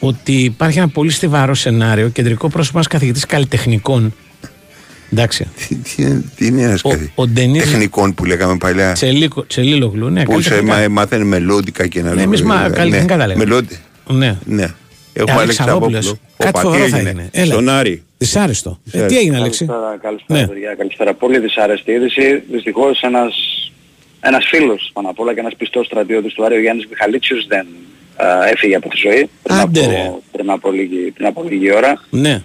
ότι υπάρχει ένα πολύ στιβαρό σενάριο. Κεντρικό πρόσωπο ένας καθηγητής καλλιτεχνικών. Εντάξει. Τι, τι, τι είναι ένας καθηγητής τεχνικών που λέγαμε παλιά. Τσελίκο, Τσελίλογλου, ναι. Που μα, μάθαινε μελόδικα και ένα. Ναι, εμείς μα καλλιτεχνικά τα λέμε. Ναι. ναι. Έχουμε Αλεξανδρόπουλος. Κάτι φοβερό θα είναι. Στον Άρη. Δυσάρεστο. Ε, τι έγινε, Αλέξη? Καλησπέρα, παιδιά. Καλησπέρα. Πολύ δυσάρεστη είδηση. Δυστυχώς ένας, ένας φίλος πάνω απ' όλα και ένας πιστός στρατιώτης του Άρη, ο Γιάννης Μιχαλίτσιος, δεν α, έφυγε από τη ζωή πριν, από, πριν, από λίγη, πριν από λίγη ώρα. Ναι.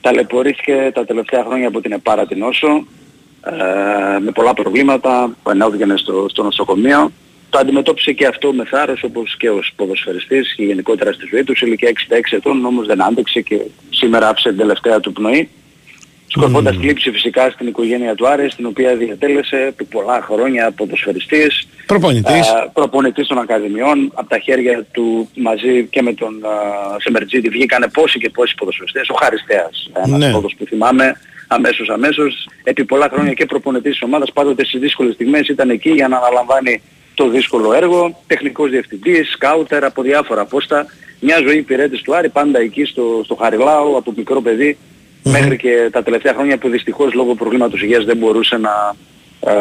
Ταλαιπωρήθηκε τα τελευταία χρόνια από την ΕΠΑΡΑ την Όσο, ε, με πολλά προβλήματα που ενέβγαινε στο, στο νοσοκομείο. Το αντιμετώπισε και αυτό με θάρρος, όπως και ως ποδοσφαιριστής και γενικότερα στη ζωή του. Σε ηλικία εξήντα έξι ετών όμως δεν άντεξε και σήμερα άφησε την τελευταία του πνοή, σκορπώντας mm. λήψη φυσικά στην οικογένεια του Άρη, στην οποία διατέλεσε επί πολλά χρόνια ποδοσφαιριστής. Προπονητής. Ε, προπονητής των Ακαδημιών, από τα χέρια του μαζί και με τον ε, Σεμερτζίδη βγήκανε πόσοι και πόσοι ποδοσφαιριστές. Ο Χαριστέας, ένας ναι. πόδος που θυμάμαι αμέσως αμέσως. Επί πολλά χρόνια και προπονητής της ομάδας, πάντοτε στις δύσκολες στιγμές ήταν εκεί για να αναλαμβάνει το δύσκολο έργο. Τεχνικός διευθυντής, σκάουτερ από διάφορα πόστα. Μια ζωή υπηρέτης του Άρη, πάντα εκεί στο, στο Χαριλάου, από μικρό παιδί mm-hmm. μέχρι και τα τελευταία χρόνια που δυστυχώς λόγω προβλήματος υγείας δεν μπορούσε να...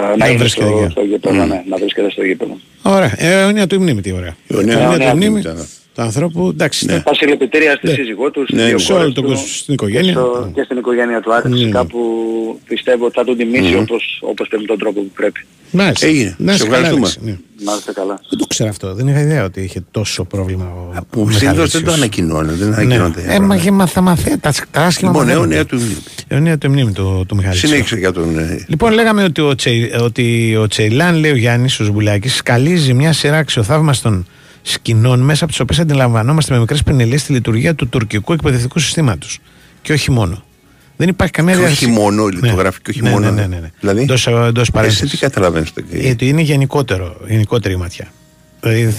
Ε, να είναι στο, στο γήπεδο, mm. ναι, να βρίσκεται στο γήπεδο. Ωραία, η αιωνία του μνήμη, τι ωραία. Η αιωνία του μνήμη, του ανθρώπου, εντάξει. Ναι. Ναι. Τα συλληπιτήρια στη ναι. σύζυγό του, ναι, σε όλο τον κόσμο, στην οικογένεια. Και, στο, mm. και στην οικογένεια του Άρη, mm. φυσικά που πιστεύω θα τον τιμήσει mm. όπως, όπως θέλει τον τρόπο που πρέπει. Μάλιστα. Έγινε. Να σε ευχαριστούμε. Ναι. Να είστε καλά. Δεν το ξέρω αυτό, δεν είχα ιδέα ότι είχε τόσο πρόβλημα ο Μιχαλίτσιος. Συνήθως δεν το ανακοινώνω, δεν ανακοινώνεται. Έμα θα μαθαίνει τα άσχημα. Λοιπόν, αιωνία του μνήμη. Αιωνία του μνήμη του Μιχαλίτσιου. Συνέχισε για τον... Λοιπόν, λέγαμε ότι ο Τσεϊλάν, λέει ο Γιάννης, ο Σμπουλάκης, καλύζει μια σειρά αξιοθαύμαστων σκηνών, μέσα από τις οποίες αντιλαμβανόμαστε με μικρές πινελιές τη λειτουργία του τουρκικού εκπαιδευτικού συστήματος. Και όχι μόνο. Δεν υπάρχει καμία διάρκεια. Όχι μόνο λιτογραφική, όχι μόνο. Ναι, ναι, ναι. ναι. Δηλαδή, εντός, εντός παρένθεσης. Εσύ τι καταλαβαίνεις το κύριο. Γιατί είναι γενικότερο, γενικότερη η ματιά. Δηλαδή,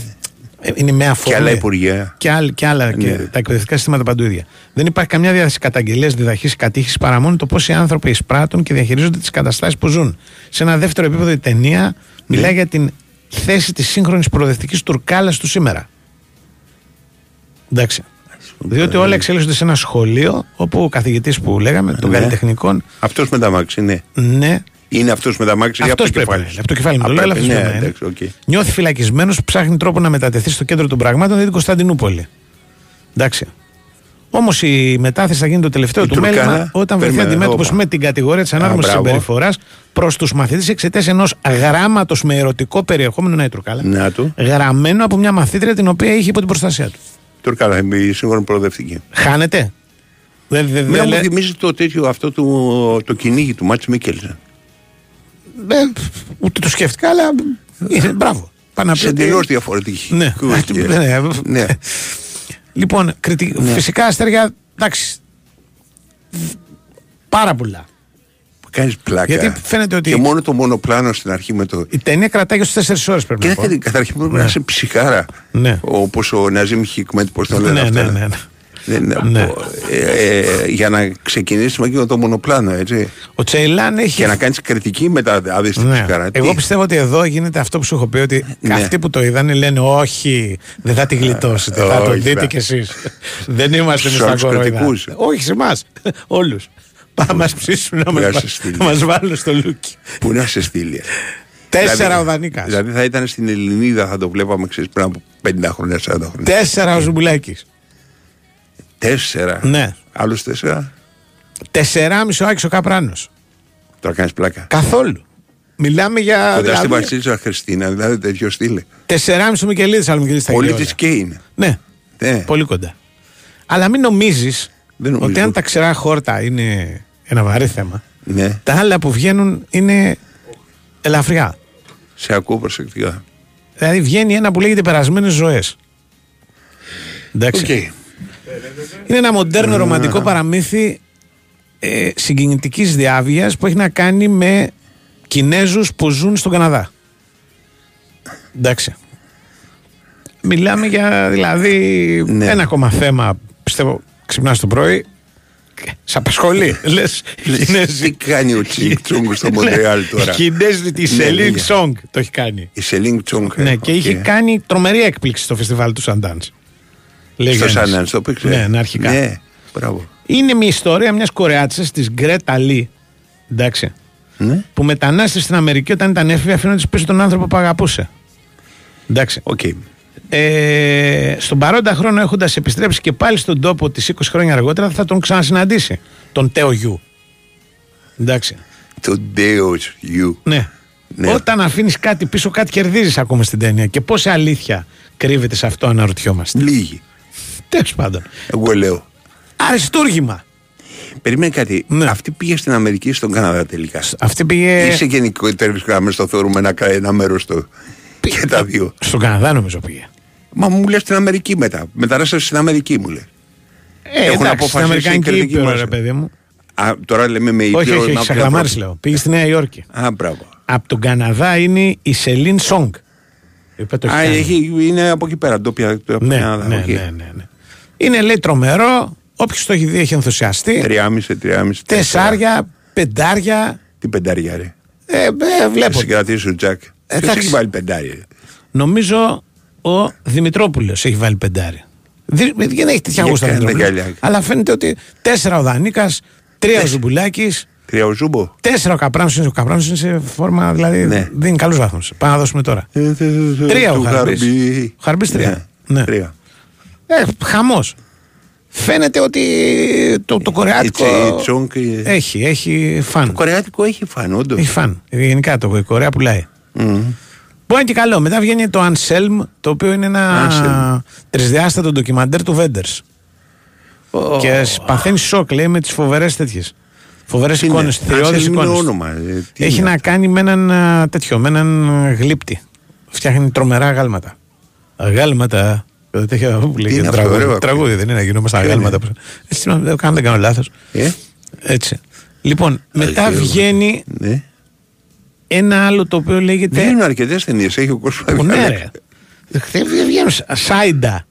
είναι με αφορμή. Και άλλα υπουργεία. Και, άλλ, και άλλα. Ναι. Και τα εκπαιδευτικά συστήματα παντού ίδια. Δεν υπάρχει καμία διάθεση καταγγελίας, διδαχής, κατήχησης παρά μόνο το πώς οι άνθρωποι εισπράττουν και διαχειρίζονται τις καταστάσεις που ζουν. Σε ένα δεύτερο επίπεδο, η ταινία ναι. μιλάει για την θέση της σύγχρονης προοδευτικής τουρκάλας του σήμερα. Εντάξει. Διότι όλα εξέλιξονται σε ένα σχολείο όπου ο καθηγητής που λέγαμε, των ναι. καλλιτεχνικών. Αυτός με τα μάξι, ναι. ναι. Είναι αυτός με τα μάξι, για αυτό το κεφάλι. Από το κεφάλι μου. Απ' το κεφάλι μου. Νιώθει φυλακισμένος, ψάχνει τρόπο να μετατεθεί στο κέντρο των πραγμάτων, δηλαδή την Κωνσταντινούπολη. Εντάξει. Όμως η μετάθεση θα γίνει το τελευταίο η του Τουρκάνα, μέλημα όταν βρεθεί αντιμέτωπος με την κατηγορία της ανάρμοσης συμπεριφοράς προς τους μαθητές εξαιτίας ενός γράμματος με ερωτικό περιεχόμενο, να η Τουρκάλα, γραμμένο από μια μαθήτρια την οποία είχε υπό την προστασία του. Τουρκάλα, η σύγχρονη προοδευτική. Χάνεται. Δεν δε, δε, μου θυμίζει το τέτοιο αυτό το, το κυνήγι του Μάτς Μίκελσεν. Ναι, ούτε το σκέφτηκα, αλλά. Είναι, μπράβο. Σε εντελώς διαφορετική. Ναι. ναι, ναι. Λοιπόν, κριτι... ναι. φυσικά αστέρια. Εντάξει. Πάρα πολλά. Κάνεις πλάκα. Γιατί φαίνεται ότι. Και μόνο το μονοπλάνο στην αρχή με το. Η ταινία κρατάει και στις τέσσερις ώρες πρέπει να πω. Καταρχήν πρέπει να είσαι ψυχάρα. Ναι. Όπως ο Ναζίμ Χικμέτ, πώς το λένε αυτά. Ναι, ναι, ναι. Ναι. Ε, ε, για να ξεκινήσουμε και το μονοπλάνο, έτσι. Ο Τσεϊλάν έχει. Και να κάνεις κριτική με τα άδειστη ναι. ψυχάρα. Εγώ πιστεύω ότι εδώ γίνεται αυτό που σου έχω πει, ότι ναι. αυτοί που το είδαν λένε όχι, δεν θα τη γλιτώσετε. Θα το δείτε κι εσείς. Δεν είμαστε εμείς τα κοροϊδά. Όχι σε εμάς. Όλους. Πάμε να ψήσουν να μας βάλουν στο λούκι. Πού να σε στείλει. Τέσσερα ο Δανίκας. Δηλαδή θα ήταν στην Ελληνίδα, θα το βλέπαμε πριν από πενήντα χρόνια, σαράντα χρόνια. Τέσσερα ο Ζουμπουλάκης. Τέσσερα. Ναι. Άλλους τέσσερα. Τεσσεράμισι ο Άκης ο Καπράνος. Τώρα κάνεις πλάκα. Καθόλου. Μιλάμε για. Κοντά στην Βασίλισσα Χριστίνα, δηλαδή τέτοιο στείλε. Τεσσεράμισι ο Μικελίδης, αλλά Μικελίδης θα γίνει. Πολίτης και είναι. Ναι. Πολύ κοντά. Αλλά μην νομίζεις. Ότι αν τα ξερά χόρτα είναι ένα βαρύ θέμα, ναι. τα άλλα που βγαίνουν είναι ελαφριά. Σε ακούω προσεκτικά. Δηλαδή βγαίνει ένα που λέγεται περασμένες ζωές. Εντάξει. Okay. Είναι ένα μοντέρνο mm. ρομαντικό παραμύθι ε, συγκινητικής διάβοιας που έχει να κάνει με Κινέζους που ζουν στον Καναδά. Εντάξει. Μιλάμε για δηλαδή ναι. ένα ακόμα θέμα, πιστεύω. Ξυπνάς το πρωί, σ' απασχολεί. Λες, τι κάνει ο Τσίνγκ Τσόγκ στο Μοντρεάλ τώρα. Κινέζη τη Σελίνγκ Τσόγκ το έχει κάνει. Η Σελίνγκ Τσόγκ. Ναι, και είχε κάνει τρομερή έκπληξη στο φεστιβάλ του Σαντάνς. Στο Σαντάνς το πήξε. Ναι, ναι, αρχικά. Ναι, μπράβο. Είναι μια ιστορία μιας Κορεάτσας της Γκρέτα Λι. Εντάξει. Που μετανάστευσε στην Αμερική όταν ήταν έφηβη, αφήνοντας πίσω τον άνθρωπο που αγαπούσε. Εντάξει. Ε, στον παρόντα χρόνο, έχοντας επιστρέψει και πάλι στον τόπο της είκοσι χρόνια αργότερα, θα τον ξανασυναντήσει τον Τέο Γιου. Εντάξει. Τον Τέο Γιου. Ναι. ναι. Όταν αφήνεις κάτι πίσω, κάτι κερδίζεις ακόμα στην ταινία. Και πόση αλήθεια κρύβεται σε αυτό, αναρωτιόμαστε. Λίγοι. Τέλος πάντων. Εγώ λέω. Αριστούργημα. Περίμενε κάτι. Ναι. Αυτή πήγε στην Αμερική ή στον Καναδά τελικά? Αυτή πήγε. Είσαι γενικότερη γραμμή στο θεωρούμε ένα, ένα μέρος του. Πήγε και τα δύο. Στον Καναδά νομίζω πήγε. Μα μου λες την Αμερική μετά. Μεταράσσω στην Αμερική μου λέει. Ε, έχουν εντάξει, στην Αμερικανική ήπειρο, ρε παιδί μου. Α, τώρα λέμε με ήπειρο. Όχι, όχι, όχι, όχι, Σαχλαμάρης λέω. Πήγε στη Νέα Υόρκη. Α, μπράβο. Από τον Καναδά είναι η Σελίν Σόγκ. Α, έχει, είναι από εκεί πέρα. Το πια, το ναι, πια, ναι, ναι, ναι, ναι. Είναι λέει τρομερό. Όποιος το έχει δει έχει ενθουσιαστεί. Τριάμιση, τριάμιση. Τεσσάρια, πεντάρια. Τι πεντάρια, ρε. Ε, ε, βλέπω. Συγκρατήσει ο Τζακ. Ε, ποιος έχει βάλει πεντάρια. Νομίζω ο Δημητρόπουλος έχει βάλει πεντάρια. Δεν έχει τέτοια γούστα Δημητρόπουλος. Αλλά φαίνεται ότι τέσσερα ο Δανίκας, τρία ο Ζουμπουλάκης. Τρία ο Ζούμπο. Τέσσερα ο Καπράνος. Ο Καπράνος είναι σε φόρμα, δηλαδή ναι, δίνει καλούς βαθμούς. Πάμε να δώσουμε τώρα. Τρία ο Χαρμπής. Ο Χαρμπής τρία. Ναι. Ε, χαμός. Φαίνεται ότι το, το κορεάτικο it's, it's έχει, έχει φαν. Το κορεάτικο έχει φαν, όντως. Έχει φαν. Γενικά το η Κορέα πουλάει. Mm. Που είναι και καλό. Μετά βγαίνει το Anselm, το οποίο είναι ένα Anselm. τρισδιάστατο ντοκιμαντέρ του Wenders. Oh. Και παθαίνει σοκ, λέει, με τις φοβερές τέτοιες. Φοβερές εικόνες, θηριώδεις εικόνες. Έχει είναι να αυτό. κάνει με έναν τέτοιο, με έναν γλύπτη. Φτιάχνει τρομερά γάλματα. Γάλματα. Τραγούδι δεν είναι να γινόμαστε αγάλματα. Αν δεν κάνω λάθος. Έτσι. Λοιπόν, μετά βγαίνει ένα άλλο το οποίο λέγεται. Βγαίνουν αρκετές ταινίες, έχει ο κόσμος. Ναι, ρε. Βγαίνουν. Σάιντα.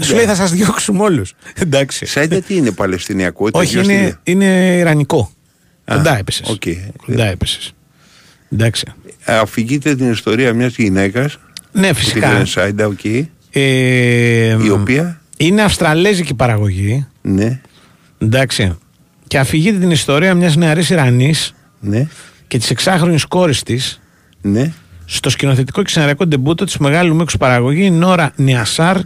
Σου λέει θα σας διώξουμε όλους. Εντάξει. Σάιντα τι είναι, παλαιστινιακό? Όχι, είναι ιρανικό. Κοντά έπεσες. Κοντά έπεσες. Εντάξει. Αφηγείται την ιστορία μιας γυναίκας. Ναι, φυσικά. Σάιντα, οκ. Ε, η οποία είναι αυστραλέζικη παραγωγή. Ναι. Εντάξει. Και αφηγείται την ιστορία μιας νεαρής Ιρανής, ναι, και της εξάχρονης κόρης της, ναι, στο σκηνοθετικό και σεναριακό ντεμπούτο της μεγάλου μήκους παραγωγή Νόρα Νιασάρ,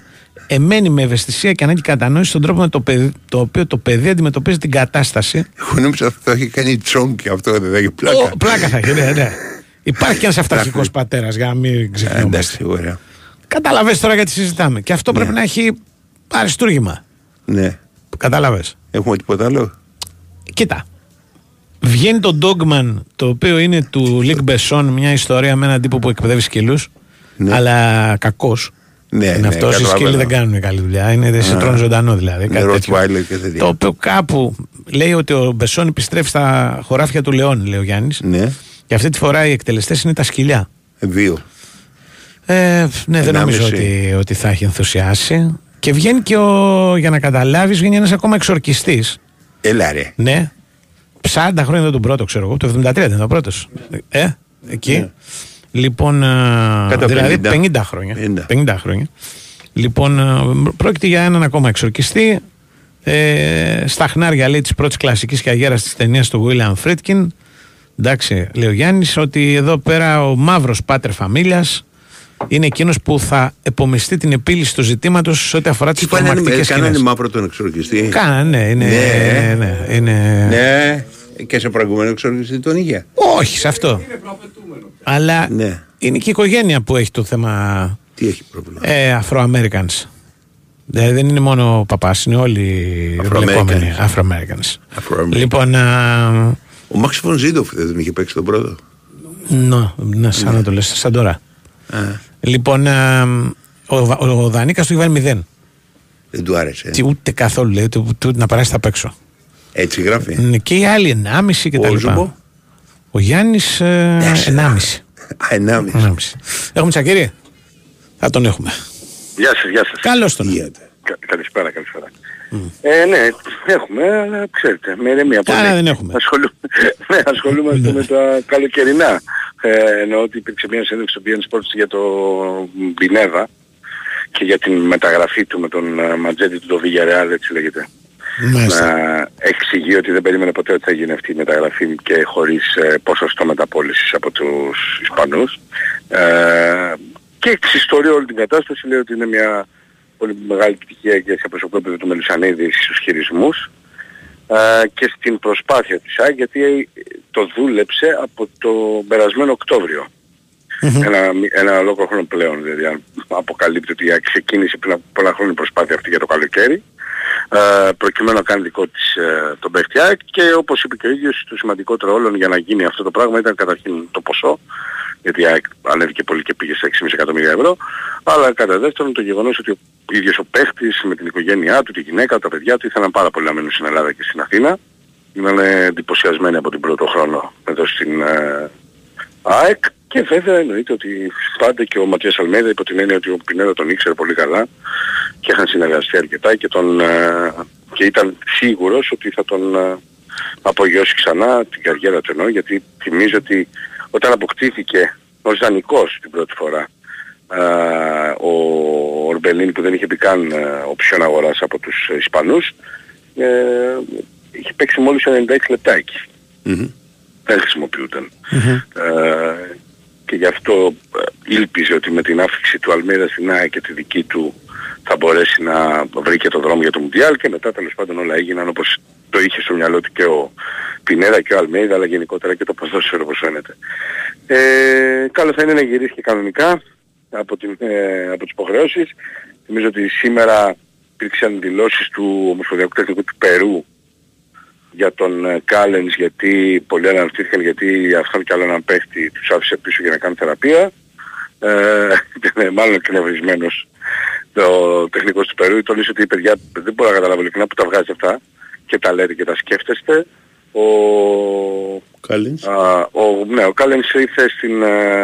εμένει με ευαισθησία και ανάγκη κατανόηση στον τρόπο με το, παιδι, το οποίο το παιδί αντιμετωπίζει την κατάσταση. Εγώ νόμιζα ότι θα έχει κάνει τσόγκι αυτό, δεν θα έχει πλάκα. Ο, πλάκα θα έχει, ναι, ναι. Υπάρχει και ένας αυταρχικός πατέρας, για να μην ξεχνιόμαστε. Καταλαβες τώρα γιατί συζητάμε. Και αυτό, ναι, πρέπει να έχει αριστούργημα. Ναι. Κατάλαβες. Έχουμε τίποτα άλλο. Κοίτα. Βγαίνει το Dogman, το οποίο είναι του Λικ Μπεσόν, μια ιστορία με έναν τύπο που εκπαιδεύει σκύλους. Ναι. Αλλά κακός. Ναι, είναι, ναι, αυτός. Οι σκύλοι δεν κάνουν καλή δουλειά. Είναι σε τρώνε ζωντανό δηλαδή. Ναι, Rottweiler και τέτοια. Το οποίο κάπου λέει ότι ο Μπεσόν επιστρέφει στα χωράφια του Λεόν, λέει ο Γιάννης. Ναι. Και αυτή τη φορά οι εκτελεστές είναι τα σκυλιά. Δύο. Ε, ναι, δεν νομίζω ότι, ότι θα έχει ενθουσιάσει. Και βγαίνει και ο, για να καταλάβεις, βγαίνει ένας ακόμα εξορκιστής. Έλα ρε. Ναι. σαράντα χρόνια ήταν τον πρώτο, ξέρω εγώ. Το εβδομήντα τρία ήταν ο πρώτος. Ε, εκεί. Ναι. Λοιπόν, κατά δηλαδή πενήντα χρόνια. πενήντα. πενήντα χρόνια. Λοιπόν, πρόκειται για έναν ακόμα εξορκιστή. Ε, στα χνάρια, λέει, της πρώτης κλασικής και αγέρας της ταινίας του William Friedkin. Εντάξει, λέει ο Γιάννης, ότι εδώ πέρα ο μαύρος πάτερ φαμίλιας είναι εκείνος που θα επομιστεί την επίλυση του ζητήματος ό,τι αφορά τις τρομακτικές σκηνές. Κάνανε μαύρο τον εξορκιστή. Κάνανε, ναι, είναι, ναι, ναι, είναι. Ναι, και σε προηγούμενο εξορκιστή τον είχε. Όχι, σε αυτό. Είναι προαπαιτούμενο. Αλλά ναι, είναι και η οικογένεια που έχει το θέμα. Τι έχει πρόβλημα? Ε, Afro-Americans. Δηλαδή δεν είναι μόνο ο παπάς, είναι όλοι οι βλεκόμενοι Afro-Americans. Afro-Americans. Λοιπόν, α... ο Μαξ Φον Ζίντοφ δεν τον είχε παίξει τον πρώτο. Ναι, ναι, σαν να το λες, σαν τώρα. Α. Λοιπόν, α, ο, ο, ο Δανίκας του είχε βάλει μηδέν. Δεν του άρεσε. Τι, ούτε καθόλου, λέει, ούτε, ούτε, ούτε να περάσει απ' έξω. Έτσι γράφει. Και οι άλλοι ενάμιση και τα λοιπά. Ο Γιάννης ενάμιση. ενάμιση. Έχουμε τσακίρι. Θα τον έχουμε. Γεια σας, γεια σας. Καλώς τον. Κα, καλησπέρα, καλησπέρα. Mm. Ε, ναι, έχουμε, αλλά ξέρετε, με ηρεμία. Άρα δεν έχουμε. Ασχολού... ναι, ασχολούμαστε με τα καλοκαιρινά. Ε, εννοώ ότι υπήρξε μια συνέντευξη του Bein Sports για το Πινέδα και για την μεταγραφή του με τον Ματζέντη του το Villarreal, έτσι λέγεται. Μάλιστα. Να εξηγεί ότι δεν περίμενε ποτέ ότι θα γίνει αυτή η μεταγραφή και χωρίς ε, ποσοστό μεταπώλησης από τους Ισπανούς. Ε, και εξιστορεί όλη την κατάσταση, λέει ότι είναι μια πολύ μεγάλη επιτυχία και σε προσωπικό επίπεδο του Μελισανίδη στους χειρισμούς ε, και στην προσπάθεια της ΑΕΚ, γιατί το δούλεψε από το περασμένο Οκτώβριο. Mm-hmm. Ένα, ένα ολόκληρο χρόνο πλέον, δηλαδή αποκαλύπτει ότι ξεκίνησε πριν από πολλά χρόνια η προσπάθεια αυτή για το καλοκαίρι, ε, προκειμένου να κάνει δικό της ε, τον παίκτη ΑΕΚ, και όπως είπε και ο ίδιος, το σημαντικότερο όλων για να γίνει αυτό το πράγμα ήταν καταρχήν το ποσό, γιατί ανέβηκε πολύ και πήγε σε έξι κόμμα πέντε εκατομμύρια ευρώ, αλλά κατά δεύτερον το γεγονός ότι ο ίδιος ο παίχτης με την οικογένειά του, τη γυναίκα, τα παιδιά του ήθελαν πάρα πολύ να μείνουν στην Ελλάδα και στην Αθήνα. Ήμουν εντυπωσιασμένοι από τον πρώτο χρόνο εδώ στην ε, ΑΕΚ. Και βέβαια εννοείται ότι πάντα και ο Ματίας Αλμέιδα, υπό την έννοια ότι ο Πινέδα τον ήξερε πολύ καλά και είχαν συνεργαστεί αρκετά και, τον, και ήταν σίγουρος ότι θα τον απογειώσει ξανά την καριέρα του, εννοώ, γιατί θυμίζω ότι όταν αποκτήθηκε ως δανεικός την πρώτη φορά ο Ορμπελίν, που δεν είχε πει καν οψιόν αγοράς από τους Ισπανούς, είχε παίξει μόλις ενενήντα έξι λεπτάκι. Mm-hmm. Δεν χρησιμοποιούταν. Mm-hmm. Ε, και γι' αυτό ήλπιζε ότι με την άφηξη του Αλμέιδα στην ΑΕΚ και τη δική του θα μπορέσει να βρει και το δρόμο για το Μουντιάλ, και μετά τέλος πάντων όλα έγιναν όπως το είχε στο μυαλό του και ο Πινέδα και ο Αλμέιδα, αλλά γενικότερα και το ποδόσφαιρο όπως φαίνεται. Ε, καλό θα είναι να γυρίσει και κανονικά από, την, ε, από τις υποχρεώσεις. Θυμίζω ότι σήμερα υπήρξαν δηλώσεις του Ομοσπονδιακού Τεχνικού του Περού για τον Κάλενς, γιατί πολλοί αναρωτήθηκαν γιατί αυτόν κι άλλο έναν παίχτη τους άφησε πίσω για να κάνει θεραπεία. Ε, μάλλον εκνευρισμένος το τεχνικός του Περού, τονίσε ότι η παιδιά δεν μπορώ να καταλάβω ειλικρινά που τα βγάζει αυτά και τα λέτε και τα σκέφτεστε. Ο Κάλενς, ναι, ο Κάλενς ήρθε στην, α,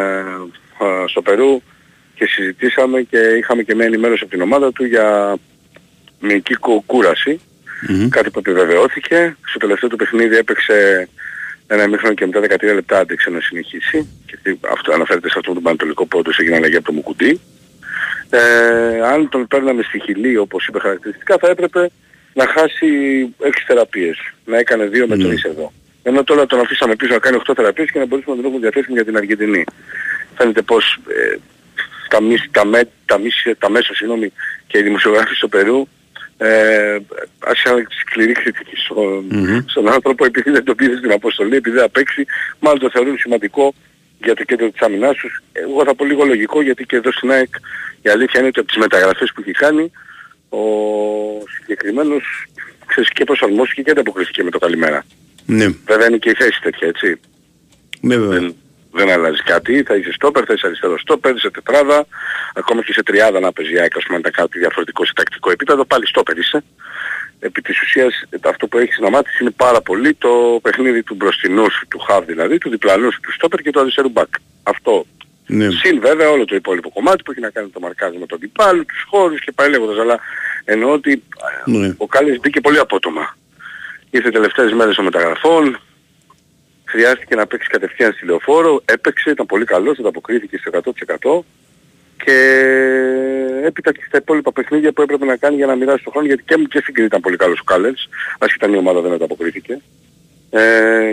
α, στο Περού και συζητήσαμε και είχαμε και μια ενημέρωση από την ομάδα του για μυϊκή κούραση. Mm-hmm. Κάτι που επιβεβαιώθηκε. Στο τελευταίο του παιχνίδι έπαιξε ένα ημίχρονο και μετά δεκατρία λεπτά άντεξε να συνεχίσει. Και αυτό αναφέρεται σε αυτό τον πανατολικό πόντο, έγινε αλλαγή από το Μουκουντή. Ε, αν τον παίρναμε στη Χιλή, όπως είπε χαρακτηριστικά, θα έπρεπε να χάσει έξι θεραπείες. Να έκανε δύο με τρεις εδώ. Ενώ τώρα τον αφήσαμε πίσω να κάνει οκτώ θεραπείες και να μπορούσαμε να τον έχουμε διαθέσιμο για την Αργεντινή. Φαίνεται πως ε, τα, τα, με, τα, τα μέσα, συγγνώμη, και οι δημοσιογράφοι στο Περού Ε, ας είχαν σκληρή κριτική στο, mm-hmm. στον άνθρωπο, επειδή δεν το πήρε στην αποστολή, επειδή θα παίξει, μάλλον το θεωρούν σημαντικό για το κέντρο της άμυνάς τους. Εγώ θα πω λίγο λογικό, γιατί και εδώ στην ΑΕΚ η αλήθεια είναι ότι από τις μεταγραφές που έχει κάνει ο συγκεκριμένος ξέρεις, και προσαρμόστηκε και ανταποκριθήκε με το καλημέρα. Ναι. Βέβαια είναι και η θέση τέτοια, έτσι. Ναι, βέβαια. Δεν, δεν αλλάζει κάτι, θα είσαι στόπερ, θα είσαι αριστερό στόπερ, σε τετράδα, ακόμα και σε τριάδα να παίζει ΑΕΚ, ας πούμε, να κάνει διαφορετικό σε τακτικό επίπεδο, πάλι στόπερ είσαι. Επί της ουσίας αυτό που έχεις να μάθεις είναι πάρα πολύ το παιχνίδι του μπροστινού σου, του χαβ δηλαδή, του διπλανού σου, του στόπερ και του αριστερού μπακ. Αυτό. Ναι. Συν βέβαια όλο το υπόλοιπο κομμάτι που έχει να κάνει το μαρκάρισμα των αντιπάλων, τους χώρους και πάει λέγοντας, αλλά εννοώ ότι ναι. ο Κάλλης μπήκε πολύ απότομα. Ήρθε τελευταίες μέρες των μεταγραφών. Χρειάστηκε να παίξει κατευθείαν στη Λεωφόρο, έπαιξε, ήταν πολύ καλός, ανταποκρίθηκε στο εκατό τοις εκατό και έπειτα και στα υπόλοιπα παιχνίδια που έπρεπε να κάνει για να μοιράσει τον χρόνο, γιατί και, και στην Κρήτη ήταν πολύ καλός ο Κάλενς, ασχετά η ομάδα δεν ανταποκρίθηκε. Ε,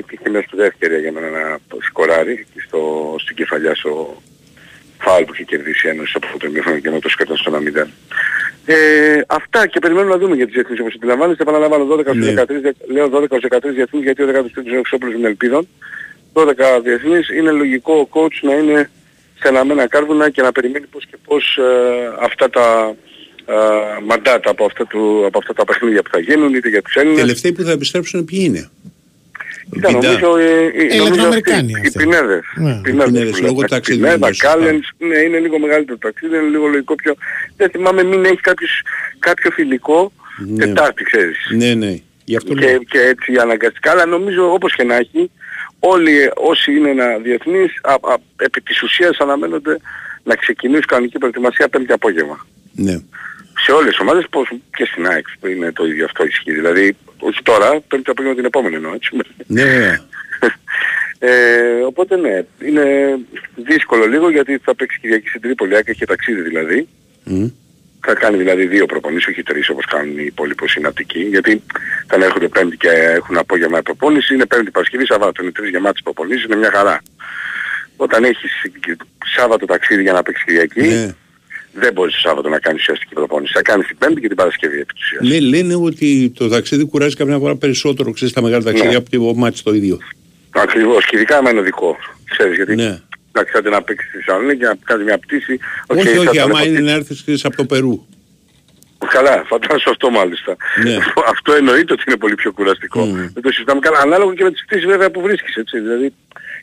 και είχε μια σπουδαία ευκαιρία για μένα να σκοράρει στο, στην κεφαλιά στο φάουλ που είχε κερδίσει ένωση από τον ημίχρονο και να το σκοτώσει στο ένα μηδέν. Ε, αυτά και περιμένουμε να δούμε για τις διεθνείς, όπως αντιλαμβάνεστε, επαναλαμβάνω δώδεκα δεκατρία, λέω δώδεκα δεκατρία διεθνείς, γιατί ο δέκατος τρίτος εξόπλος είναι ελπίδων, δώδεκα διεθνείς, είναι λογικό ο coach να είναι σε αναμένα κάρβουνα και να περιμένει πώς και πώς ε, αυτά τα ε, μαντάτα από αυτά, του, από αυτά τα παιχνίδια που θα γίνουν, είτε για τους Έλληνες. Τελευταίοι που θα επιστρέψουν ποιοι είναι? Ήταν νομίζω οι Πινέδες. Πινέδες λόγω ταξίδι. Πινέδα, Κάλενς, ναι, είναι λίγο μεγαλύτερο ταξίδι, είναι λίγο λογικό πιο... Δεν θυμάμαι μην έχει κάποιος, κάποιο φιλικό ναι. Τετάρτη, ξέρεις. Ναι, ναι. Γι αυτό και, και έτσι αναγκαστικά, αλλά νομίζω όπως και να έχει, όλοι όσοι είναι να διεθνείς, α, α, επί της ουσίας αναμένονται να ξεκινήσουν κανονική προετοιμασία πέμπτη απόγευμα. Ναι. Σε όλες τις ομάδες και στην ΑΕΚ που είναι το ίδιο αυτό ισχύει. Δηλαδή, όχι τώρα, πέμπτη απόγευμα την επόμενη εννοώ, έτσι. Ναι. ε, οπότε ναι, είναι δύσκολο λίγο γιατί θα παίξει Κυριακή στην Τρίπολη, ΑΕΚ έχει ταξίδι δηλαδή. Mm. Θα κάνει δηλαδή δύο προπονήσεις, όχι τρεις όπως κάνουν οι υπόλοιποι συναπτικοί. Γιατί όταν έρχονται πέμπτη και έχουν απόγευμα προπόνηση, είναι πέμπτη Παρασκευή, Σαββάτο, είναι τρεις γεμάτες προπονήσεις, είναι μια χαρά. Όταν έχεις Σάββατο ταξίδι για να παίξεις Κυριακή, ναι. Δεν μπορείς το Σάββατο να κάνεις ουσιαστική προπόνηση. Θα κάνεις την Πέμπτη και την Παρασκευή επί της ουσίας. Ναι, λένε ότι το ταξίδι κουράζει καμιά φορά περισσότερο, ξέρεις, τα μεγάλα ταξίδια ναι. από το μάτι το ίδιο. Ακριβώς, και ειδικά με ένα δικό. Ξέρεις γιατί. Ναι. Να ξέρετε να παίξεις στη Θεσσαλονίκη και να κάνεις μια πτήση. Όχι, okay, όχι, άμα είναι να έρθεις από το Περού. Καλά, φαντάζομαι αυτό μάλιστα. Ναι. Αυτό εννοείται ότι είναι πολύ πιο κουραστικό. Mm. Δεν το συζητάμε καλά. Ανάλογα και με τις πτήσεις βέβαια που βρίσκεις, έτσι. Δηλαδή,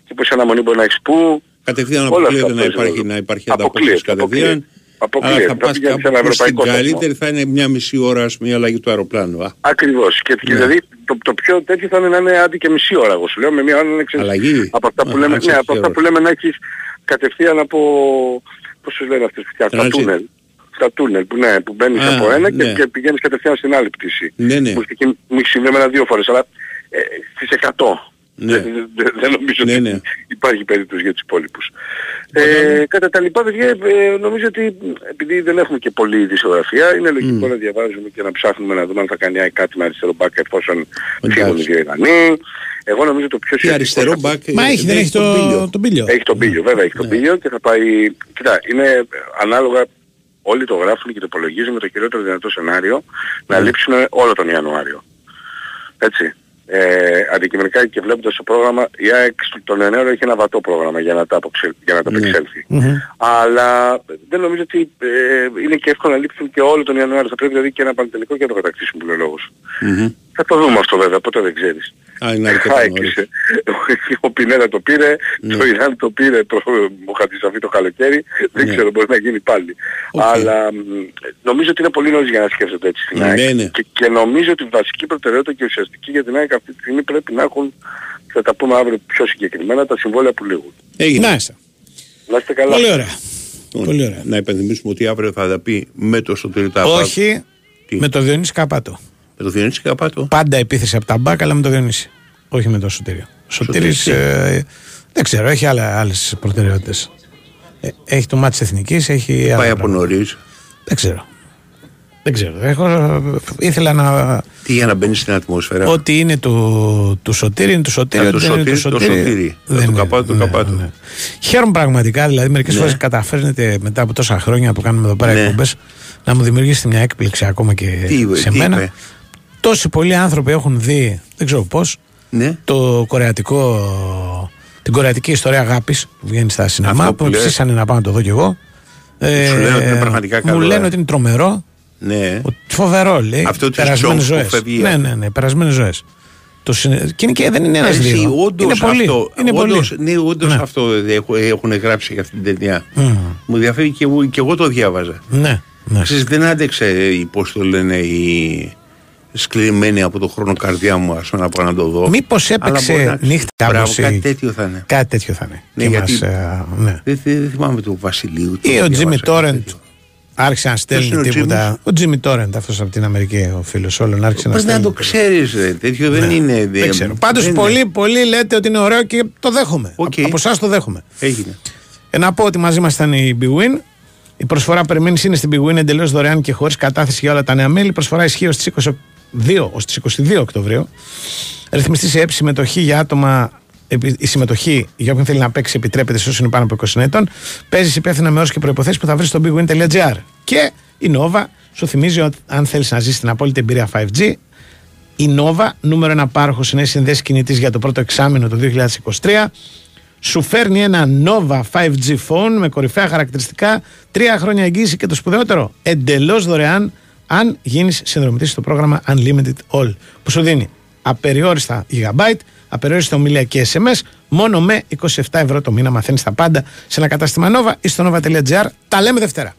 και πόση αναμονή μπορεί να έχεις πού. Κατευθείαν αποκλείεται να υπάρχει, υπάρχει ανταπόκριση κατευθείαν. Αποκλείεται. Θα πας σε ένα ευρωπαϊκό τόπο. Καλύτερη θα είναι μια μισή ώρα μια αλλαγή του αεροπλάνου. Ακριβώς. Και, και ναι. δηλαδή το, το πιο τέτοιο θα είναι να είναι άντι και μισή ώρα, εγώ σου λέω, με μια ώρα να ξέρεις. Από αυτά που, α, λέμε, ναι, από αυτά που λέμε να έχεις κατευθείαν από, πώς τους λένε αυτές, τα τούνελ. Τα τούνελ που, ναι, που μπαίνεις Α, από ένα, ναι, και, και πηγαίνεις κατευθείαν στην άλλη πτήση. Ναι, ναι. Μου έχει συμβεί εμένα δύο φορές, αλλά ε, στις εκατό. Ναι. Δεν, δεν νομίζω, ναι, ναι, ότι υπάρχει περίπτωση για τους υπόλοιπους. Ναι, ναι. Ε, κατά τα λοιπά, παιδιά, ε, νομίζω ότι επειδή δεν έχουμε και πολλή δισογραφία, είναι λογικό mm. να διαβάζουμε και να ψάχνουμε να δούμε αν θα κάνει κάτι με αριστερό μπακ εφόσον φύγουν οι Γερμανοί. Εγώ νομίζω το πιο σημαντικό... αριστερό μπακ... Μα έχει, δεν έχει τον Πίλιο. Έχει τον Πίλιο, βέβαια, έχει τον Πίλιο και θα πάει... Κοιτά, είναι ανάλογα... Όλοι το γράφουν και το υπολογίζουν με το χειρότερο δυνατό σενάριο να λείψουν όλο τον Ιανουάριο. Έτσι. Ε, αντικειμενικά και βλέποντας το πρόγραμμα, η ΑΕΚ τον Ιανουάριο έχει ένα βατό πρόγραμμα για να τα, αποξε... για να τα απεξέλθει. Mm-hmm. Αλλά δεν νομίζω ότι ε, είναι και εύκολο να λείψουν και όλο τον Ιανουάριο. Θα πρέπει δηλαδή και ένα πανεπιστημιακό και να το κατακτήσουν πουλολόγους. Mm-hmm. Θα το δούμε αυτό βέβαια, ποτέ δεν ξέρεις. Χάικησε. Ο Πινέδα το πήρε, το Ιράν το πήρε, ο Χατζησαφή το καλοκαίρι, δεν ξέρω, μπορεί να γίνει πάλι. Αλλά νομίζω ότι είναι πολύ νωρίς για να σκέφτονται έτσι στην ΑΕΚ. Και νομίζω ότι η βασική προτεραιότητα και ουσιαστική για την ΑΕΚ αυτή τη στιγμή πρέπει να έχουν, θα τα πούμε αύριο πιο συγκεκριμένα, τα συμβόλαια που λήγουν. Να είστε καλά. Πολύ ωραία. Να υπενθυμίσουμε ότι αύριο θα τα πει με το Σωτήρη Τάπα. Όχι, με το Διονύση Καπάτο. Με το Διονύση Καπάτο. Πάντα επίθεση από τα μπακ, αλλά με το Διονύση. Όχι με το Σωτήριο. Σωτήρης, ε, δεν ξέρω, έχει άλλες προτεραιότητες. Ε, έχει το μάτι της Εθνικής, έχει... Πάει άλλα από νωρίς. Δεν ξέρω. Δεν ξέρω. Έχω, ήθελα να... Τι για να μπαίνει στην ατμόσφαιρα. Ό,τι είναι του το Σωτήρι είναι του Σωτήρι. Ό,τι δεν είναι του Σωτήρι. Του Καπάτου, του Καπάτου. Χαίρομαι πραγματικά, δηλαδή μερικές ναι. φορές καταφέρνετε μετά από τόσα χρόνια που κάνουμε εδώ πέρα ναι. εκπομπές να μου δημιουργήσετε μια έκπληξη ακόμα και τι, σε τι μένα. Είπε. Τόσοι πολλοί άνθρωποι έχουν δει, δεν ξέρω πώς, ναι. το κορεατικό, την κορεατική ιστορία αγάπης που βγαίνει στα σινεμά, που με ψήσανε να πάω να το δω κι εγώ. Ε, λένε ότι είναι πραγματικά καλό, μου λένε ότι είναι τρομερό, ναι. φοβερό, λέει, αυτό περασμένες ζωές. Ναι, ναι, ναι, περασμένες ζωές. Το συνε... Και, είναι και δεν είναι ένας δύο, είναι πολύ. Αυτό, είναι όντως, πολύ. Ναι, όντως ναι. αυτό έχουν γράψει για αυτή την ταινία. Mm. Μου διαφεύγει και, και εγώ το διάβαζα. Ναι, ναι. Ξέρεις, δεν άντεξε, πώς το λένε, η... σκληρημένη από το χρόνο καρδιά μου, ας πούμε, να πάω να το δω. Μήπως έπαιξε νύχτα άμμωση. Κάτι τέτοιο θα είναι. Κάτι τέτοιο θα είναι. Ναι, και μας, α, ναι. δεν, δεν θυμάμαι του Βασιλείου. Ή ο Τζίμι Τόρεντ άρχισε να στέλνει τίποτα. Ο Τζίμι Τόρεντ, αυτός από την Αμερική, ο φίλος όλων, άρχισε να στέλνει. Πρέπει να το ξέρεις, ρε. Τέτοιο δεν ναι. είναι. Δεν, δεν ξέρω. Πάντως πολλοί, πολλοί λέτε ότι είναι ωραίο και το δέχομαι. Okay. Από εσάς το δέχομαι. Έγινε. Ε, να πω ότι μαζί μας ήταν η BWin. Η προσφορά που περιμένεις είναι στην BWin εντελώς δωρεάν και χωρίς κατάθεση για όλα τα νέα μέλη. Η προσφορά ισχύει ως τις είκοσι δύο Οκτωβρίου. Ρυθμιστή σε ΕΠ, συμμετοχή για άτομα. Η συμμετοχή για όποιον θέλει να παίξει επιτρέπεται σε όσους είναι πάνω από είκοσι ετών. Παίζεις υπεύθυνα με όρους και προϋποθέσεις που θα βρεις στο μπι γουίν τελεία τζι άρ. Και η Nova σου θυμίζει ότι αν θέλεις να ζήσεις την απόλυτη εμπειρία φάιβ τζι, η Nova, νούμερο ένα πάροχος σε νέες συνδέσεις κινητής για το πρώτο εξάμηνο του είκοσι είκοσι τρία, σου φέρνει ένα Nova φάιβ τζι phone με κορυφαία χαρακτηριστικά, τρία χρόνια εγγύηση και το σπουδαιότερο, εντελώς δωρεάν αν γίνεις συνδρομητής στο πρόγραμμα Unlimited All, που σου δίνει απεριόριστα gigabyte, απεριόριστα ομιλία και ες εμ ες, μόνο με είκοσι επτά ευρώ το μήνα. Μαθαίνεις τα πάντα σε ένα κατάστημα Nova ή στο nova τελεία τζι άρ. Τα λέμε Δευτέρα.